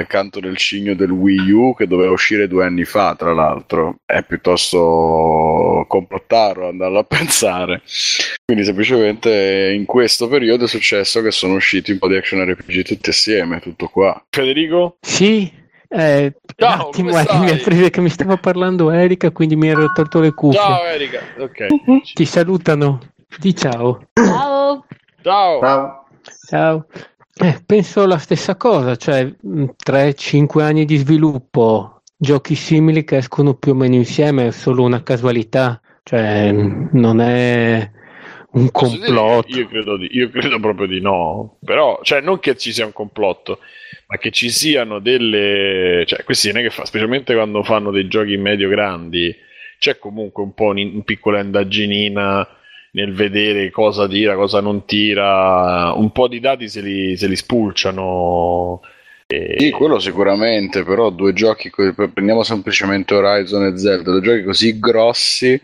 Canto del Cigno del Wii U, che doveva uscire 2 anni fa, tra l'altro. È piuttosto complottarono, andarlo a pensare. Quindi semplicemente in questo periodo è successo che sono usciti un po' di action RPG tutti assieme, tutto qua. Federico? Sì. Ciao, un attimo, che mi stava parlando Erika, quindi mi ero tolto le cuffie. Ciao Erika, ok. Ti salutano, di ciao. Ciao. Ciao. Ciao. Penso la stessa cosa, cioè 3-5 anni di sviluppo, giochi simili che escono più o meno insieme, è solo una casualità, cioè non è un complotto. Io credo proprio di no, però cioè non che ci sia un complotto, ma che ci siano delle, cioè questi non è che fa, specialmente quando fanno dei giochi medio grandi, c'è comunque un po' una piccola indagginina nel vedere cosa tira, cosa non tira, un po' di dati se li spulciano. Sì, quello sicuramente, però due giochi, prendiamo semplicemente Horizon e Zelda, due giochi così grossi,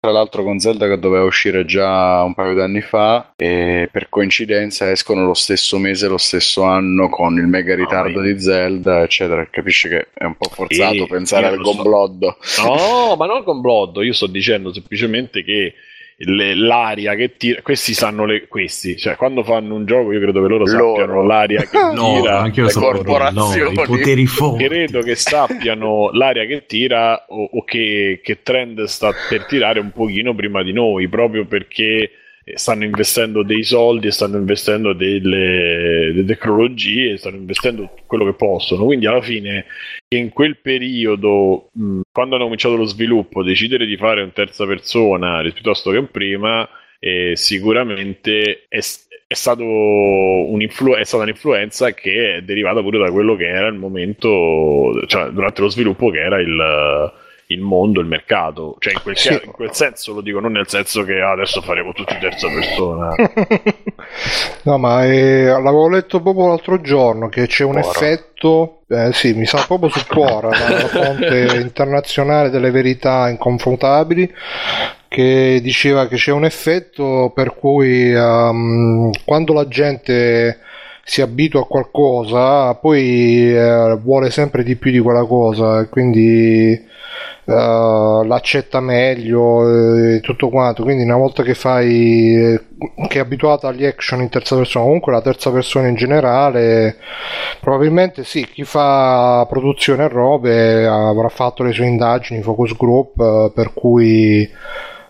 tra l'altro con Zelda che doveva uscire già un paio d'anni fa e per coincidenza escono lo stesso mese, lo stesso anno, con il mega ritardo di Zelda eccetera, capisci che è un po' forzato pensare al complotto. No, ma non complotto, io sto dicendo semplicemente che l'aria che tira, questi sanno questi, cioè quando fanno un gioco io credo che loro sappiano l'aria che tira, anche io le corporazioni, i poteri forti, credo che sappiano l'aria che tira o che trend sta per tirare un pochino prima di noi, proprio perché stanno investendo dei soldi, stanno investendo delle tecnologie, stanno investendo quello che possono, quindi alla fine in quel periodo quando hanno cominciato lo sviluppo, decidere di fare un terza persona piuttosto che un prima sicuramente è stata un'influenza che è derivata pure da quello che era il momento, cioè durante lo sviluppo, che era il mondo, il mercato, cioè in quel senso lo dico, non nel senso che adesso faremo tutti terza persona. No, ma l'avevo letto proprio l'altro giorno che c'è un effetto, sì, mi sa proprio su Quora, la fonte internazionale delle verità inconfrontabili, che diceva che c'è un effetto per cui quando la gente si abitua a qualcosa poi vuole sempre di più di quella cosa e quindi l'accetta meglio e tutto quanto, quindi una volta che che è abituata agli action in terza persona, comunque la terza persona in generale, probabilmente sì, chi fa produzione e robe avrà fatto le sue indagini, focus group, per cui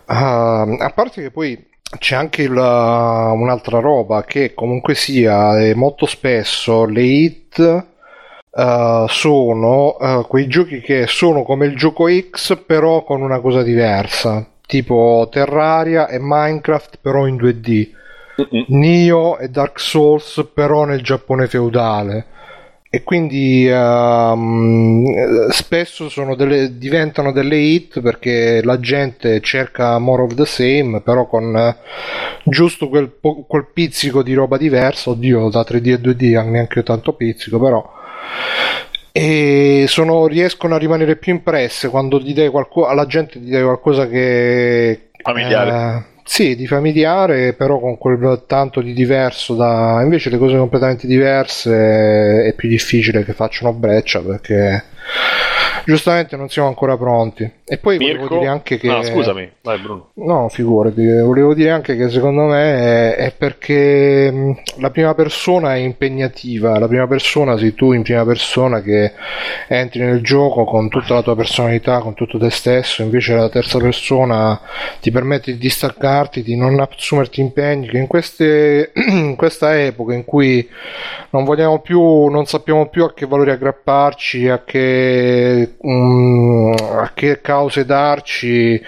a parte che poi c'è anche un'altra roba che comunque sia, e molto spesso le hit sono quei giochi che sono come il gioco X però con una cosa diversa, tipo Terraria e Minecraft però in 2D, Nioh e Dark Souls però nel Giappone feudale, e quindi spesso diventano delle hit perché la gente cerca more of the same, però con giusto quel pizzico di roba diversa, oddio da 3D a 2D neanche tanto pizzico, però e riescono a rimanere più impresse quando gli dai alla gente gli dai qualcosa che familiare, sì, di familiare, però con quel tanto di diverso invece le cose completamente diverse è più difficile che facciano breccia, perché giustamente non siamo ancora pronti. E poi volevo dire anche che scusami, vai Bruno. No, figurati, volevo dire anche che secondo me è perché la prima persona è impegnativa, la prima persona sei tu in prima persona che entri nel gioco con tutta la tua personalità, con tutto te stesso, invece la terza persona ti permette di distaccarti, di non assumerti impegni, che in questa epoca in cui non sappiamo più a che valori aggrapparci, a che cause darci,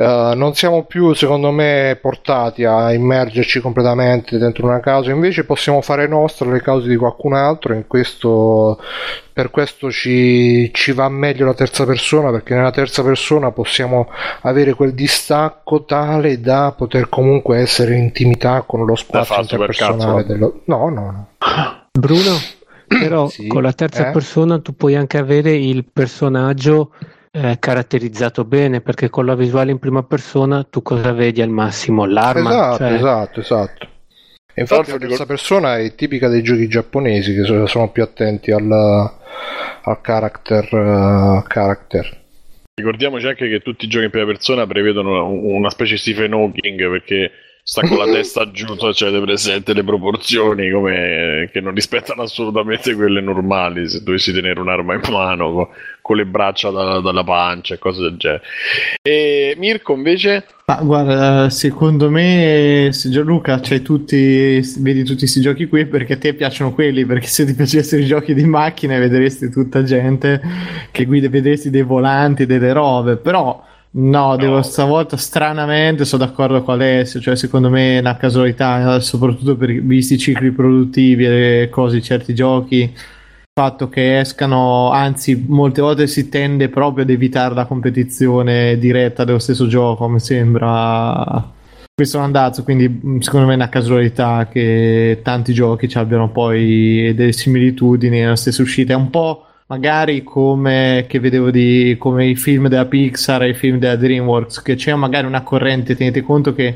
non siamo più secondo me portati a immergerci completamente dentro una causa, invece possiamo fare nostre le cause di qualcun altro, per questo ci va meglio la terza persona, perché nella terza persona possiamo avere quel distacco tale da poter comunque essere in intimità con lo spazio interpersonale Bruno, però sì, con la terza persona tu puoi anche avere il personaggio caratterizzato bene, perché con la visuale in prima persona tu cosa vedi al massimo? L'arma, esatto. Infatti la terza persona è tipica dei giochi giapponesi che sono più attenti al character Ricordiamoci anche che tutti i giochi in prima persona prevedono una specie di Stephen Hawking, perché sta con la testa giù, cioè le presente le proporzioni come, che non rispettano assolutamente quelle normali, se dovessi tenere un'arma in mano con le braccia dalla pancia e cose del genere. E Mirko invece? Ma guarda, secondo me Gianluca, c'hai tutti, vedi tutti questi giochi qui perché a te piacciono quelli, perché se ti piacessero i giochi di macchine vedresti tutta gente che guida, vedresti dei volanti, delle robe, però no, devo stavolta stranamente sono d'accordo con Alessio, cioè secondo me è una casualità, soprattutto per visti i cicli produttivi e cose, certi giochi, il fatto che escano, anzi molte volte si tende proprio ad evitare la competizione diretta dello stesso gioco, mi sembra questo è un andazzo, quindi secondo me è una casualità che tanti giochi ci abbiano poi delle similitudini nella stessa uscita, è un po' magari come che vedevo di come i film della Pixar e i film della DreamWorks, che c'è magari una corrente, tenete conto che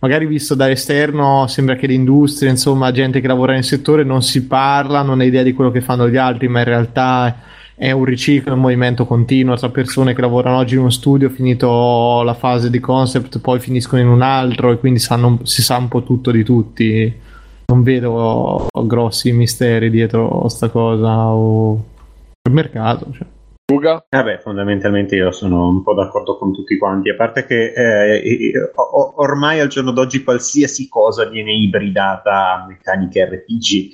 magari visto dall'esterno sembra che l'industria, insomma gente che lavora nel settore non si parla, non ha idea di quello che fanno gli altri, ma in realtà è un riciclo, un movimento continuo tra persone che lavorano oggi in uno studio, finito la fase di concept poi finiscono in un altro e quindi si sa un po' tutto di tutti, non vedo grossi misteri dietro sta cosa o mercato, cioè. Luca? Vabbè, fondamentalmente io sono un po' d'accordo con tutti quanti, a parte che ormai al giorno d'oggi qualsiasi cosa viene ibridata a meccaniche RPG,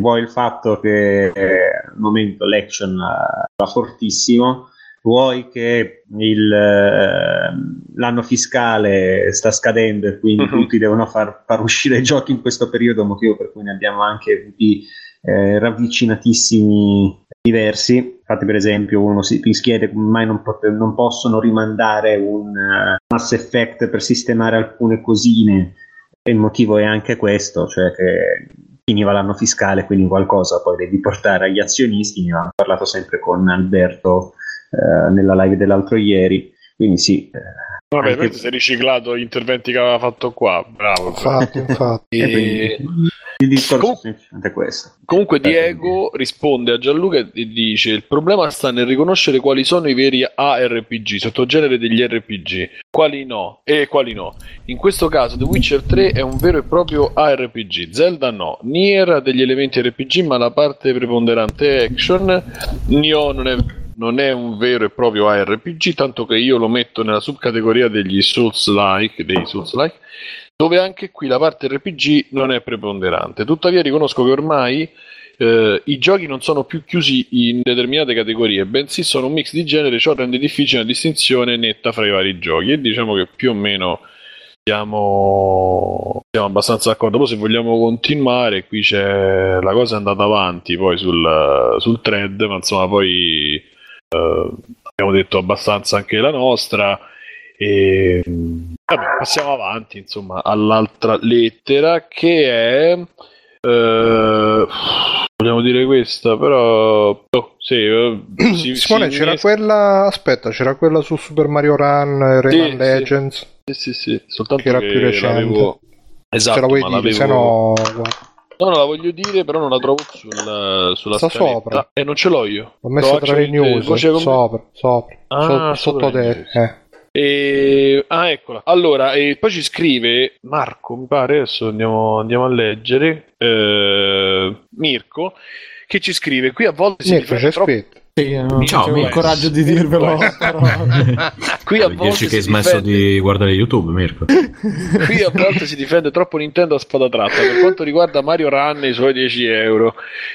vuoi il fatto che al momento l'action va fortissimo, vuoi che l'anno fiscale sta scadendo e quindi tutti devono far uscire giochi in questo periodo, motivo per cui ne abbiamo anche avuti ravvicinatissimi diversi. Infatti per esempio uno si chiede come mai non possono rimandare un Mass Effect per sistemare alcune cosine, e il motivo è anche questo, cioè che finiva l'anno fiscale, quindi qualcosa poi devi portare agli azionisti. Ne abbiamo parlato sempre con Alberto nella live dell'altro ieri, quindi sì, vabbè, questo si è riciclato gli interventi che aveva fatto qua, bravo, infatti. Il discorso è questo. Comunque Diego risponde a Gianluca e dice: il problema sta nel riconoscere quali sono i veri ARPG, sottogenere degli RPG, quali no e quali no. In questo caso The Witcher 3 è un vero e proprio ARPG, Zelda no, Nier ha degli elementi RPG ma la parte preponderante è action, Nioh non è un vero e proprio ARPG, tanto che io lo metto nella subcategoria degli Souls-like, dei Souls-like, dove anche qui la parte RPG non è preponderante. Tuttavia riconosco che ormai i giochi non sono più chiusi in determinate categorie, bensì sono un mix di genere, ciò rende difficile una distinzione netta fra i vari giochi, e diciamo che più o meno siamo abbastanza d'accordo. Poi se vogliamo continuare, qui c'è la cosa è andata avanti poi sul thread, ma insomma poi abbiamo detto abbastanza anche la nostra, e vabbè, passiamo avanti insomma all'altra lettera, che è vogliamo dire questa, però sì, Simone, c'era quella, aspetta, c'era quella su Super Mario Run, Rayman Legends, sì, soltanto che era più recente, esatto, ce la vuoi dire, se no guarda. No, non la voglio dire, però non la trovo sulla sta scaletta. Sopra. E non ce l'ho io. L'ho messa tra le news, sopra. Ah, sotto te. Eccola. Allora, e poi ci scrive Marco, mi pare, adesso andiamo a leggere, Mirko, che ci scrive, qui a volte si Mirko, c'è troppo... Ciao, il coraggio di dirvelo. Qui a volte che hai smesso di guardare YouTube, Mirko. Qui a volte si difende troppo Nintendo a spada tratta per quanto riguarda Mario Run e i suoi 10€.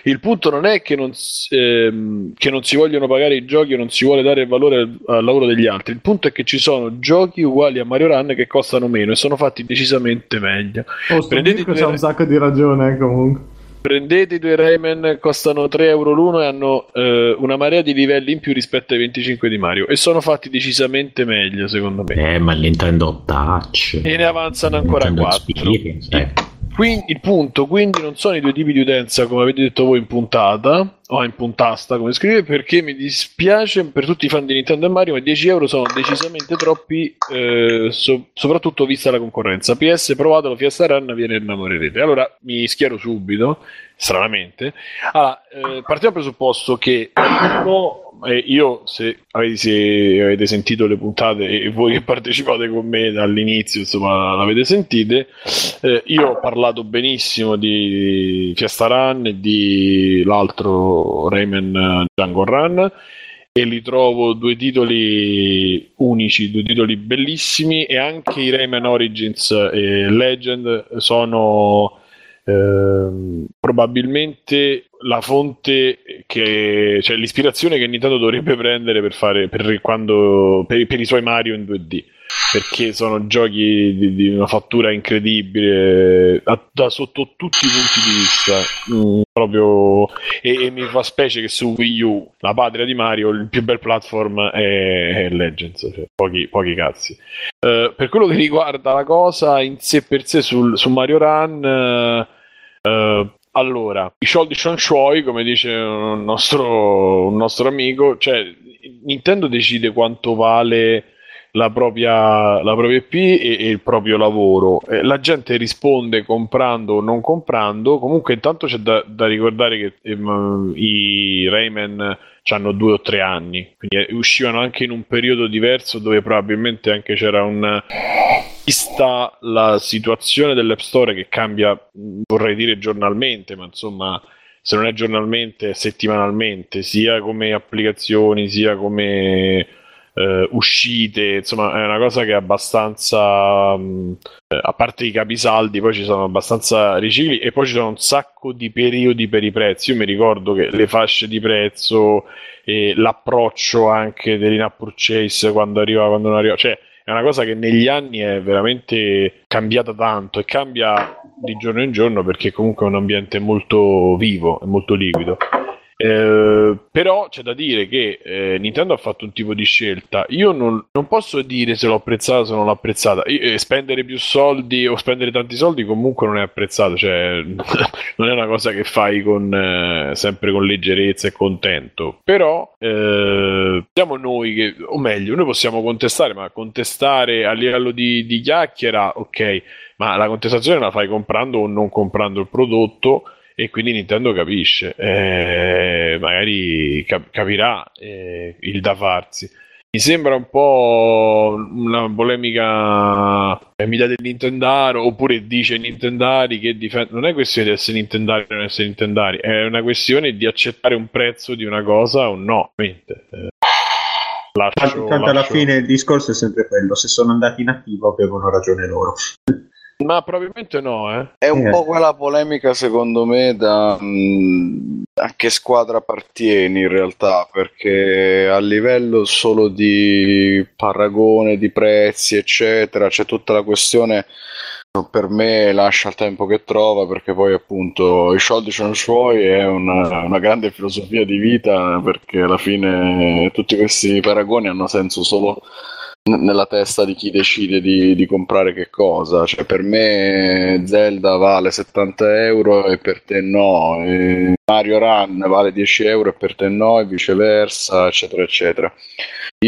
Il punto non è che non si vogliono pagare i giochi o non si vuole dare valore al lavoro degli altri. Il punto è che ci sono giochi uguali a Mario Run che costano meno e sono fatti decisamente meglio. Mirko c'ha un sacco di ragione, comunque. Prendete i 2 Rayman, costano 3€ l'uno e hanno una marea di livelli in più rispetto ai 25 di Mario e sono fatti decisamente meglio, secondo me. Ma il Nintendo Touch e ne avanzano ancora 4. Quindi il punto, quindi non sono i due tipi di utenza come avete detto voi in puntata o in puntasta come scrive, perché mi dispiace per tutti i fan di Nintendo e Mario, ma 10€ sono decisamente troppi, soprattutto vista la concorrenza. PS, provatelo, Fiesta Run, vi innamorerete. Allora mi schiero subito, stranamente. Allora, partiamo dal presupposto che io, se avete sentito le puntate e voi che partecipate con me dall'inizio, insomma, l'avete sentite, io ho parlato benissimo di Fiesta Run e di l'altro Rayman Django Run, e li trovo due titoli unici, due titoli bellissimi, e anche i Rayman Origins e Legend sono probabilmente la fonte che, cioè l'ispirazione che Nintendo dovrebbe prendere per fare per i suoi Mario in 2D, perché sono giochi di una fattura incredibile da sotto tutti i punti di vista, proprio, e mi fa specie che su Wii U, la patria di Mario, il più bel platform è Legends, cioè, pochi cazzi. Per quello che riguarda la cosa in sé per sé su Mario Run, allora, i soldi sono suoi, come dice un nostro amico, cioè Nintendo decide quanto vale la propria IP e il proprio lavoro. La gente risponde comprando o non comprando. Comunque intanto c'è da ricordare che i Rayman hanno 2 o 3 anni, quindi uscivano anche in un periodo diverso, dove probabilmente anche c'era vista la situazione dell'App Store che cambia, vorrei dire giornalmente, ma insomma, se non è giornalmente, è settimanalmente, sia come applicazioni, sia come uscite, insomma è una cosa che è abbastanza, a parte i capisaldi, poi ci sono abbastanza ricicli, e poi ci sono un sacco di periodi per i prezzi. Io mi ricordo che le fasce di prezzo e l'approccio anche dell'in-app purchase, quando arriva, quando non arriva, cioè è una cosa che negli anni è veramente cambiata tanto, e cambia di giorno in giorno, perché comunque è un ambiente molto vivo e molto liquido. Però c'è da dire che Nintendo ha fatto un tipo di scelta. Io non posso dire se l'ho apprezzata o se non l'ho apprezzata. Spendere più soldi o spendere tanti soldi comunque non è apprezzato, cioè non è una cosa che fai sempre con leggerezza e contento. Però siamo noi che, o meglio, noi possiamo contestare, ma contestare a livello di chiacchiera, ok, ma la contestazione la fai comprando o non comprando il prodotto. E quindi Nintendo capisce, magari capirà il da farsi. Mi sembra un po' una polemica, mi date il Nintendaro, oppure dice Nintendari che difende. Non è questione di essere Nintendari o non essere Nintendari, è una questione di accettare un prezzo di una cosa o no. Tanto alla fine il discorso è sempre quello: se sono andati in attivo avevano ragione loro. Ma probabilmente no, eh. È un po' quella polemica, secondo me, da a che squadra appartieni in realtà, perché a livello solo di paragone di prezzi eccetera c'è tutta la questione, per me lascia il tempo che trova, perché poi appunto i soldi sono suoi è una grande filosofia di vita, perché alla fine tutti questi paragoni hanno senso solo nella testa di chi decide di comprare che cosa. Cioè, per me Zelda vale 70 € e per te no, e Mario Run vale 10 € e per te no, e viceversa, eccetera eccetera.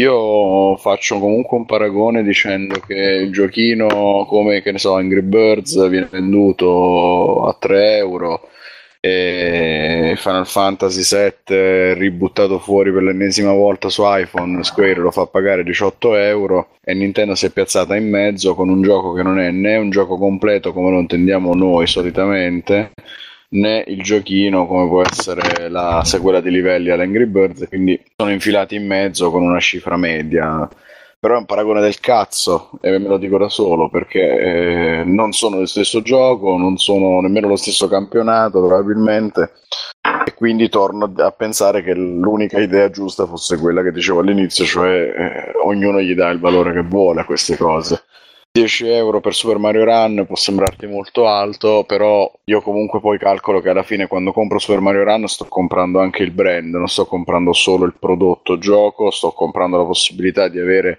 Io faccio comunque un paragone dicendo che il giochino, come che ne so, Angry Birds viene venduto a 3 €, e Final Fantasy VII ributtato fuori per l'ennesima volta su iPhone, Square lo fa pagare 18 € e Nintendo si è piazzata in mezzo con un gioco che non è né un gioco completo come lo intendiamo noi solitamente, né il giochino come può essere la sequela di livelli all'Angry Birds, quindi sono infilati in mezzo con una cifra media. Però è un paragone del cazzo, e me lo dico da solo, perché non sono lo stesso gioco, non sono nemmeno lo stesso campionato probabilmente, e quindi torno a pensare che l'unica idea giusta fosse quella che dicevo all'inizio, cioè ognuno gli dà il valore che vuole a queste cose. 10 € per Super Mario Run può sembrarti molto alto, però io comunque poi calcolo che alla fine quando compro Super Mario Run sto comprando anche il brand, non sto comprando solo il prodotto gioco, sto comprando la possibilità di avere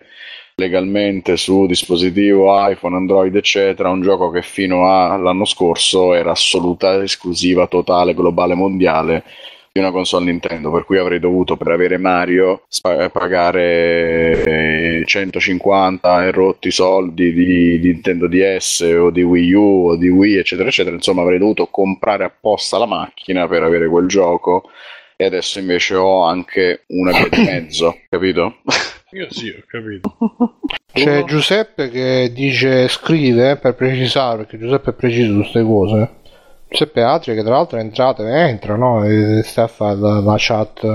legalmente su dispositivo iPhone, Android eccetera un gioco che fino all'anno scorso era assoluta, esclusiva, totale, globale, mondiale di una console Nintendo, per cui avrei dovuto, per avere Mario, pagare 150 e rotti soldi di Nintendo DS o di Wii U o di Wii eccetera eccetera, insomma avrei dovuto comprare apposta la macchina per avere quel gioco e adesso invece ho anche una via di mezzo, capito? Io sì, ho capito. C'è Giuseppe che dice, scrive per precisare, perché Giuseppe è preciso su queste cose. Giuseppe Atria, che tra l'altro è entrato entra, no? E sta a fare la chat.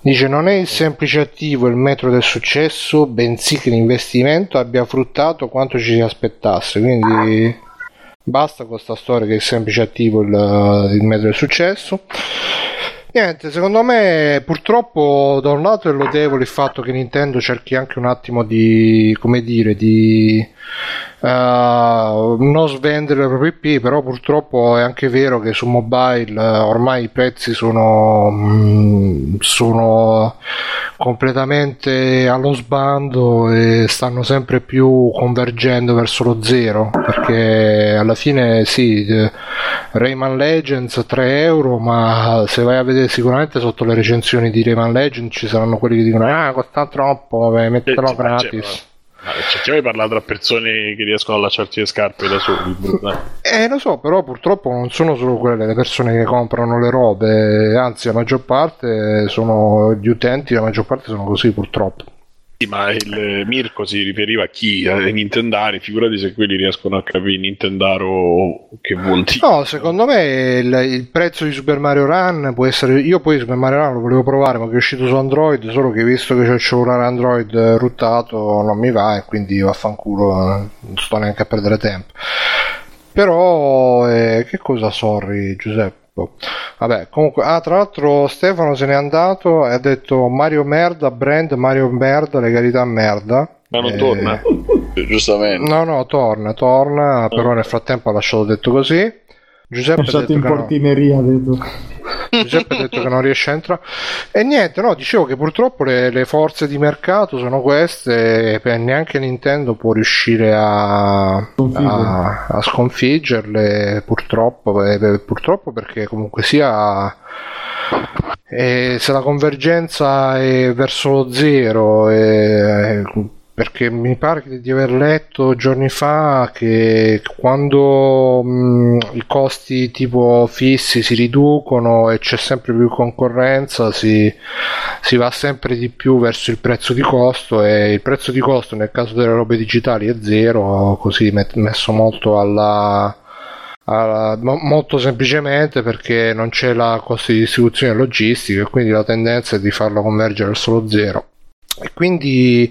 Dice: non è il semplice attivo il metro del successo, bensì che l'investimento abbia fruttato quanto ci si aspettasse. Quindi basta con sta storia che è il semplice attivo il metro del successo. Niente, secondo me purtroppo da un lato è lodevole il fatto che Nintendo cerchi anche un attimo di, come dire, di non svendere le proprie IP, però purtroppo è anche vero che su mobile ormai i prezzi sono completamente allo sbando e stanno sempre più convergendo verso lo zero, perché alla fine sì, Rayman Legends 3 euro, ma se vai a vedere sicuramente sotto le recensioni di Rayman Legends ci saranno quelli che dicono costa troppo, vabbè, metterlo gratis. Cerchiamo di parlare tra persone che riescono a lasciarci le scarpe da soli, lo so, però purtroppo non sono solo quelle le persone che comprano le robe, anzi la maggior parte sono gli utenti, la maggior parte sono così purtroppo. Sì, ma il Mirko si riferiva a chi? Ai Nintendari, figurati se quelli riescono a capire Nintendaro che vuol dire. No, secondo me il prezzo di Super Mario Run può essere... Io poi Super Mario Run lo volevo provare, ma che è uscito su Android, solo che visto che c'ho un Android ruttato non mi va, e quindi vaffanculo, non sto neanche a perdere tempo. Però, che cosa sorri, Giuseppe? Vabbè, comunque, tra l'altro Stefano se n'è andato e ha detto Mario merda, brand Mario merda, legalità merda. Ma non torna, giustamente. No, torna, okay. Però nel frattempo ha lasciato detto così. Giuseppe è stato in portineria, ha detto. Giuseppe ha detto che non riesce a entrare. E niente, no, dicevo che purtroppo le forze di mercato sono queste e neanche Nintendo può riuscire a sconfiggerle, purtroppo, perché comunque sia... se la convergenza è verso lo zero... Perché mi pare di aver letto giorni fa che quando i costi tipo fissi si riducono e c'è sempre più concorrenza, si va sempre di più verso il prezzo di costo, e il prezzo di costo nel caso delle robe digitali è zero, così messo molto molto semplicemente, perché non c'è la costi di distribuzione logistica, e quindi la tendenza è di farlo convergere verso lo zero. E quindi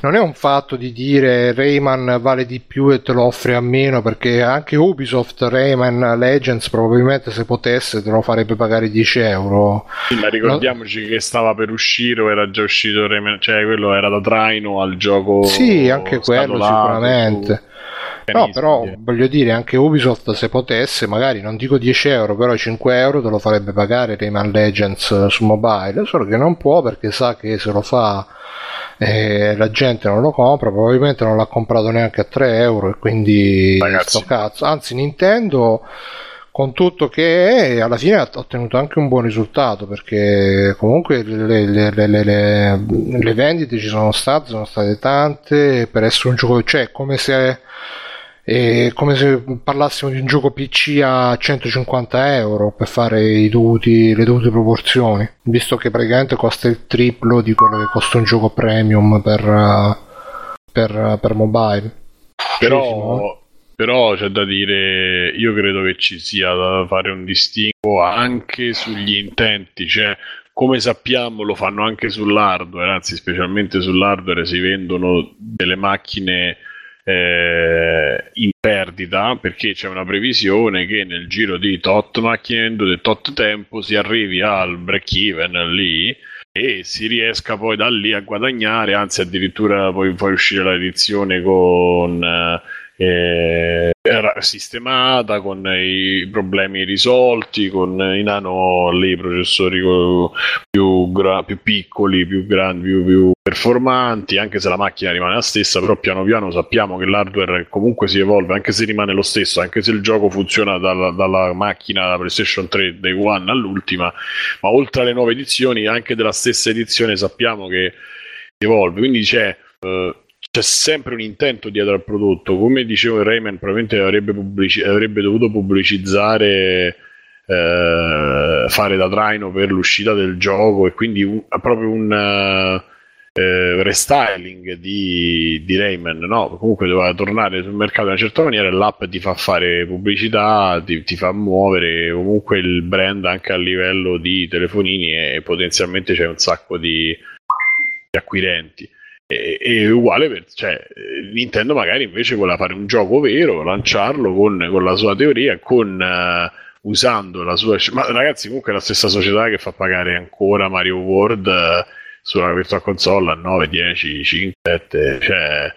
non è un fatto di dire Rayman vale di più e te lo offre a meno, perché anche Ubisoft Rayman Legends probabilmente se potesse te lo farebbe pagare 10 euro. Sì, ma ricordiamoci che stava per uscire o era già uscito Rayman, cioè quello era da traino al gioco. Sì, anche quello sicuramente. No, però voglio dire, anche Ubisoft se potesse, magari non dico 10 euro, però 5 euro te lo farebbe pagare Rayman Legends su mobile, solo che non può, perché sa che se lo fa la gente non lo compra, probabilmente non l'ha comprato neanche a 3 euro, e quindi sto cazzo. Anzi, Nintendo, con tutto che è, alla fine ha ottenuto anche un buon risultato, perché comunque le vendite ci sono state tante per essere un gioco, cioè come se parlassimo di un gioco PC a 150 euro per fare le dovute proporzioni, visto che praticamente costa il triplo di quello che costa un gioco premium per mobile. Però c'è da dire, io credo che ci sia da fare un distinguo anche sugli intenti, cioè come sappiamo lo fanno anche sull'hardware, anzi specialmente sull'hardware si vendono delle macchine in perdita, perché c'è una previsione che nel giro di tot macchine vendute, tot tempo si arrivi al break even lì e si riesca poi da lì a guadagnare, anzi addirittura poi puoi uscire l'edizione con sistemata, con i problemi risolti, con i nano lì, i processori più piccoli, più grandi, più performanti, anche se la macchina rimane la stessa, però piano piano sappiamo che l'hardware comunque si evolve, anche se rimane lo stesso, anche se il gioco funziona dalla macchina, dalla PlayStation 3 Day One all'ultima, ma oltre alle nuove edizioni, anche della stessa edizione sappiamo che si evolve, quindi c'è sempre un intento dietro al prodotto. Come dicevo, Rayman probabilmente avrebbe dovuto pubblicizzare fare da traino per l'uscita del gioco, e quindi proprio un restyling di Rayman, no? Comunque doveva tornare sul mercato in una certa maniera, l'app ti fa fare pubblicità, ti fa muovere comunque il brand anche a livello di telefonini, e potenzialmente c'è un sacco di acquirenti. E uguale per, cioè, Nintendo magari invece voleva fare un gioco vero, lanciarlo con la sua teoria, usando la sua, ma ragazzi, comunque è la stessa società che fa pagare ancora Mario World sulla virtual console a 9, 10, 5, 7, cioè,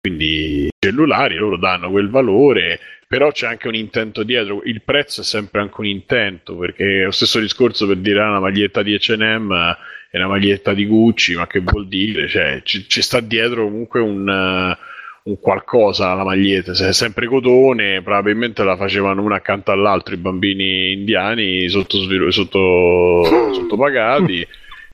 quindi cellulari, loro danno quel valore, però c'è anche un intento dietro. Il prezzo è sempre anche un intento, perché è lo stesso discorso per dire una maglietta di H&M e una maglietta di Gucci, ma che vuol dire? Cioè, ci sta dietro comunque un qualcosa alla maglietta, se è sempre cotone, probabilmente la facevano una accanto all'altro i bambini indiani sottopagati.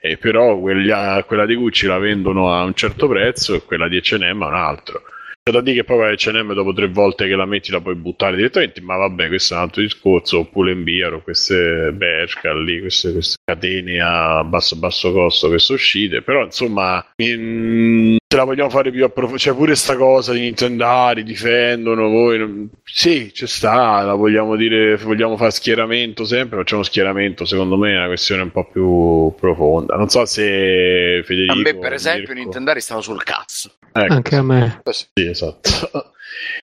E però quella di Gucci la vendono a un certo prezzo e quella di H&M a un altro. C'è da dire che poi H&M dopo 3 volte che la metti la puoi buttare direttamente, ma vabbè, questo è un altro discorso. Oppure Pull&Bear, queste Bershka lì, queste catene a basso costo, queste uscite. Però insomma, ce la vogliamo fare più approfondita, cioè pure sta cosa di Nintendari difendono voi, sì, ci sta, la vogliamo dire, vogliamo fare schieramento sempre, facciamo schieramento. Secondo me è una questione un po' più profonda, non so se Federico, a me per esempio Nintendari stava sul cazzo, ecco. Anche a me, sì, esatto.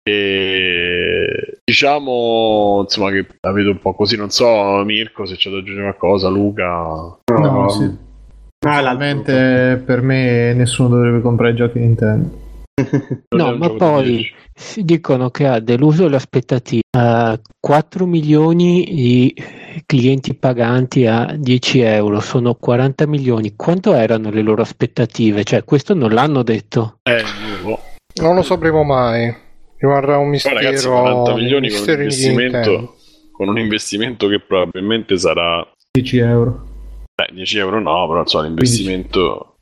E diciamo insomma che la vedo un po' così, non so Mirko se c'è da aggiungere qualcosa, Luca, no sì. Naturalmente per me nessuno dovrebbe comprare i giochi Nintendo. No, ma poi si dicono che ha deluso l'aspettativa. 4 milioni di clienti paganti a 10 euro sono 40 milioni. Quanto erano le loro aspettative? Cioè, questo non l'hanno detto. Non lo sapremo mai. Rimarrà un mistero. Ma ragazzi, 40 milioni con un investimento che probabilmente sarà 10 euro. 10 euro no, però so, l'investimento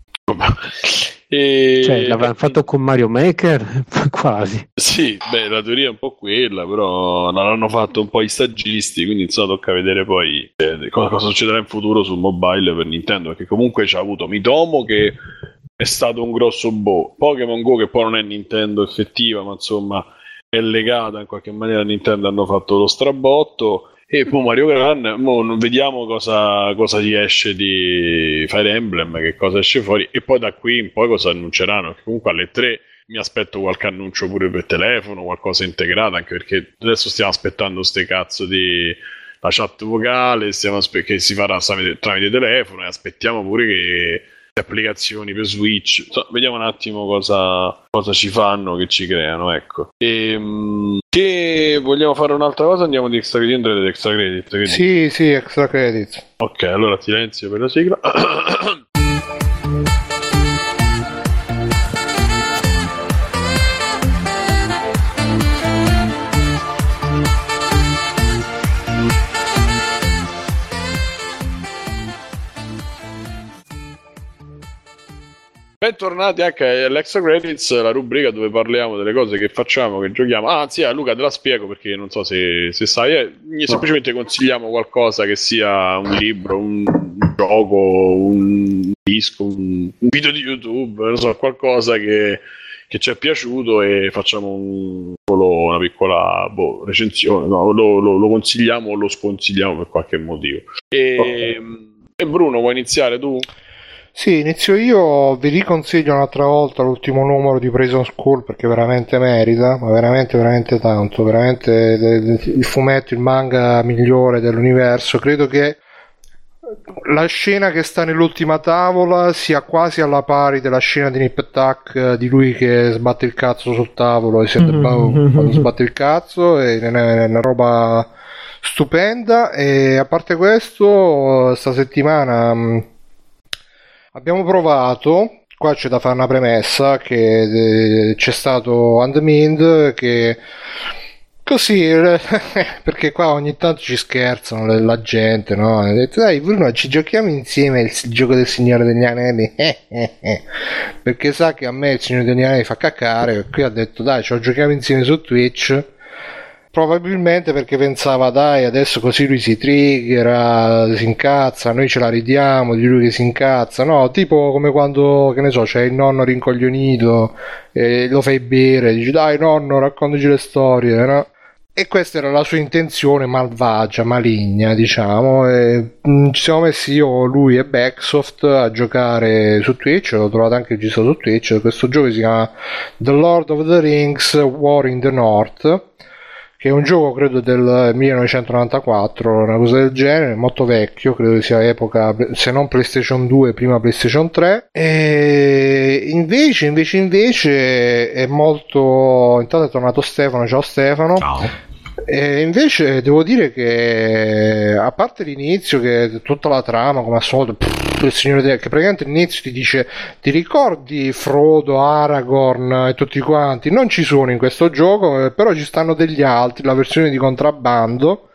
e... cioè l'avranno fatto con Mario Maker quasi, sì, beh, la teoria è un po' quella, però l'hanno fatto un po' i stagisti, quindi insomma tocca vedere poi cosa succederà in futuro sul mobile per Nintendo, perché comunque c'ha avuto Mitomo che è stato un grosso Pokémon Go, che poi non è Nintendo effettiva, ma insomma è legata in qualche maniera a Nintendo, hanno fatto lo strabotto. E poi Mario Run, non vediamo cosa gli esce di Fire Emblem, che cosa esce fuori, e poi da qui in poi cosa annunceranno, che comunque alle 3 mi aspetto qualche annuncio pure per telefono, qualcosa integrato, anche perché adesso stiamo aspettando ste cazzo di la chat vocale, che si farà tramite telefono, e aspettiamo pure che le applicazioni per Switch, vediamo un attimo cosa ci fanno, che ci creano, ecco. Che vogliamo fare un'altra cosa? Andiamo di extra credit, andrete di extra credit, quindi. Sì, extra credit. Ok, allora silenzio per la sigla. Bentornati anche all'Extra Credits, la rubrica dove parliamo delle cose che facciamo, che giochiamo. Anzi, Luca, te la spiego perché non so se sai. Semplicemente consigliamo qualcosa che sia un libro, un gioco, un disco, un video di YouTube, non so, qualcosa che ci è piaciuto, e facciamo una piccola recensione. No, lo consigliamo o lo sconsigliamo per qualche motivo. E Bruno, vuoi iniziare tu? Sì, inizio io, vi riconsiglio un'altra volta l'ultimo numero di Prison School, perché veramente merita, ma veramente veramente tanto, veramente il fumetto, il manga migliore dell'universo. Credo che la scena che sta nell'ultima tavola sia quasi alla pari della scena di Nip Tuck, di lui che sbatte il cazzo sul tavolo e si quando sbatte il cazzo, e è una roba stupenda. E a parte questo, sta settimana abbiamo provato, qua c'è da fare una premessa, che c'è stato Handmade, che così, perché qua ogni tanto ci scherzano la gente, no? E detto, dai Bruno, ci giochiamo insieme il gioco del Signore degli Anelli, perché sa che a me il Signore degli Anelli fa caccare, e qui ha detto dai, ce lo giochiamo insieme su Twitch. probabilmente perché pensava, dai, adesso così lui si triggera, si incazza, noi ce la ridiamo di lui che si incazza, no? Tipo come quando, che ne so, c'è il nonno rincoglionito e lo fai bere, dici dai nonno raccontaci le storie, no? E questa era la sua intenzione malvagia, maligna, diciamo. E ci siamo messi io, lui e Backsoft a giocare su Twitch, l'ho trovato anche registrato su Twitch, questo gioco si chiama The Lord of the Rings War in the North, che è un gioco credo del 1994, una cosa del genere, molto vecchio, credo che sia epoca se non PlayStation 2 prima PlayStation 3. E invece è molto, intanto è tornato Stefano, ciao Stefano. Ciao. E invece devo dire che, a parte l'inizio, che tutta la trama come al solito, il signore che praticamente all'inizio ti dice, ti ricordi Frodo, Aragorn e tutti quanti? Non ci sono in questo gioco, però ci stanno degli altri, la versione di contrabbando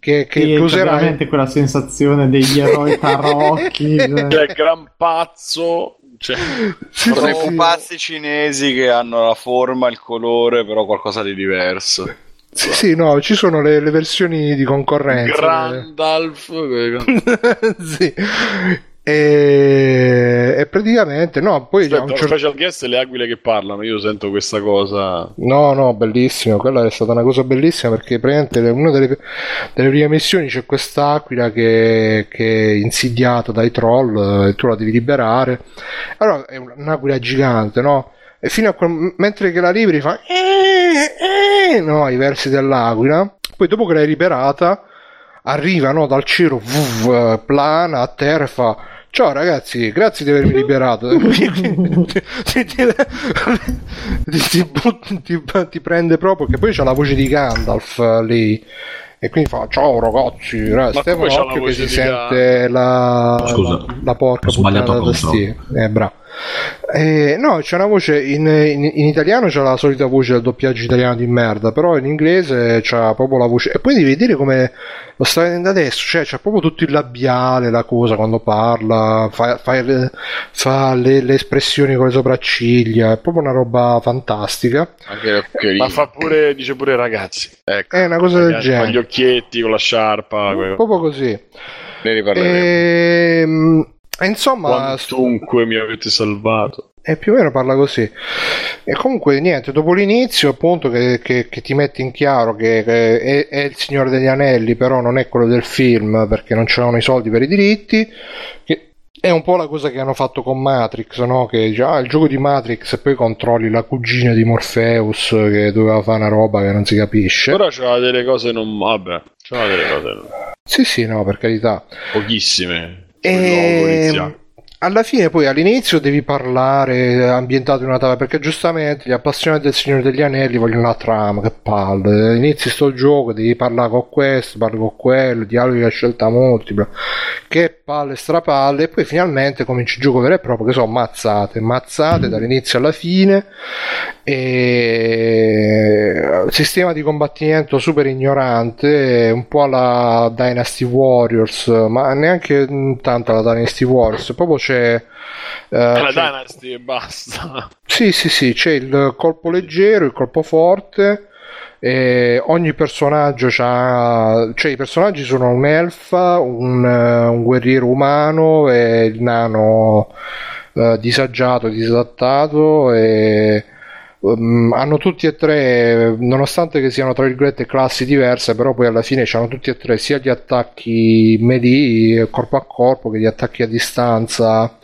che sì, userà veramente quella sensazione degli eroi tarocchi, del gran pazzo, cioè, sì, sono i pupazzi cinesi che hanno la forma, il colore, però qualcosa di diverso. Sì, sì, no, ci sono le versioni di concorrenza. Grandalf. Sì. E praticamente no, poi aspetta, special guest e le aquile che parlano, io sento questa cosa. No, bellissimo, quella è stata una cosa bellissima, perché praticamente una delle prime missioni c'è quest'aquila che è insidiata dai troll e tu la devi liberare. Allora è un'aquila gigante, no? E fino a mentre che la liberi fa no, i versi dell'aquila. Poi dopo che l'hai liberata arriva, no, dal cielo, plana a terra e fa ciao ragazzi, grazie di avermi liberato. ti prende proprio, che poi c'ha la voce di Gandalf lì, e quindi fa ciao ragazzi, Stefano, occhio che si sente la porca puttana da tastiera, bravo. No, c'è una voce in italiano, c'è la solita voce del doppiaggio italiano di merda, però in inglese c'ha proprio la voce, e poi devi vedere come lo sta vedendo adesso, cioè c'ha proprio tutto il labiale, la cosa, quando parla fa le espressioni con le sopracciglia, è proprio una roba fantastica. Anche ma fa pure, dice pure ragazzi, ecco, è una cosa del genere, con gli occhietti, con la sciarpa, proprio così. Ne riparleremo. Insomma, dunque mi avete salvato, e più o meno parla così. E comunque niente, dopo l'inizio appunto che ti metti in chiaro che è il Signore degli Anelli, però non è quello del film perché non c'erano i soldi per i diritti, che è un po' la cosa che hanno fatto con Matrix, no? Che già il gioco di Matrix, e poi controlli la cugina di Morpheus che doveva fare una roba che non si capisce, però c'era delle cose non, vabbè, c'era delle cose non... sì, no, per carità, pochissime. E alla fine, poi all'inizio devi parlare ambientato in una tavola, perché giustamente gli appassionati del Signore degli Anelli vogliono la trama, che palle, inizi sto gioco, devi parlare con questo, parli con quello, dialoghi a scelta multipla, che palle, strapalle. E poi finalmente cominci il gioco vero e proprio, che sono mazzate dall'inizio alla fine. E sistema di combattimento super ignorante, un po' alla Dynasty Warriors, ma neanche tanto alla Dynasty Warriors, proprio c'è la Dynasty e basta. Sì, c'è il colpo leggero, il colpo forte, e ogni personaggio c'ha, cioè i personaggi sono un'elfa, un guerriero umano e il nano disagiato, disadattato, e hanno tutti e tre, nonostante che siano tra virgolette classi diverse, però poi alla fine hanno tutti e tre sia gli attacchi melee corpo a corpo che gli attacchi a distanza.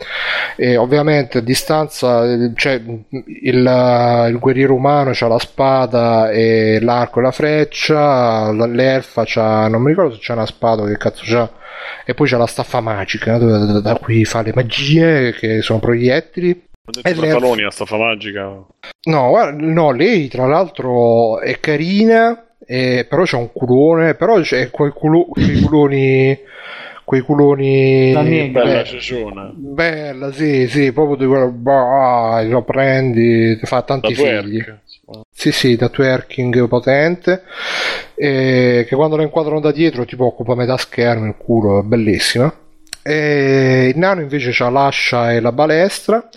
E ovviamente a distanza, cioè il guerriero umano c'ha la spada e l'arco e la freccia, l'elfa c'ha, non mi ricordo se c'è una spada, che cazzo c'ha, e poi c'è la staffa magica da cui fa le magie che sono proiettili. E pantaloni, la staffa magica. No, guarda, no, lei tra l'altro è carina, però c'ha un culone, però c'è quei culoni bella cicciona. Bella, sì, proprio di quello, lo prendi, fa tanti figli. Sì, da twerking potente, che quando lo inquadrano da dietro tipo occupa metà schermo, il culo è bellissima. E il nano invece c'ha l'ascia e la balestra,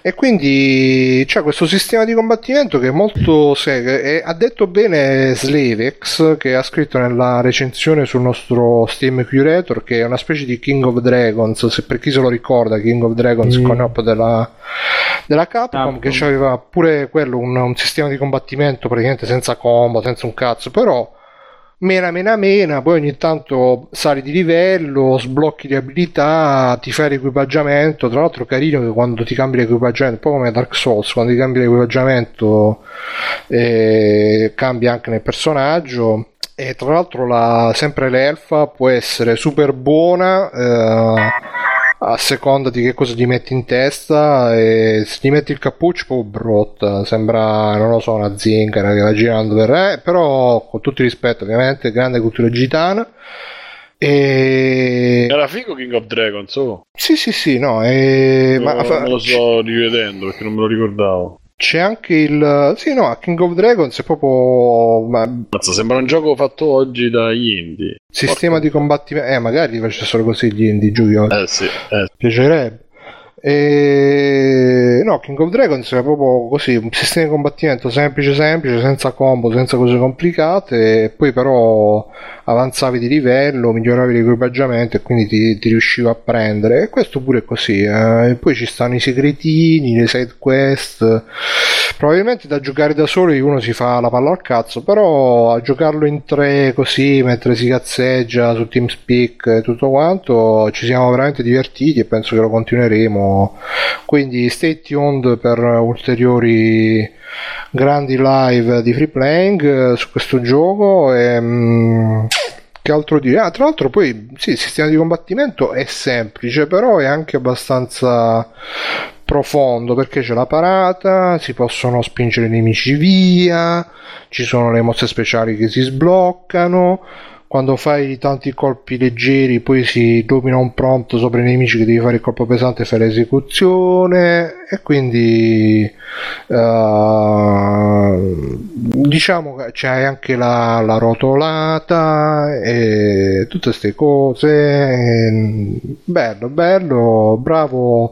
e quindi c'è questo sistema di combattimento che è molto serio. E ha detto bene Slavex, che ha scritto nella recensione sul nostro Steam Curator, che è una specie di King of Dragons, se per chi se lo ricorda, King of Dragons con op della Capcom, che c'aveva pure quello un sistema di combattimento praticamente senza combo, senza un cazzo, però mena, poi ogni tanto sali di livello, sblocchi le abilità, ti fai l'equipaggiamento. Tra l'altro carino che quando ti cambi l'equipaggiamento, un po' come Dark Souls, quando ti cambi l'equipaggiamento cambia anche nel personaggio. E tra l'altro sempre l'elfa può essere super buona a seconda di che cosa ti metti in testa, e se ti metti il cappuccio poi brotta, sembra, non lo so, una zingara che va girando per però con tutto il rispetto, ovviamente, grande cultura gitana. E era figo King of Dragons, oh. Sì, no, non lo sto rivedendo perché non me lo ricordavo. C'è anche King of Dragons è proprio sembra un gioco fatto oggi dagli indie. Sistema di combattimento, magari facessero così gli indie giochi oggi. Sì. Piacerebbe. No, King of Dragons è proprio così, un sistema di combattimento semplice, senza combo, senza cose complicate, e poi però avanzavi di livello, miglioravi l'equipaggiamento e quindi ti riusciva a prendere. E questo pure è così, e poi ci stanno i segretini, le side quest. Probabilmente da giocare da soli uno si fa la palla al cazzo, però a giocarlo in tre così mentre si cazzeggia su TeamSpeak e tutto quanto, ci siamo veramente divertiti e penso che lo continueremo. Quindi stay tuned per ulteriori grandi live di free playing su questo gioco. Che altro dire? Tra l'altro poi il sistema di combattimento è semplice, però è anche abbastanza profondo, perché c'è la parata, si possono spingere i nemici via, ci sono le mosse speciali che si sbloccano. Quando fai tanti colpi leggeri poi si domina un prompt sopra i nemici che devi fare il colpo pesante e fare l'esecuzione. E quindi diciamo che c'è anche la rotolata e tutte queste cose. Bello, bravo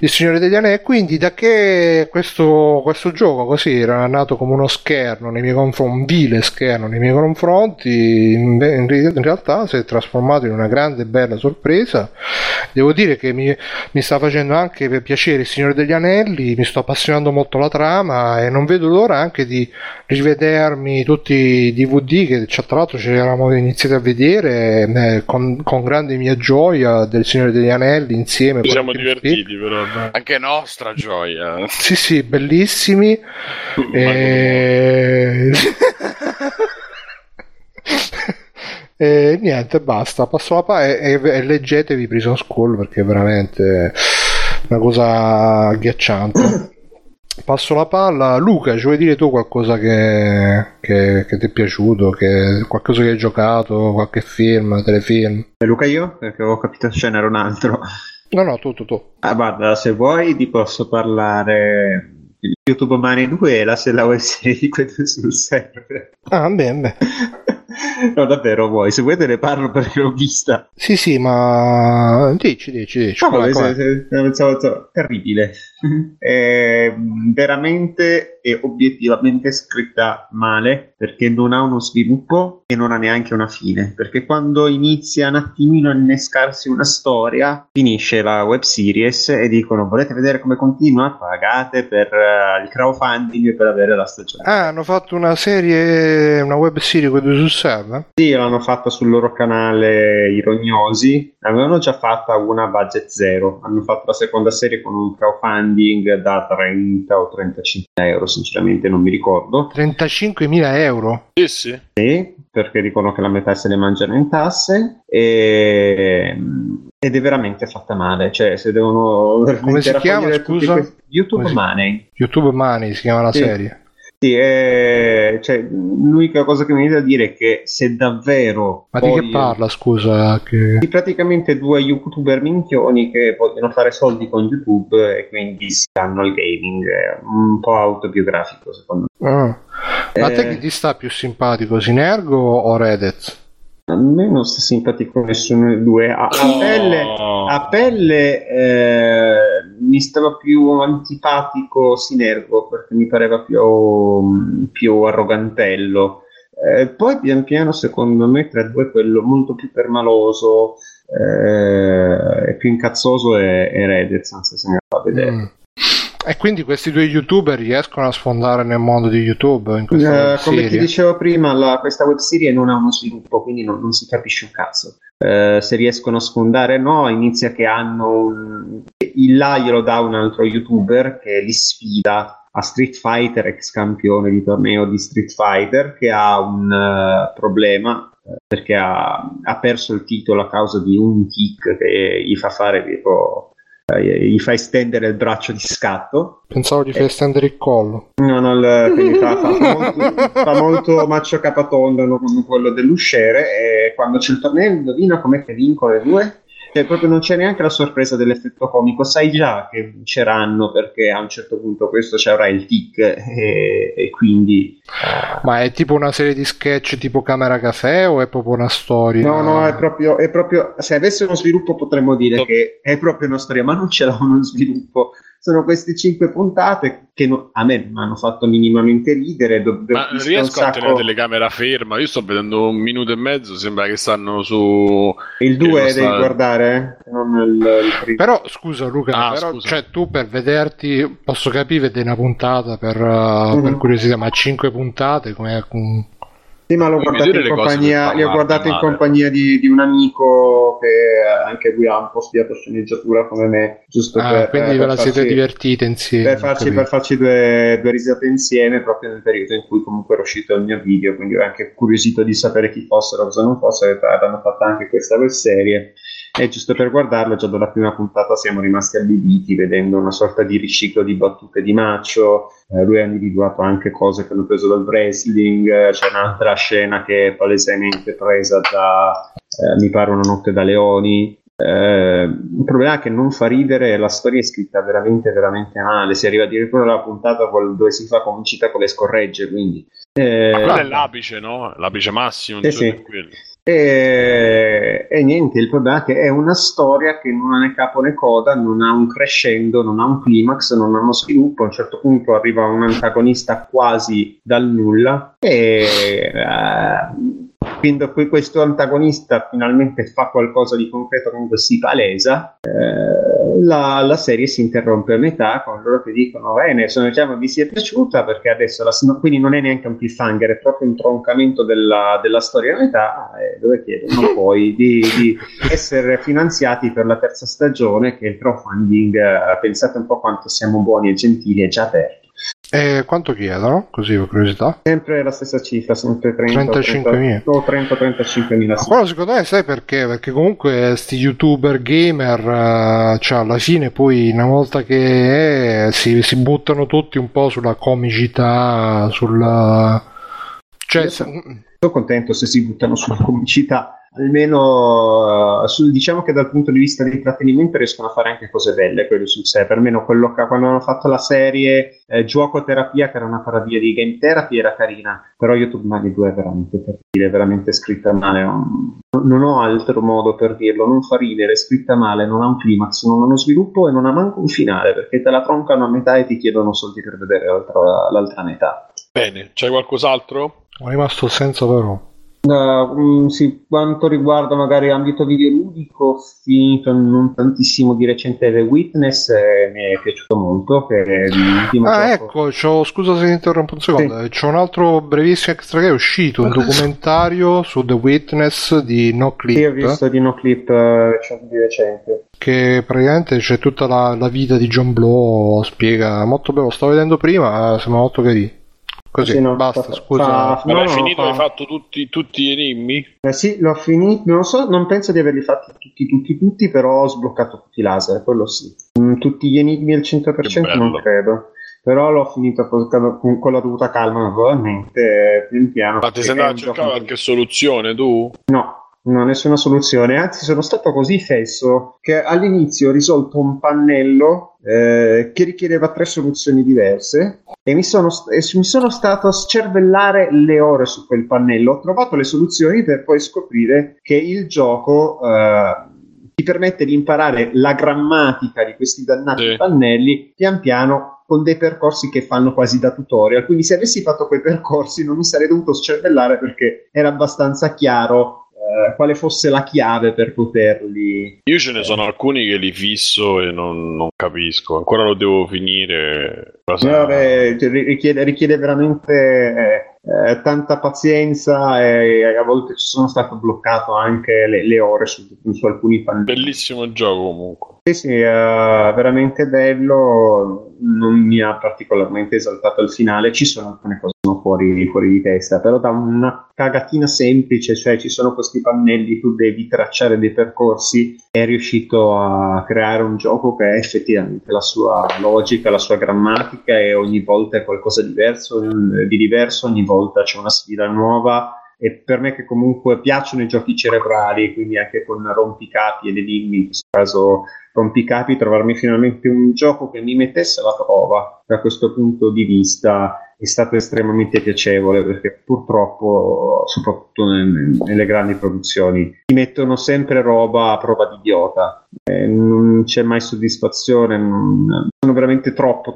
il signore degli anelli. Quindi da che questo gioco così era nato come uno scherno nei miei confronti, un vile scherno nei miei confronti, in realtà si è trasformato in una grande e bella sorpresa. Devo dire che mi sta facendo anche per piacere il Signore degli Anelli, mi sto appassionando molto alla trama e non vedo l'ora anche di rivedermi tutti i DVD che tra l'altro ci eravamo iniziati a vedere con grande mia gioia del Signore degli Anelli insieme. Ci siamo divertiti però. Anche nostra gioia. Sì, bellissimi. E niente, basta, passo la e leggetevi Prison School perché è veramente una cosa agghiacciante. Passo la palla. Luca, ci vuoi dire tu qualcosa che ti è piaciuto, qualcosa che hai giocato, qualche film, telefilm? Luca io? Perché avevo capito che ce n'era un altro. No, tu. Guarda, se vuoi ti posso parlare di YouTube Mani 2 se la web serie di quei due sul server. Bene. No, davvero vuoi? Se vuoi te ne parlo perché l'ho vista. Sì, ma dici. No, terribile. È veramente e obiettivamente scritta male, perché non ha uno sviluppo e non ha neanche una fine, perché quando inizia un attimino a innescarsi una storia finisce la web series e dicono: volete vedere come continua? Pagate per il crowdfunding per avere la stagione. Hanno fatto una serie, una web series con due sul server? Sì, l'hanno fatta sul loro canale Irognosi. Avevano già fatta una budget zero, hanno fatto la seconda serie con un crowdfunding da 30 o 35 euro, sinceramente non mi ricordo. 35.000 euro? Sì, perché dicono che la metà se ne mangiano in tasse ed è veramente fatta male, cioè se devono... Come si chiama, scusa? YouTube Money si chiama la serie. Sì, cioè, l'unica cosa che mi viene da dire è che se davvero... Ma di che parla, scusa? Di praticamente due youtuber minchioni che vogliono fare soldi con YouTube e quindi si danno al gaming. È un po' autobiografico, secondo me. Ma a te chi ti sta più simpatico, Sinergo o Reddit? A me non sta simpatico nessuno dei due. A pelle, mi stava più antipatico Sinergo, perché mi pareva più arrogantello. Poi pian piano, secondo me, tra i due quello molto più permaloso e più incazzoso è Redez, anzi se ne va a vedere. E quindi questi due youtuber riescono a sfondare nel mondo di YouTube in questa come ti dicevo prima, questa web serie non ha uno sviluppo, quindi non si capisce un cazzo. Se riescono a sfondare, no, inizia che il là glielo dà un altro youtuber che li sfida a Street Fighter, ex campione di torneo di Street Fighter, che ha un problema perché ha perso il titolo a causa di un kick che gli fa fare tipo... gli fa estendere il braccio di scatto. Pensavo gli fa estendere il collo. No, quindi fa molto Maccio Capatonda con quello dell'usciere, e quando c'è il torneo indovina com'è che vincono le due? Cioè, proprio non c'è neanche la sorpresa dell'effetto comico, sai già che vinceranno perché a un certo punto questo ci avrà il tic e quindi... Ma è tipo una serie di sketch tipo Camera Cafè o è proprio una storia? No, è proprio se avesse uno sviluppo potremmo dire che è proprio una storia, ma non ce l'ha uno sviluppo. Sono queste 5 puntate che a me non hanno fatto minimamente ridere. Ma riesco a tenere la telecamera ferma? Io sto vedendo 1 minuto e mezzo, sembra che stanno su... Il 2 devi guardare, non il primo. Però scusa Luca, Cioè, tu per vederti, posso capire, vedi una puntata per curiosità, ma 5 puntate come... Sì, ma l'ho guardato in compagnia di un amico che anche lui ha un po' studiato sceneggiatura come me, giusto per... Quindi ve la siete divertite insieme. Per farci due risate insieme, proprio nel periodo in cui comunque era uscito il mio video, quindi ero anche curiosito di sapere chi fossero, cosa non fossero, hanno fatto anche questa web serie. E giusto per guardarlo, già dalla prima puntata siamo rimasti allibiti vedendo una sorta di riciclo di battute di Maccio. Lui ha individuato anche cose che hanno preso dal wrestling. C'è un'altra scena che è palesemente presa da mi pare Una notte da leoni. Il problema è che non fa ridere, la storia è scritta veramente veramente male, si arriva addirittura alla puntata dove si fa comicità con le scorregge, quindi ma quello è l'apice, no? L'apice massimo, sì. E niente, il problema è che è una storia che non ha né capo né coda, non ha un crescendo, non ha un climax, non ha uno sviluppo. A un certo punto arriva un antagonista quasi dal nulla e quindi poi questo antagonista finalmente fa qualcosa di concreto, comunque si palesa. La serie si interrompe a metà con loro che dicono bene, diciamo vi sia piaciuta, perché adesso quindi non è neanche un cliffhanger, è proprio un troncamento della storia a metà, dove chiedono poi di essere finanziati per la terza stagione, che il crowdfunding, pensate un po' quanto siamo buoni e gentili, è già aperto. Quanto chiedono? Così per curiosità. Sempre la stessa cifra, sempre 35.000 o 30-35.000. Quello secondo me sai perché? Perché comunque sti youtuber gamer, cioè alla fine poi una volta che si buttano tutti un po' sulla comicità, sono contento se si buttano sulla comicità. Almeno diciamo che dal punto di vista di intrattenimento riescono a fare anche cose belle, quello sul sé. Per me quello che quando hanno fatto la serie Gioco Terapia, che era una parodia di Game Therapy, era carina, però YouTube Mani 2 è veramente per dire, è veramente scritta male, non ho altro modo per dirlo, non fa ridere, è scritta male, non ha un climax, non ha uno sviluppo e non ha manco un finale, perché te la troncano a metà e ti chiedono soldi per vedere l'altra metà. Bene, c'è qualcos'altro? Ho rimasto senza parole. Sì, quanto riguarda magari ambito videoludico, finito non tantissimo di recente The Witness, mi è piaciuto molto. Scusa se ti interrompo un secondo. Sì. C'è un altro brevissimo extra che è uscito, un documentario su The Witness di No Clip. Sì, ho visto di No Clip di recente, che praticamente c'è tutta la vita di John Blow, spiega molto bello. Stavo vedendo prima, sembra molto carino. Così, sì, no, basta, scusa. Hai fatto tutti gli enigmi? Sì, l'ho finito, non lo so, non penso di averli fatti tutti, però ho sbloccato tutti i laser, quello sì. Tutti gli enigmi al 100% non credo, però l'ho finito con la dovuta calma, naturalmente, pian piano. Ma ti sei andato a cercare qualche soluzione, tu? No. No, nessuna soluzione, anzi sono stato così fesso che all'inizio ho risolto un pannello che richiedeva 3 soluzioni diverse e mi sono stato a scervellare le ore su quel pannello. Ho trovato le soluzioni per poi scoprire che il gioco ti permette di imparare la grammatica di questi dannati pannelli pian piano, con dei percorsi che fanno quasi da tutorial. Quindi se avessi fatto quei percorsi non mi sarei dovuto scervellare, perché era abbastanza chiaro quale fosse la chiave per poterli... Io ce ne sono alcuni che li fisso e non capisco, ancora lo devo finire. Vabbè, richiede veramente... tanta pazienza e a volte ci sono stato bloccato anche le ore su alcuni pannelli. Bellissimo gioco comunque. Sì, veramente bello. Non mi ha particolarmente esaltato il finale, ci sono alcune cose fuori di testa, però da una cagatina semplice, cioè ci sono questi pannelli, tu devi tracciare dei percorsi, è riuscito a creare un gioco che è effettivamente la sua logica, la sua grammatica, e ogni volta è qualcosa di diverso, ogni volta c'è una sfida nuova. E per me, che comunque piacciono i giochi cerebrali, quindi anche con rompicapi ed enigmi, in questo caso rompicapi, trovarmi finalmente un gioco che mi mettesse alla prova da questo punto di vista è stato estremamente piacevole, perché purtroppo, soprattutto nelle grandi produzioni, ti mettono sempre roba a prova di idiota, non c'è mai soddisfazione, sono veramente troppo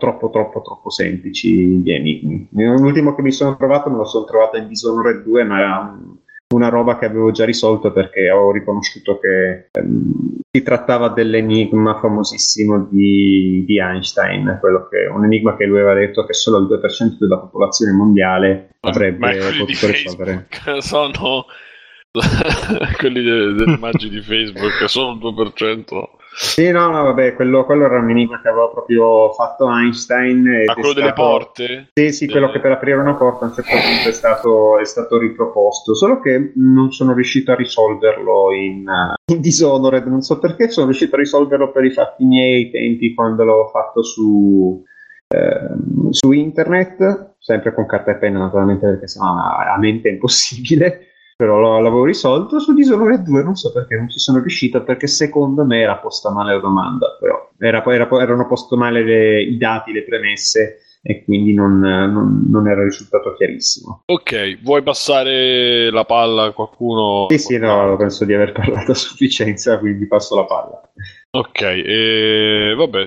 semplici gli enigmi. L'ultimo che mi sono trovato me lo sono trovato in Dishonored 2, ma era una roba che avevo già risolto, perché ho riconosciuto che si trattava dell'enigma famosissimo di Einstein, quello che un enigma che lui aveva detto che solo il 2% della popolazione mondiale avrebbe potuto risolvere. Sono quelli delle immagini di Facebook, solo il 2%. Sì, no, vabbè, quello era un enigma che aveva proprio fatto Einstein. Quello delle porte? Sì, quello che per aprire una porta a un certo punto è stato riproposto, solo che non sono riuscito a risolverlo in Dishonored, non so perché. Sono riuscito a risolverlo per i fatti miei tempi, quando l'ho fatto su internet, sempre con carta e penna naturalmente, perché sennò a mente è impossibile. Però l'avevo risolto. Su Dishonored 2 non so perché non ci sono riuscito, perché secondo me era posta male la domanda, però erano posto male i dati, le premesse, e quindi non era risultato chiarissimo. Ok, vuoi passare la palla a qualcuno? Sì, no, penso di aver parlato a sufficienza, quindi passo la palla. Ok,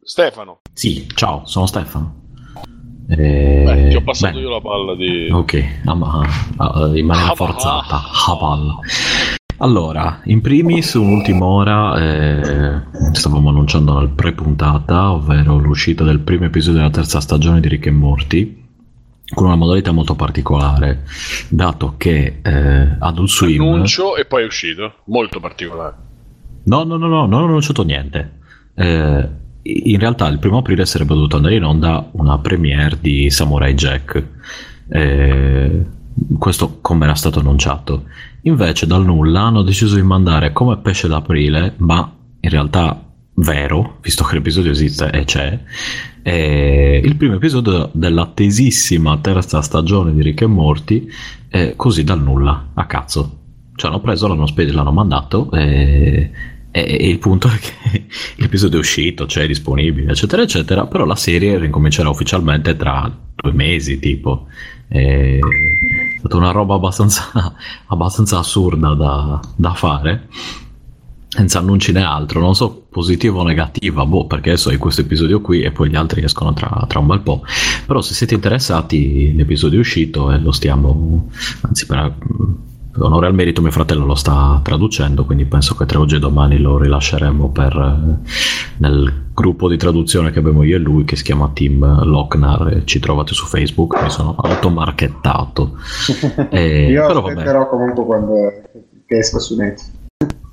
Stefano. Sì, ciao, sono Stefano. Ti ho passato io la palla di... Ok, rimane forzata la palla. Allora, in primis un'ultima ora, stavamo annunciando la pre-puntata, ovvero l'uscita del primo episodio della terza stagione di Rick e Morty, con una modalità molto particolare, dato che Adult Swim... Annuncio e poi è uscito, molto particolare. No, non ho annunciato niente. In realtà il 1 aprile sarebbe dovuto andare in onda una premiere di Samurai Jack, questo come era stato annunciato. Invece dal nulla hanno deciso di mandare come pesce d'aprile, ma in realtà vero, visto che l'episodio esiste e c'è, il primo episodio dell'attesissima terza stagione di Rick e Morty, così dal nulla, a cazzo. Cioè hanno preso, l'hanno speso, l'hanno mandato e il punto è che l'episodio è uscito, cioè è disponibile, eccetera, eccetera. Però la serie ricomincerà ufficialmente tra 2 mesi, tipo. È stata una roba abbastanza assurda da fare, senza annunci né altro. Non so, positiva o negativa, perché adesso hai questo episodio qui e poi gli altri escono tra un bel po'. Però se siete interessati, l'episodio è uscito e lo stiamo... Anzi, per... onore al merito, mio fratello lo sta traducendo, quindi penso che tra oggi e domani lo rilasceremo nel gruppo di traduzione che abbiamo io e lui, che si chiama Team Lochnar. Ci trovate su Facebook, mi sono automarchettato. Io però aspetterò, vabbè, comunque quando esco su Netflix.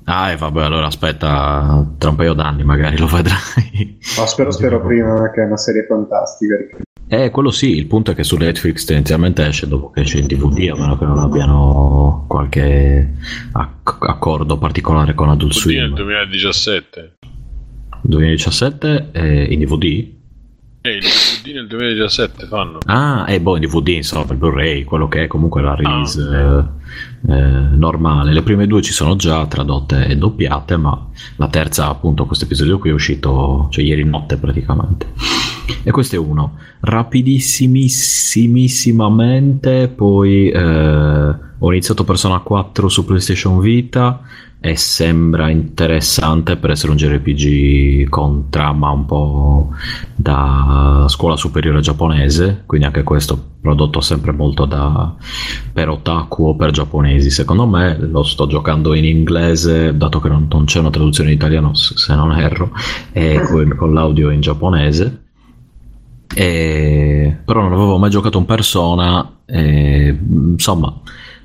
Vabbè, allora aspetta, tra un paio d'anni magari lo vedrai. Ma spero prima, perché è una serie fantastica. Quello sì, il punto è che su Netflix tendenzialmente esce dopo che esce in DVD, a meno che non abbiano qualche accordo particolare con Adult Swim. Nel 2017? In DVD? il DVD nel 2017 fanno. Ah, e boh, il DVD, insomma, il Blu-ray, quello che è comunque la release normale. Le prime due ci sono già tradotte e doppiate, ma la terza, appunto, questo episodio qui è uscito, cioè, ieri notte praticamente. E questo è uno. Rapidissimissimamente poi ho iniziato Persona 4 su PlayStation Vita e sembra interessante per essere un JRPG con trama un po' da scuola superiore giapponese, quindi anche questo prodotto sempre molto da per otaku o per giapponesi. Secondo me lo sto giocando in inglese, dato che non c'è una traduzione in italiano, se non erro, e con l'audio in giapponese. Però non avevo mai giocato un Persona, insomma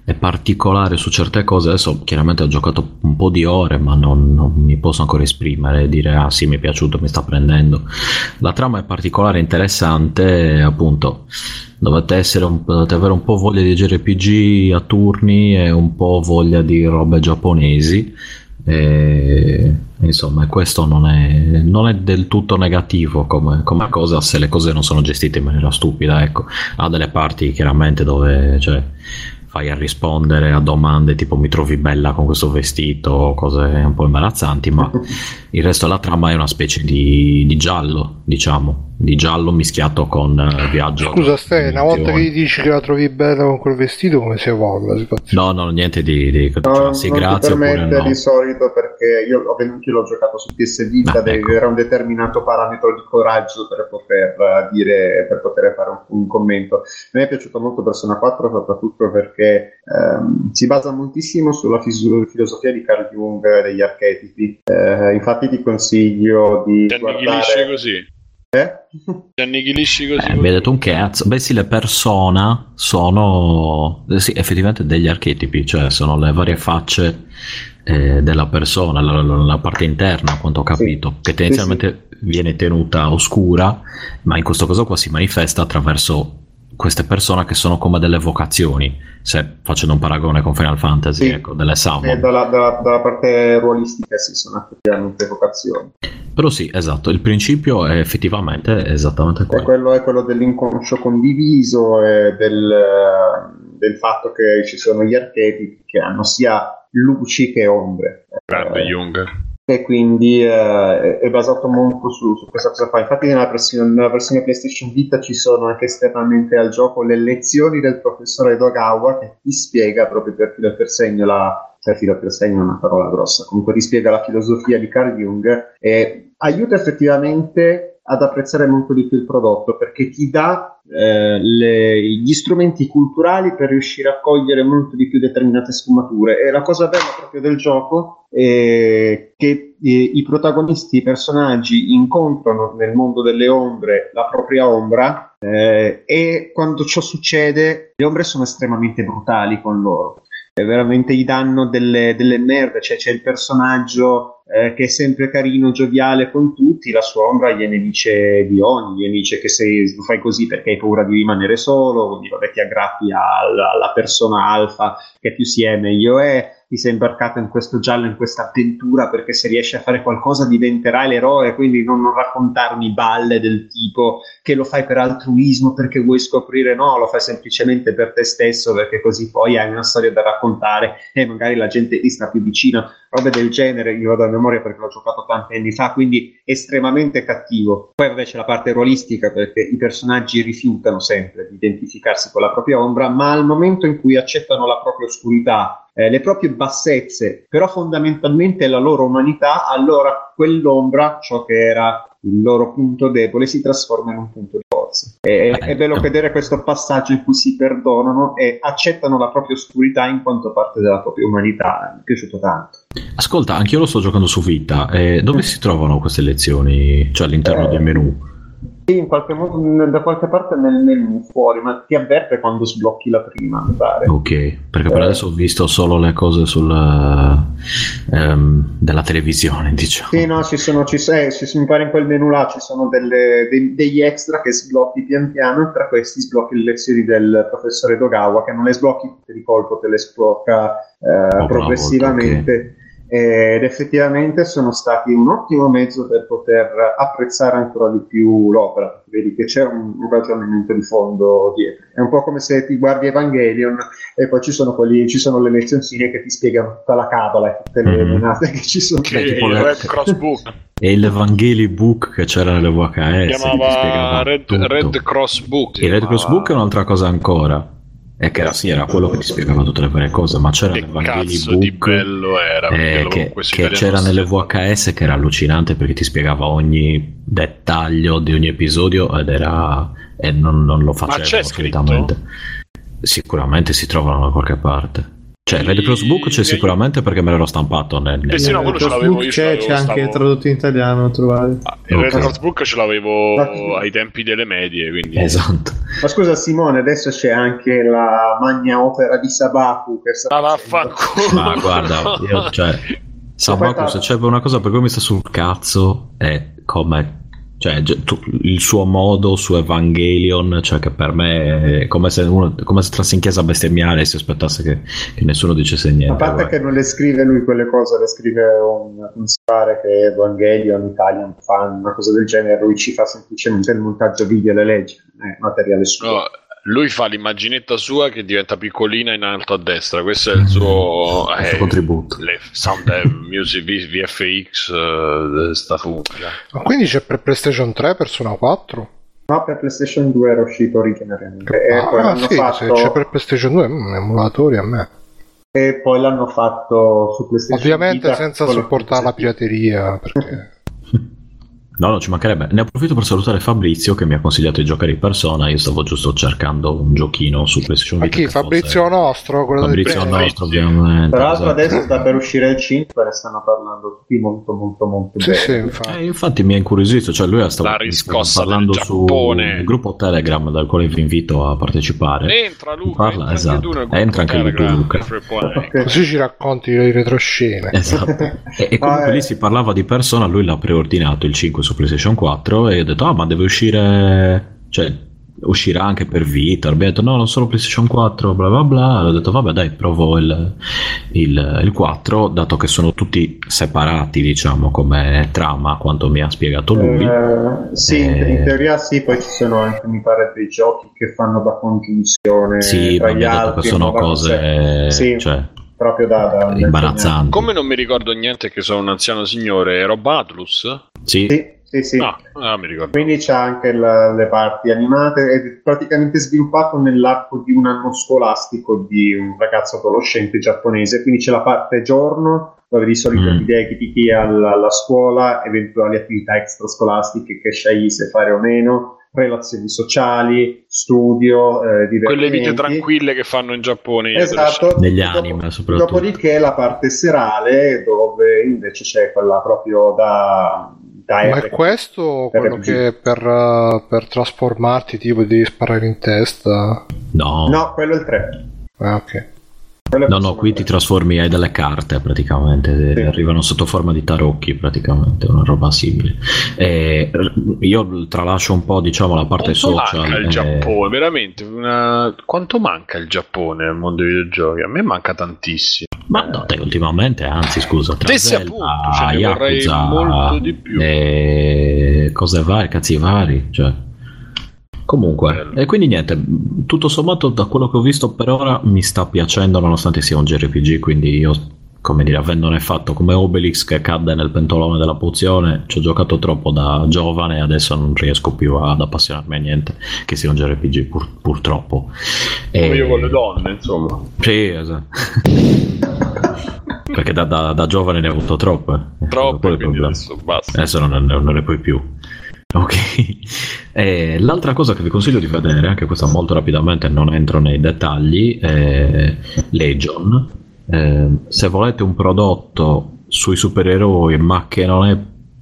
è particolare su certe cose. Adesso chiaramente ho giocato un po' di ore, ma non mi posso ancora esprimere e dire ah sì, mi è piaciuto, mi sta prendendo. La trama è particolare, interessante, appunto dovete avere un po' voglia di JRPG a turni e un po' voglia di robe giapponesi. Insomma, questo non è del tutto negativo come cosa, se le cose non sono gestite in maniera stupida, ecco. Ha delle parti chiaramente dove, cioè, fai a rispondere a domande tipo mi trovi bella con questo vestito, cose un po' imbarazzanti, ma il resto della trama è una specie di giallo, diciamo, di giallo mischiato con viaggio. Scusa Ste, una volta che gli dici che la trovi bella con quel vestito, come si evolve la situazione? No, niente di no, sì, non grazie, ti permette no. Di solito, perché io ovviamente l'ho giocato su PS Vita, ecco. Era un determinato parametro di coraggio per poter dire, per poter fare un commento. Mi è piaciuto molto Persona 4 soprattutto perché si basa moltissimo sulla filosofia di Carl Jung degli archetipi, infatti ti consiglio di guardare così. Ti annichilisci così. Mi hai detto un cazzo. Beh sì, le persona sono sì, effettivamente degli archetipi, cioè sono le varie facce della persona, la parte interna, a quanto ho capito, sì. Che tendenzialmente sì. Viene tenuta oscura, ma in questo caso qua si manifesta attraverso queste persone che sono come delle vocazioni, se facendo un paragone con Final Fantasy, sì. Ecco, delle summon. Dalla parte ruolistica sì, sono effettivamente vocazioni. Però sì, esatto, il principio è effettivamente esattamente quello. È quello dell'inconscio condiviso e del fatto che ci sono gli archetipi che hanno sia luci che ombre. Grande Jung. E quindi è basato molto su questa cosa qua. Infatti nella versione PlayStation Vita ci sono anche esternamente al gioco le lezioni del professore Dogawa, che ti spiega proprio per filo per segno, una parola grossa, comunque ti spiega la filosofia di Carl Jung e aiuta effettivamente ad apprezzare molto di più il prodotto, perché ti dà gli strumenti culturali per riuscire a cogliere molto di più determinate sfumature. E la cosa bella proprio del gioco è che i protagonisti, i personaggi incontrano nel mondo delle ombre la propria ombra e quando ciò succede le ombre sono estremamente brutali con loro. Veramente gli danno delle merde, cioè c'è il personaggio che è sempre carino, gioviale con tutti, la sua ombra gliene dice di ogni, gliene dice che se fai così perché hai paura di rimanere solo, quindi vabbè ti aggrappi alla persona alfa che più si è meglio è, ti sei imbarcato in questo giallo, in questa avventura perché se riesci a fare qualcosa diventerai l'eroe, quindi non raccontarmi balle del tipo che lo fai per altruismo perché vuoi scoprire, no, lo fai semplicemente per te stesso perché così poi hai una storia da raccontare e magari la gente ti sta più vicino, robe del genere. Io vado a memoria perché l'ho giocato tanti anni fa, quindi estremamente cattivo. Poi invece la parte ruolistica, perché i personaggi rifiutano sempre di identificarsi con la propria ombra, ma al momento in cui accettano la propria oscurità, le proprie bassezze, però fondamentalmente la loro umanità, allora quell'ombra, ciò che era il loro punto debole, si trasforma in un punto di forza. È bello vedere questo passaggio in cui si perdonano e accettano la propria oscurità in quanto parte della propria umanità. Mi è piaciuto tanto. Ascolta, anch'io lo sto giocando su Vita. Dove si trovano queste lezioni? Cioè all'interno del menu? Sì, in qualche modo, da qualche parte nel menu fuori, ma ti avverte quando sblocchi la prima, mi pare. Ok, perché per adesso ho visto solo le cose della televisione, diciamo. Sì, no, ci sono, mi pare in quel menu là ci sono degli extra che sblocchi pian piano, e tra questi sblocchi le lezioni del professore Dogawa, che non le sblocchi di colpo, te le sblocca progressivamente. Volta, okay. ed effettivamente sono stati un ottimo mezzo per poter apprezzare ancora di più l'opera. Vedi che c'è un ragionamento di fondo dietro. È un po' come se ti guardi Evangelion e poi ci sono le lezioncine che ti spiegano tutta la cabala e tutte le menate che ci sono. Che tipo il Red Cross Book e l'Evangeli Book che c'era nelle VHS, si chiamava Red Cross Book. E Red Cross Book è un'altra cosa ancora. E che era, sì, era quello che ti spiegava tutte le varie cose, ma c'era l'Evangeli Book di bello era, che c'era nelle VHS, che era allucinante perché ti spiegava ogni dettaglio di ogni episodio ed era e non lo facevano solitamente. Sicuramente si trovano da qualche parte. Cioè Red Cross Book c'è sicuramente perché me l'ero stampato sì, no, quello ce l'avevo io, c'è anche tradotto in italiano, trovate. Red Cross Book ce l'avevo ai tempi delle medie, quindi esatto. Ma scusa Simone, adesso c'è anche la magna opera di Sabaku che sta ma guarda, io cioè Sabaku se c'è una cosa per cui mi sta sul cazzo è come cioè il suo modo su Evangelion, cioè che per me è come se entrasse in chiesa a bestemmiare e si aspettasse che nessuno dicesse niente. A parte che non le scrive lui quelle cose, le scrive un spare che è Evangelion Italian fan, una cosa del genere. Lui ci fa semplicemente il montaggio video e le leggi, materiale suo. No, lui fa l'immaginetta sua che diventa piccolina in alto a destra. Questo è il suo contributo. Le sound music VFX sta funzione. Ma quindi c'è per PlayStation 3 Persona 4? No, per PlayStation 2 era uscito originariamente. Fatto... c'è per PlayStation 2 emulatori a me. E poi l'hanno fatto su PlayStation ovviamente Vita, senza supportare la pirateria perché... No, ci mancherebbe. Ne approfitto per salutare Fabrizio che mi ha consigliato di giocare in persona. Io stavo giusto cercando un giochino su PlayStation Vita. Ma chi? Fabrizio nostro? Fabrizio nostro, ovviamente. Tra l'altro adesso sta per uscire il 5 e ne stanno parlando tutti molto bene. Sì, infatti mi ha incuriosito. Cioè lui stava parlando su un gruppo Telegram dal quale vi invito a partecipare. Entra Luca, entra anche tu Luca. Così ci racconti le retroscene. Esatto. E comunque lì si parlava di persona, lui l'ha preordinato il 5 su PlayStation 4 e ho detto ma deve uscire, cioè uscirà anche per Vita. Abbiamo detto no, non solo PlayStation 4 bla bla bla, ho detto vabbè dai, provo il 4, dato che sono tutti separati diciamo come trama, quanto mi ha spiegato lui. In teoria sì, poi ci sono anche mi pare dei giochi che fanno da congiunzione, sì, tra gli altri, che sono cose cioè proprio da imbarazzante. Come non mi ricordo niente che sono un anziano signore, Rob Atlus? Sì. No, mi ricordo. Quindi c'ha anche le parti animate, è praticamente sviluppato nell'arco di un anno scolastico di un ragazzo adolescente giapponese, quindi c'è la parte giorno dove di solito ti dedichi alla scuola, eventuali attività extrascolastice che scegli se fare o meno, relazioni sociali, studio, quelle vite tranquille che fanno in Giappone, esatto, negli anime soprattutto. Dopodiché la parte serale dove invece c'è quella proprio da ma è questo quello RPG. Che per trasformarti tipo devi sparare in testa? No, quello è il 3. Ok. No, qui ti trasformi, hai delle carte praticamente, sì. Arrivano sotto forma di tarocchi praticamente, una roba simile. Io tralascio un po' diciamo la parte social. Manca il Giappone, veramente quanto manca il Giappone al mondo dei videogiochi? A me manca tantissimo. Ma no, dai, ultimamente, anzi scusa, tra Zelda, Yakuza, molto di più. Cose varie, cazzi vari, cioè. Comunque, e quindi niente, tutto sommato da quello che ho visto per ora mi sta piacendo, nonostante sia un JRPG, quindi io, come dire, avendone fatto come Obelix che cadde nel pentolone della pozione, ci ho giocato troppo da giovane e adesso non riesco più ad appassionarmi a niente che sia un JRPG, purtroppo. Come io con le donne, insomma. Sì, esatto. Perché da giovane ne ho avuto troppe adesso basta. Adesso non ne puoi più. Ok, l'altra cosa che vi consiglio di vedere, anche questa molto rapidamente, non entro nei dettagli, è Legion. Se volete un prodotto sui supereroi, ma che non è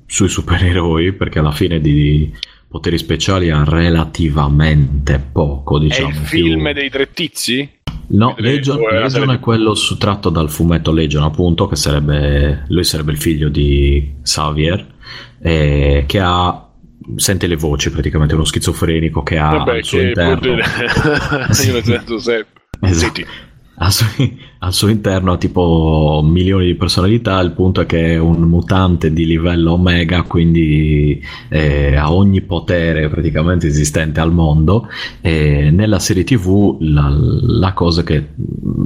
sui supereroi, perché alla fine di poteri speciali ha relativamente poco, diciamo. È il film dei tre tizi? No, Legion è quello tratto dal fumetto Legion, appunto, che lui sarebbe il figlio di Xavier, che sente le voci, praticamente uno schizofrenico che ha al suo interno. Io lo sento sempre. Esatto. al suo interno ha tipo milioni di personalità. Il punto è che è un mutante di livello omega, quindi ha ogni potere praticamente esistente al mondo, e nella serie TV la cosa che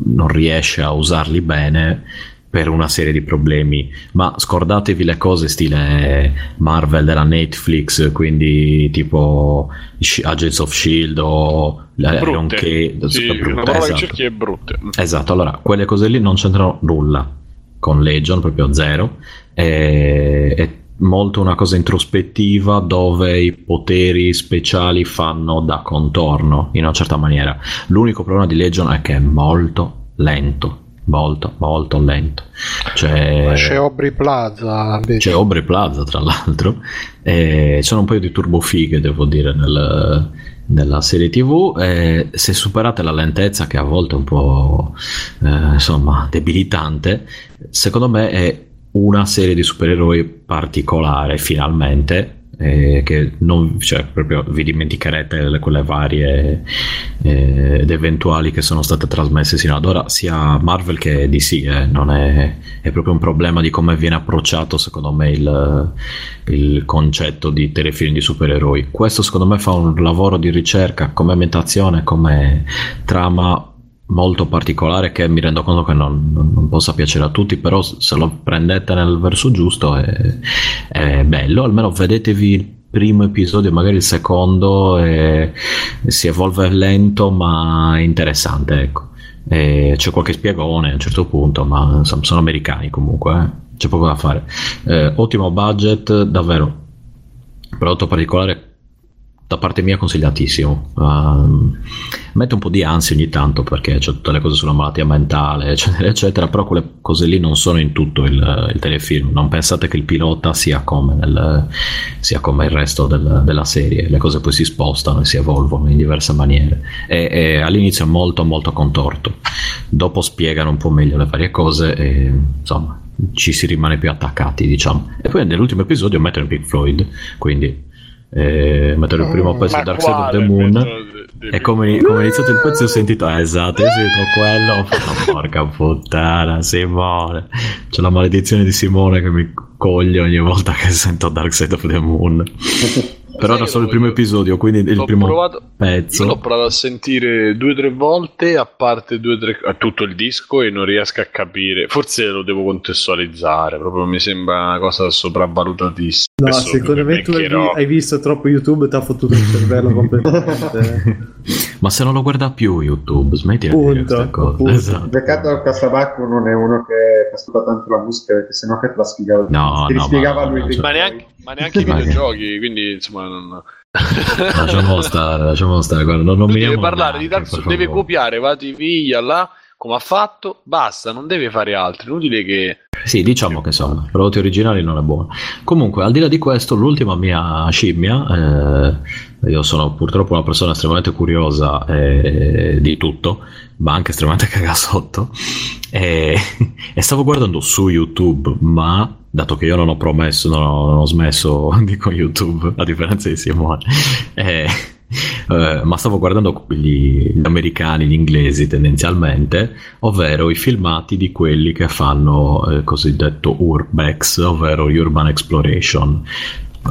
non riesce a usarli bene per una serie di problemi. Ma scordatevi le cose stile Marvel della Netflix, quindi tipo Agents of S.H.I.E.L.D. o brutte, che brutte, esatto. Allora quelle cose lì non c'entrano nulla con Legion, proprio zero. È molto una cosa introspettiva dove i poteri speciali fanno da contorno in una certa maniera. L'unico problema di Legion è che è molto lento, molto lento. C'è Aubrey Plaza, tra l'altro, ci sono un paio di turbofighe, devo dire, nella serie TV. Se superate la lentezza, che a volte è un po' debilitante, secondo me è una serie di supereroi particolare, finalmente, che non, cioè, proprio vi dimenticherete quelle varie ed eventuali che sono state trasmesse sino ad ora, sia Marvel che DC. Non è proprio un problema di come viene approcciato, secondo me, il concetto di telefilm di supereroi. Questo secondo me fa un lavoro di ricerca come ambientazione, come trama, molto particolare, che mi rendo conto che non possa piacere a tutti, però se lo prendete nel verso giusto è bello. Almeno vedetevi il primo episodio, magari il secondo, si evolve lento ma è interessante, ecco. C'è qualche spiegone a un certo punto, ma insomma, sono americani comunque, c'è poco da fare. Ottimo budget, davvero prodotto particolare, da parte mia consigliatissimo. Mette un po' di ansia ogni tanto perché c'è tutte le cose sulla malattia mentale, eccetera eccetera, però quelle cose lì non sono in tutto il telefilm. Non pensate che il pilota sia come il resto della serie. Le cose poi si spostano e si evolvono in diverse maniere, e all'inizio è molto molto contorto, dopo spiegano un po' meglio le varie cose e insomma ci si rimane più attaccati, diciamo. E poi nell'ultimo episodio mettono Pink Floyd, quindi mettere il primo pezzo Dark Side of the Moon, e come è iniziato il pezzo ho sentito esatto, io sento quello, oh, porca puttana, Simone, c'è la maledizione di Simone che mi coglie ogni volta che sento Dark Side of the Moon. Però era solo il primo episodio, quindi il primo pezzo l'ho provato a sentire 2 o 3 volte, a parte 2 o 3 a tutto il disco, e non riesco a capire. Forse lo devo contestualizzare, proprio mi sembra una cosa sopravvalutatissima. No, secondo me tu hai visto troppo YouTube, ti ha fottuto il cervello completamente. Ma se non lo guarda più YouTube, smetti di dire questa cosa. Esatto. Il peccato al Casabacco non è uno che ascolta tanto la musica, perché sennò che te la spiegava. No, ti spiegava lui. Ma neanche i videogiochi, quindi insomma non... lasciamo stare, guarda, non deve parlare neanche, di Dark Souls, deve copiare, vati via là come ha fatto, basta, non deve fare altro, inutile che... Sì, diciamo che insomma, prodotti originali non è buono. Comunque, al di là di questo, l'ultima mia scimmia, io sono purtroppo una persona estremamente curiosa di tutto, ma anche estremamente cagasotto, e stavo guardando su YouTube, ma... dato che io non ho smesso con YouTube, a differenza di Simone, ma stavo guardando gli americani, gli inglesi tendenzialmente, ovvero i filmati di quelli che fanno il cosiddetto Urbex, ovvero Urban Exploration,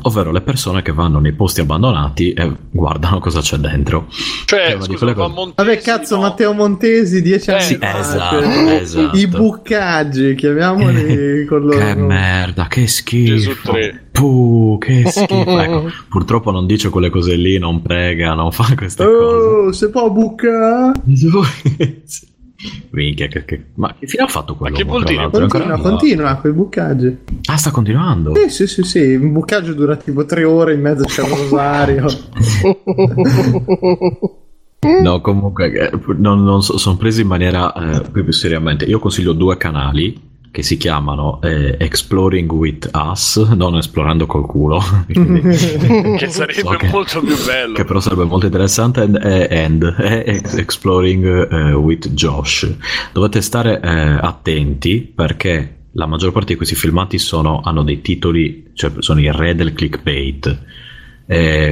ovvero le persone che vanno nei posti abbandonati e guardano cosa c'è dentro. Cioè, scusa, Montesi, vabbè, cazzo, no. Matteo Montesi 10 anni sì, fa, esatto. I buccaggi, chiamiamoli con loro. Che merda, che schifo, che schifo. Ecco, purtroppo non dice quelle cose lì, non prega, non fa queste cose. Se può bucca. Minchia, ma che fine ha fatto quello? Ma che vuol dire? Continua quei buccaggi. Ah, sta continuando? Sì, un buccaggio dura tipo 3 ore, in mezzo c'è un rosario. No, comunque non so, sono presi in maniera più seriamente. Io consiglio 2 canali che si chiamano Exploring with Us, non esplorando col culo, che sarebbe molto più bello, che però sarebbe molto interessante, and Exploring with Josh. Dovete stare attenti, perché la maggior parte di questi filmati hanno dei titoli, cioè sono il re del clickbait,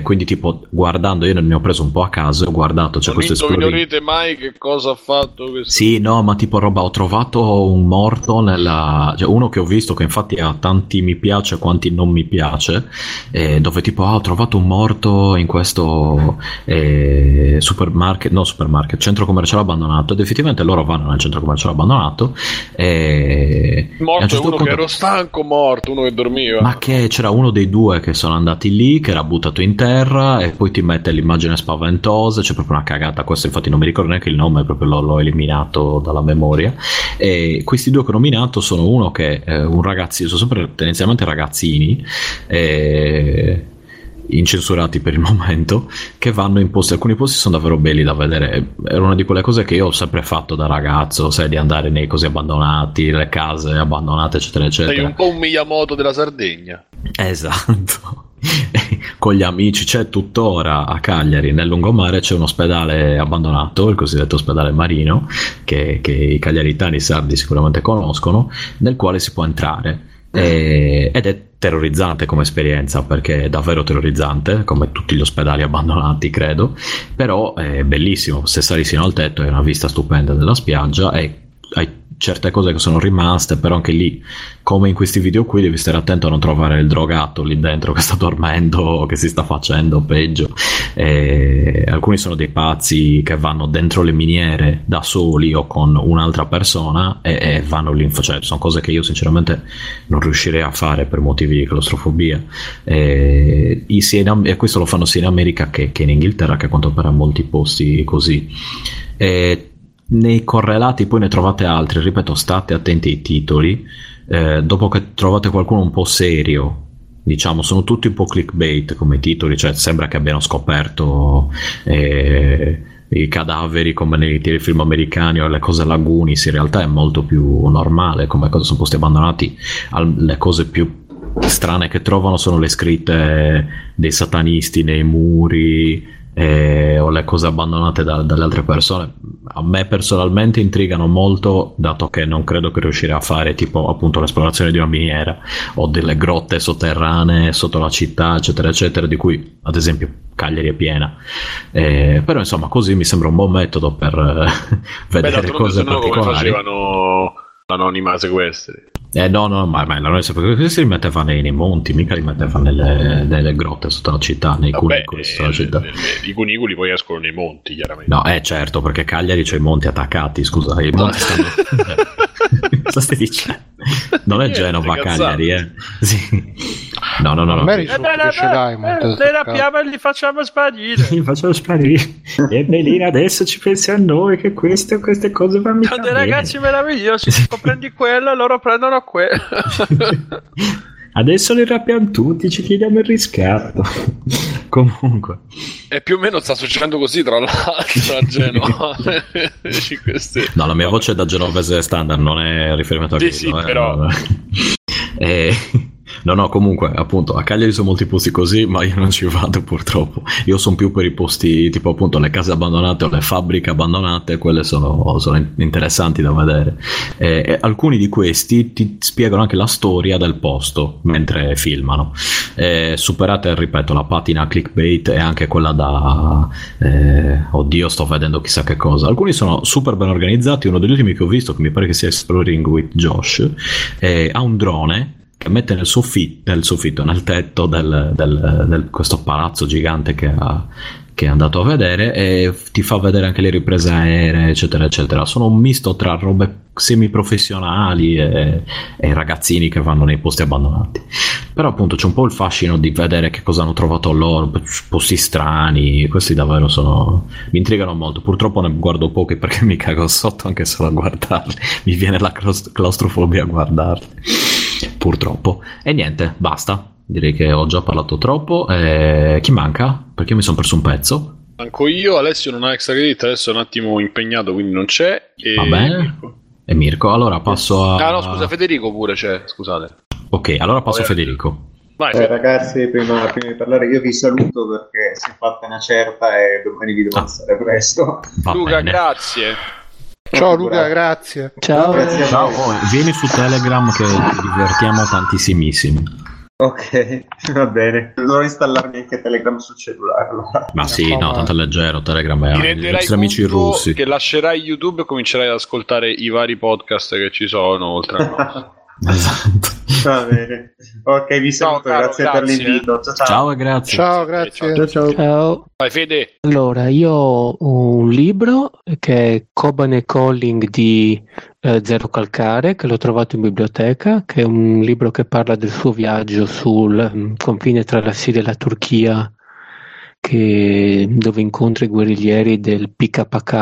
Quindi tipo guardando, io ne ho preso un po' a caso, ho guardato, c'è questo esplorino. Non indovinerete mai che cosa ha fatto questo. Sì, no, ma tipo roba, ho trovato un morto nella, cioè uno che ho visto che infatti ha tanti mi piace quanti non mi piace, dove tipo ho trovato un morto in questo supermarket, centro commerciale abbandonato, ed effettivamente loro vanno nel centro commerciale abbandonato morto, e uno punto, che ero stanco, morto, uno che dormiva, ma che c'era uno dei due che sono andati lì, che era buttato in terra, e poi ti mette l'immagine spaventosa, c'è proprio una cagata. Questo infatti non mi ricordo neanche il nome, proprio l'ho eliminato dalla memoria. E questi due che ho nominato sono uno che un ragazzino, sono sempre tendenzialmente ragazzini incensurati per il momento, che vanno in posti, alcuni posti sono davvero belli da vedere. Era una di quelle cose che io ho sempre fatto da ragazzo, sai, di andare nei cosi abbandonati, le case abbandonate eccetera eccetera. Sei un po' un Miyamoto della Sardegna. Esatto. Con gli amici, c'è tuttora a Cagliari nel lungomare c'è un ospedale abbandonato, il cosiddetto ospedale marino, che i cagliaritani sardi sicuramente conoscono, nel quale si può entrare ed è terrorizzante come esperienza, perché è davvero terrorizzante, come tutti gli ospedali abbandonati credo, però è bellissimo. Se sali sino al tetto è una vista stupenda della spiaggia, e hai certe cose che sono rimaste, però anche lì, come in questi video qui, devi stare attento a non trovare il drogato lì dentro che sta dormendo o che si sta facendo peggio. Alcuni sono dei pazzi che vanno dentro le miniere da soli o con un'altra persona e vanno lì, cioè, sono cose che io sinceramente non riuscirei a fare per motivi di claustrofobia, e questo lo fanno sia in America che in Inghilterra, che quanto per molti posti così. Nei correlati poi ne trovate altri, ripeto, state attenti ai titoli, dopo che trovate qualcuno un po' serio, diciamo, sono tutti un po' clickbait come titoli, cioè sembra che abbiano scoperto i cadaveri come nei telefilm americani o le cose lagunisi, in realtà è molto più normale come cosa, sono posti abbandonati, le cose più strane che trovano sono le scritte dei satanisti nei muri, o le cose abbandonate dalle altre persone. A me personalmente intrigano molto, dato che non credo che riuscirei a fare tipo appunto l'esplorazione di una miniera o delle grotte sotterranee sotto la città eccetera eccetera, di cui ad esempio Cagliari è piena, però insomma così mi sembra un buon metodo per vedere cose particolari. L'anonima sequestri. No, ma l'anonima sequestri li metteva nei monti, mica li metteva nelle grotte sotto la città, nei cunicoli sotto la città. I cunicoli poi escono nei monti, chiaramente. No, certo, perché Cagliari c'è i monti attaccati, scusa, i monti stanno... Cosa stai dicendo? Non è Genova, Cagliari, Sì. No. Rapiamo e li facciamo sparire. E Melina adesso ci pensi a noi, che queste cose vanno mica bene. Ragazzi meravigliosi, prendi quello, loro prendono quello. Adesso li rapiamo tutti, ci chiediamo il riscatto. Comunque. E più o meno sta succedendo così, tra l'altro, a Genova. No, la mia voce è da genovese standard, non è riferimento a questo. Sì, però... No, comunque, appunto, a Cagliari sono molti posti così, ma io non ci vado purtroppo. Io sono più per i posti, tipo appunto le case abbandonate o le fabbriche abbandonate, quelle sono interessanti da vedere. E alcuni di questi ti spiegano anche la storia del posto mentre filmano. Superate, ripeto, la patina clickbait e anche quella da oddio, sto vedendo chissà che cosa. Alcuni sono super ben organizzati, uno degli ultimi che ho visto, che mi pare che sia Exploring with Josh, ha un drone che mette nel soffitto, nel tetto del questo palazzo gigante che è andato a vedere, e ti fa vedere anche le riprese aeree eccetera eccetera. Sono un misto tra robe semiprofessionali e ragazzini che vanno nei posti abbandonati, però appunto c'è un po' il fascino di vedere che cosa hanno trovato loro, posti strani. Questi davvero mi intrigano molto, purtroppo ne guardo pochi perché mi cago sotto anche solo a guardarli, mi viene la claustrofobia a guardarli purtroppo. E niente, basta, direi che ho già parlato troppo. Chi manca? Perché mi sono perso un pezzo. Manco io, Alessio non ha extra credit, adesso è un attimo impegnato quindi non c'è, e va bene. Mirko, allora passo a... no, scusa, Federico pure c'è, scusate. Ok, allora passo a Federico. Vai. Ragazzi, prima di parlare io vi saluto perché si è fatta una certa e domani vi devo alzare presto. Luca, grazie. Ciao Luca, grazie. Ciao. Vieni su Telegram che ti divertiamo tantissimissimi. Ok, va bene. Dovrò installarmi anche Telegram sul cellulare. Ma sì, no, tanto è leggero. Telegram è anche i nostri amici russi. Che lascerai YouTube e comincerai ad ascoltare i vari podcast che ci sono oltre a noi. Esatto. Va bene. Ok, vi saluto, grazie per l'invito. Ciao e grazie. Ciao, grazie. Ciao. Vai Fede. Allora, io ho un libro che è Coban & Colling di Zero Calcare, che l'ho trovato in biblioteca, che è un libro che parla del suo viaggio sul confine tra la Siria e la Turchia, dove incontra i guerriglieri del PKK.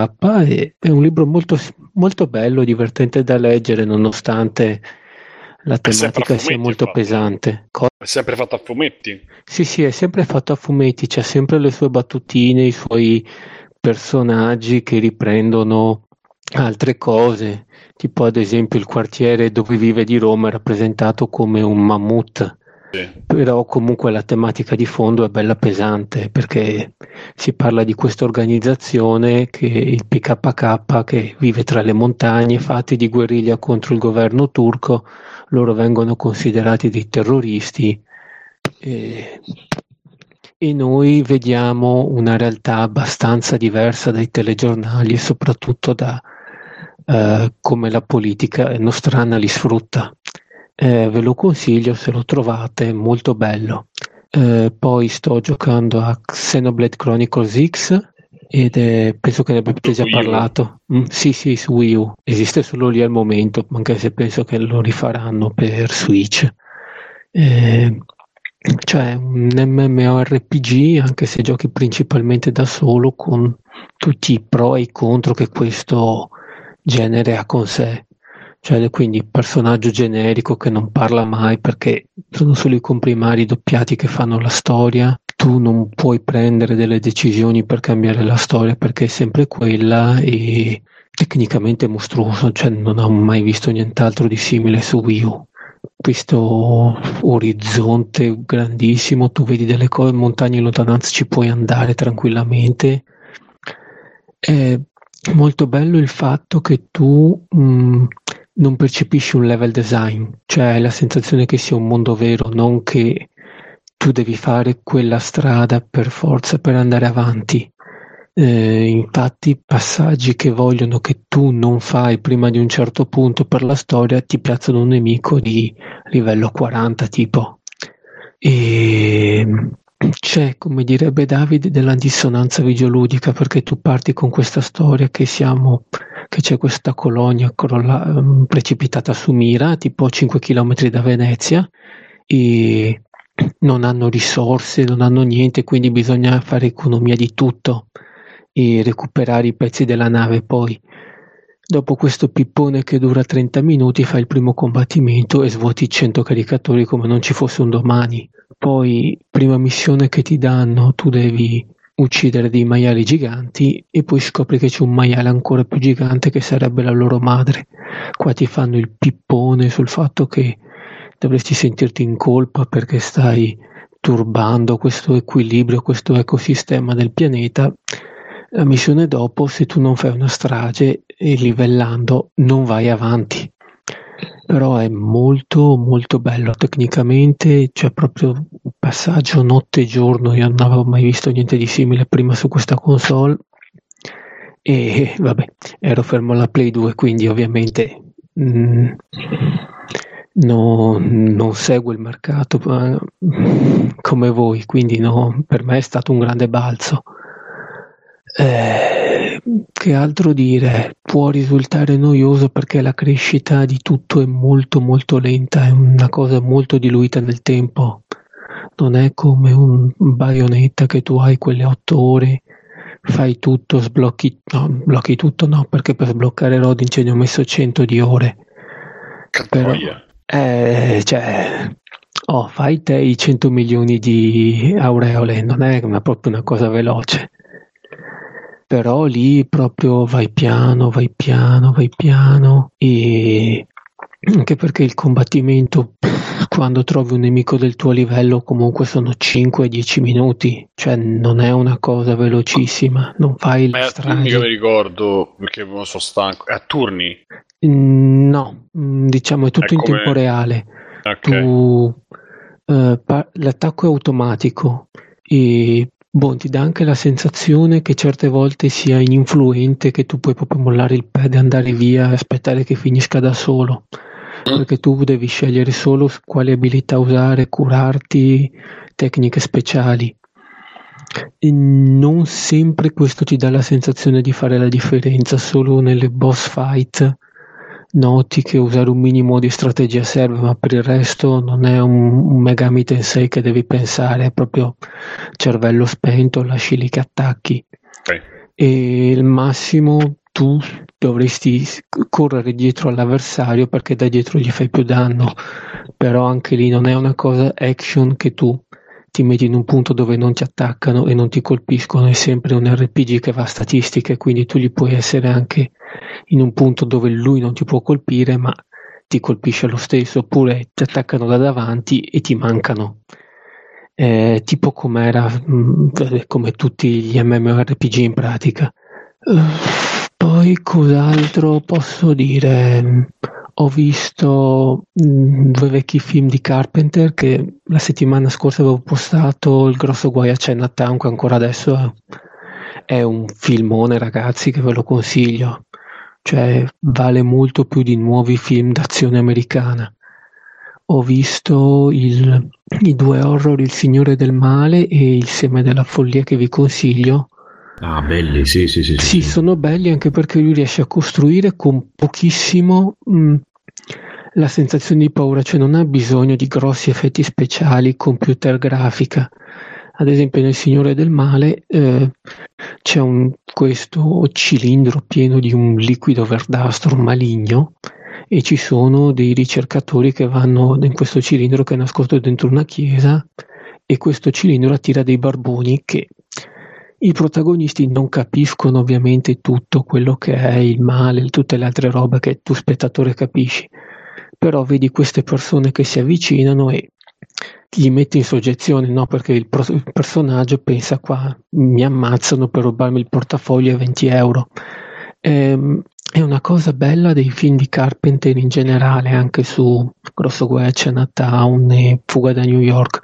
È un libro molto, molto bello, divertente da leggere, nonostante la tematica sia molto pesante. È sempre fatto a fumetti? Sì, è sempre fatto a fumetti, c'ha sempre le sue battutine, i suoi personaggi che riprendono altre cose, tipo ad esempio il quartiere dove vive di Roma è rappresentato come un mammut, sì. Però comunque la tematica di fondo è bella pesante, perché si parla di questa organizzazione che è il PKK, che vive tra le montagne, fatti di guerriglia contro il governo turco. Loro vengono considerati dei terroristi e noi vediamo una realtà abbastanza diversa dai telegiornali e soprattutto da come la politica nostrana li sfrutta. Ve lo consiglio se lo trovate, è molto bello. Poi sto giocando a Xenoblade Chronicles X ed penso che ne abbiate già parlato. Sì, su Wii U esiste solo lì al momento, anche se penso che lo rifaranno per Switch. Cioè un MMORPG, anche se giochi principalmente da solo, con tutti i pro e i contro che questo genere ha con sé. Cioè, quindi personaggio generico che non parla mai perché sono solo i comprimari doppiati che fanno la storia. Tu non puoi prendere delle decisioni per cambiare la storia perché è sempre quella, e tecnicamente è mostruoso, cioè non ho mai visto nient'altro di simile su Wii U. Questo orizzonte grandissimo, tu vedi delle cose, montagne in lontananza, ci puoi andare tranquillamente. È molto bello il fatto che tu non percepisci un level design, cioè la sensazione che sia un mondo vero, non che tu devi fare quella strada per forza per andare avanti. Infatti passaggi che vogliono che tu non fai prima di un certo punto per la storia ti piazzano un nemico di livello 40 tipo, e c'è, come direbbe Davide, della dissonanza videoludica, perché tu parti con questa storia che c'è questa colonia precipitata su Mira, tipo 5 km da Venezia, e non hanno risorse, non hanno niente, quindi bisogna fare economia di tutto e recuperare i pezzi della nave. Poi dopo questo pippone che dura 30 minuti fai il primo combattimento e svuoti 100 caricatori come non ci fosse un domani. Poi prima missione che ti danno, tu devi uccidere dei maiali giganti e poi scopri che c'è un maiale ancora più gigante che sarebbe la loro madre. Qua ti fanno il pippone sul fatto che dovresti sentirti in colpa perché stai turbando questo equilibrio, questo ecosistema del pianeta. La missione dopo, se tu non fai una strage e livellando non vai avanti, però è molto molto bello tecnicamente, c'è proprio passaggio notte e giorno, io non avevo mai visto niente di simile prima su questa console, e vabbè, ero fermo alla Play 2, quindi ovviamente no, non seguo il mercato come voi, quindi no, per me è stato un grande balzo. Che altro dire? Può risultare noioso perché la crescita di tutto è molto molto lenta, è una cosa molto diluita nel tempo, non è come un Bayonetta che tu hai quelle 8 ore, fai tutto, sblocchi tutto, no, perché per sbloccare Rodin ce ne ho messo 100 di ore. Fai te i 100 milioni di aureole, non è proprio una cosa veloce, però lì proprio vai piano, e anche perché il combattimento, quando trovi un nemico del tuo livello, comunque sono 5-10 minuti, cioè non è una cosa velocissima, non fai le strade. Mica mi ricordo perché sono stanco. È a turni? No, diciamo è tutto in tempo reale. Okay. Tu l'attacco è automatico e ti dà anche la sensazione che certe volte sia ininfluente, che tu puoi proprio mollare il pad e andare via e aspettare che finisca da solo, perché tu devi scegliere solo quali abilità usare, curarti, tecniche speciali, e non sempre questo ti dà la sensazione di fare la differenza. Solo nelle boss fight noti che usare un minimo di strategia serve, ma per il resto non è un Megami Tensei che devi pensare, è proprio cervello spento, lasci lì che attacchi. Okay. E il massimo tu dovresti correre dietro all'avversario perché da dietro gli fai più danno, però anche lì non è una cosa action che tu ti metti in un punto dove non ti attaccano e non ti colpiscono, è sempre un RPG che va a statistiche, quindi tu gli puoi essere anche in un punto dove lui non ti può colpire ma ti colpisce lo stesso, oppure ti attaccano da davanti e ti mancano, tipo come era come tutti gli MMORPG in pratica. Poi cos'altro posso dire? Ho visto due vecchi film di Carpenter che la settimana scorsa avevo postato, Il grosso guai a Chinatown, che ancora adesso è un filmone, ragazzi, che ve lo consiglio, cioè vale molto più di nuovi film d'azione americana. Ho visto i due horror, Il signore del male e Il seme della follia, che vi consiglio. Ah, belli, sì. Sono belli anche perché lui riesce a costruire con pochissimo la sensazione di paura, cioè non ha bisogno di grossi effetti speciali, computer grafica. Ad esempio nel Signore del Male c'è questo cilindro pieno di un liquido verdastro maligno e ci sono dei ricercatori che vanno in questo cilindro che è nascosto dentro una chiesa, e questo cilindro attira dei barboni che i protagonisti non capiscono ovviamente tutto quello che è il male, tutte le altre robe che tu spettatore capisci, però vedi queste persone che si avvicinano e li metti in soggezione, no? Perché il personaggio pensa: qua mi ammazzano per rubarmi il portafoglio e 20 euro. È una cosa bella dei film di Carpenter in generale, anche su Grosso Guai a Chinatown e Fuga da New York.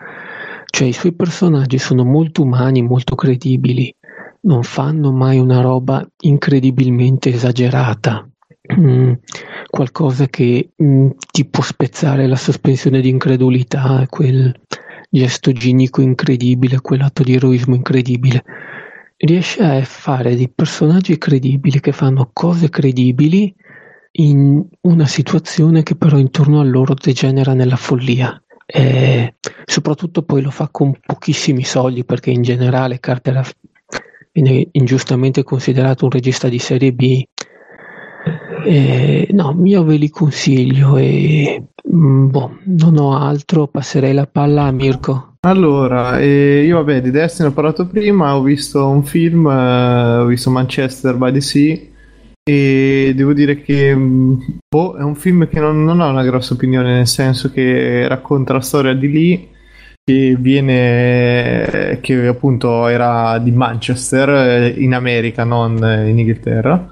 Cioè i suoi personaggi sono molto umani, molto credibili, non fanno mai una roba incredibilmente esagerata, qualcosa che ti può spezzare la sospensione di incredulità, quel gesto ginico incredibile, quell'atto di eroismo incredibile. Riesce a fare dei personaggi credibili che fanno cose credibili in una situazione che però intorno a loro degenera nella follia. E soprattutto poi lo fa con pochissimi soldi, perché in generale Carpenter viene ingiustamente considerato un regista di serie B. Io ve li consiglio e non ho altro, passerei la palla a Mirko. Allora, io di Destiny ho parlato prima, ho visto un film, ho visto Manchester by the Sea, e devo dire che è un film che non ha una grossa opinione, nel senso che racconta la storia di Lee che appunto era di Manchester in America, non in Inghilterra,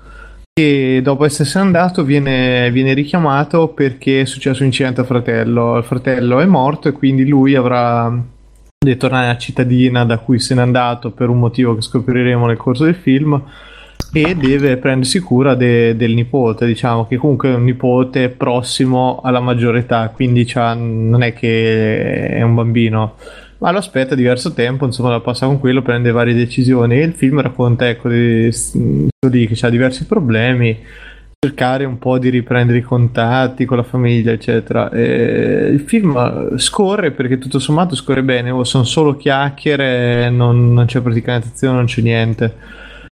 e dopo essersi andato viene richiamato perché è successo un incidente al fratello. Il fratello è morto e quindi lui avrà di tornare alla cittadina da cui se n'è andato per un motivo che scopriremo nel corso del film, e deve prendersi cura del nipote, diciamo che comunque è un nipote prossimo alla maggiore età, quindi non è che è un bambino, ma lo aspetta diverso tempo, insomma la passa con quello, prende varie decisioni, e il film racconta che ha diversi problemi, cercare un po' di riprendere i contatti con la famiglia eccetera. Il film scorre, perché tutto sommato scorre bene, sono solo chiacchiere, non c'è praticamente azione, non c'è niente.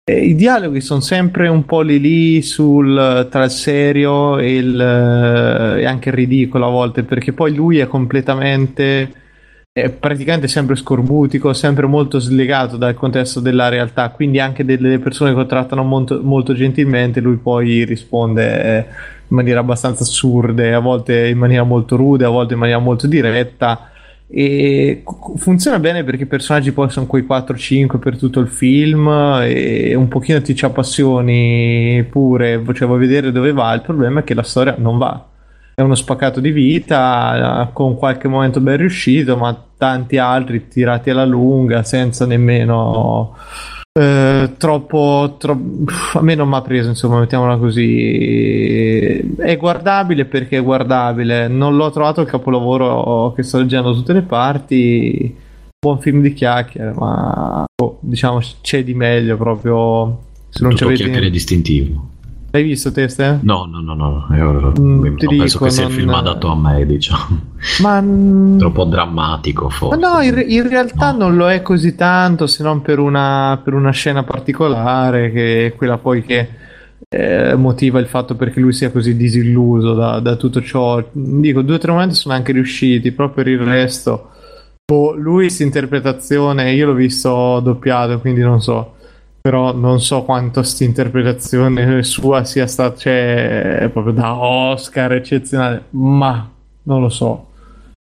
I dialoghi sono sempre un po' lì tra il serio e anche il ridicolo a volte, perché poi lui è completamente, è praticamente sempre scorbutico, sempre molto slegato dal contesto della realtà, quindi anche delle persone che lo trattano molto, molto gentilmente lui poi risponde in maniera abbastanza assurda, a volte in maniera molto rude, a volte in maniera molto diretta, e funziona bene perché i personaggi poi sono quei 4-5 per tutto il film e un pochino ti ci appassioni pure, cioè vuoi vedere dove va. Il problema è che la storia non va, è uno spaccato di vita, con qualche momento ben riuscito, ma tanti altri tirati alla lunga senza nemmeno a me non mi ha preso, insomma, mettiamola così. È guardabile perché è guardabile, non l'ho trovato il capolavoro che sto leggendo da tutte le parti, buon film di chiacchiere, ma diciamo c'è di meglio proprio, se non c'è chiacchiere distintivo. L'hai visto Teste? No. Penso che sia il film adatto a me, diciamo. Ma troppo drammatico forse. Ma no, in realtà no, non lo è così tanto, se non per una scena particolare, che è quella poi che motiva il fatto perché lui sia così disilluso da tutto ciò. Dico, 2 o 3 momenti sono anche riusciti, proprio per il resto lui, interpretazione, io l'ho visto doppiato, quindi non so. Però non so quanto interpretazione sua sia stata, cioè, proprio da Oscar eccezionale, ma non lo so.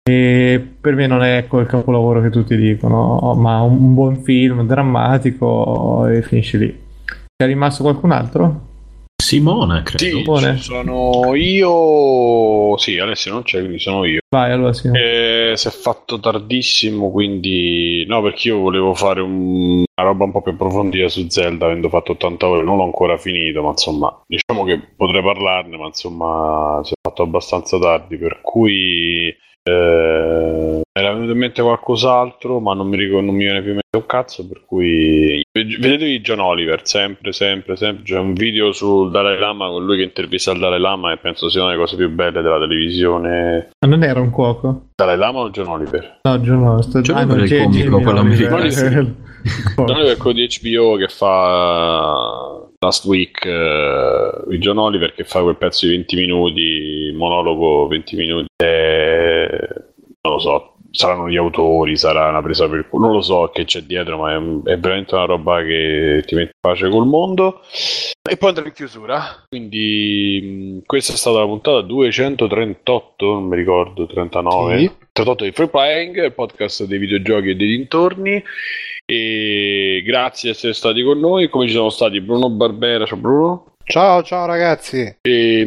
E per me non è quel capolavoro che tutti dicono, ma un buon film drammatico e finisce lì. C'è rimasto qualcun altro? Simona, credo. Sì, Simone. Sono io. Sì, Alessio non c'è, quindi sono io. Vai, allora sì. Si è fatto tardissimo, quindi no, perché io volevo fare una roba un po' più approfondita su Zelda, avendo fatto 80 ore, non l'ho ancora finito, ma insomma, diciamo che potrei parlarne, ma insomma, si è fatto abbastanza tardi, per cui era venuto in mente qualcos'altro, ma non mi viene più in mente un cazzo, per cui vedetevi John Oliver, sempre, c'è un video sul Dalai Lama con lui che intervista il Dalai Lama, e penso sia una delle cose più belle della televisione. Ma non era un cuoco? Dalai Lama o John Oliver? No, John Oliver è il comico, quello americano. John Oliver è quello di HBO che fa Last Week, di John Oliver, che fa quel pezzo di 20 minuti, monologo 20 minuti, non lo so, saranno gli autori, sarà una presa per culo, non lo so che c'è dietro, ma è veramente una roba che ti mette in pace col mondo. E poi andremo in chiusura, quindi questa è stata la puntata 238, non mi ricordo, 39, sì. 38 di Free Playing, il podcast dei videogiochi e dei dintorni, e grazie di essere stati con noi, come ci sono stati Bruno Barbera, ciao Bruno. Ciao ragazzi, e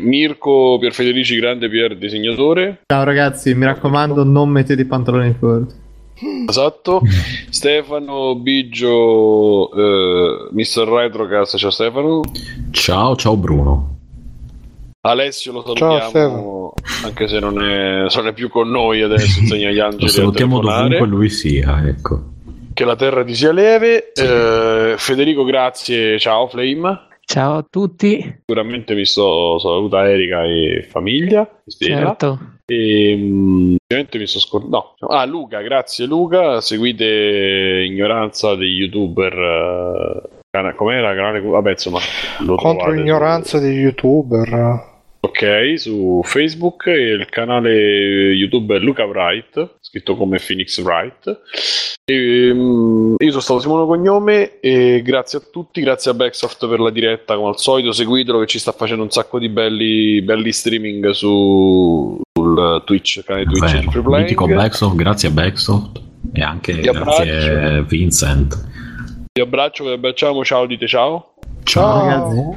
Mirko Pier, Federici, grande Pier disegnatore. Ciao ragazzi, mi raccomando, non mettete i pantaloni corti. Esatto. Stefano Biggio, Mr. Retrocast, ciao Stefano. Ciao Bruno. Alessio lo salutiamo, ciao, anche se non è più con noi adesso, insegna gli angeli. Lo salutiamo dovunque lui sia, ecco. Che la terra ti sia lieve, sì. Federico, grazie, ciao Flame. Ciao a tutti. Sicuramente vi saluta Erika e famiglia. Certo. Ovviamente mi sto scordando. No. Ah, Luca, grazie Luca. Seguite Ignoranza degli YouTuber. Com'era? Canale. Vabbè, insomma. Contro Ignoranza degli YouTuber. Ok, su Facebook. E il canale YouTube è Luca Wright, scritto come Phoenix Wright. Io sono stato Simone Cognome, e grazie a tutti, grazie a Backsoft per la diretta come al solito, seguitelo che ci sta facendo un sacco di belli streaming sul Twitch, canale Twitch di Free Playing. Mitico Backsoft, grazie a Backsoft, e anche grazie a Vincent. Vi abbraccio, vi abbracciamo, ciao, dite ciao. Ciao.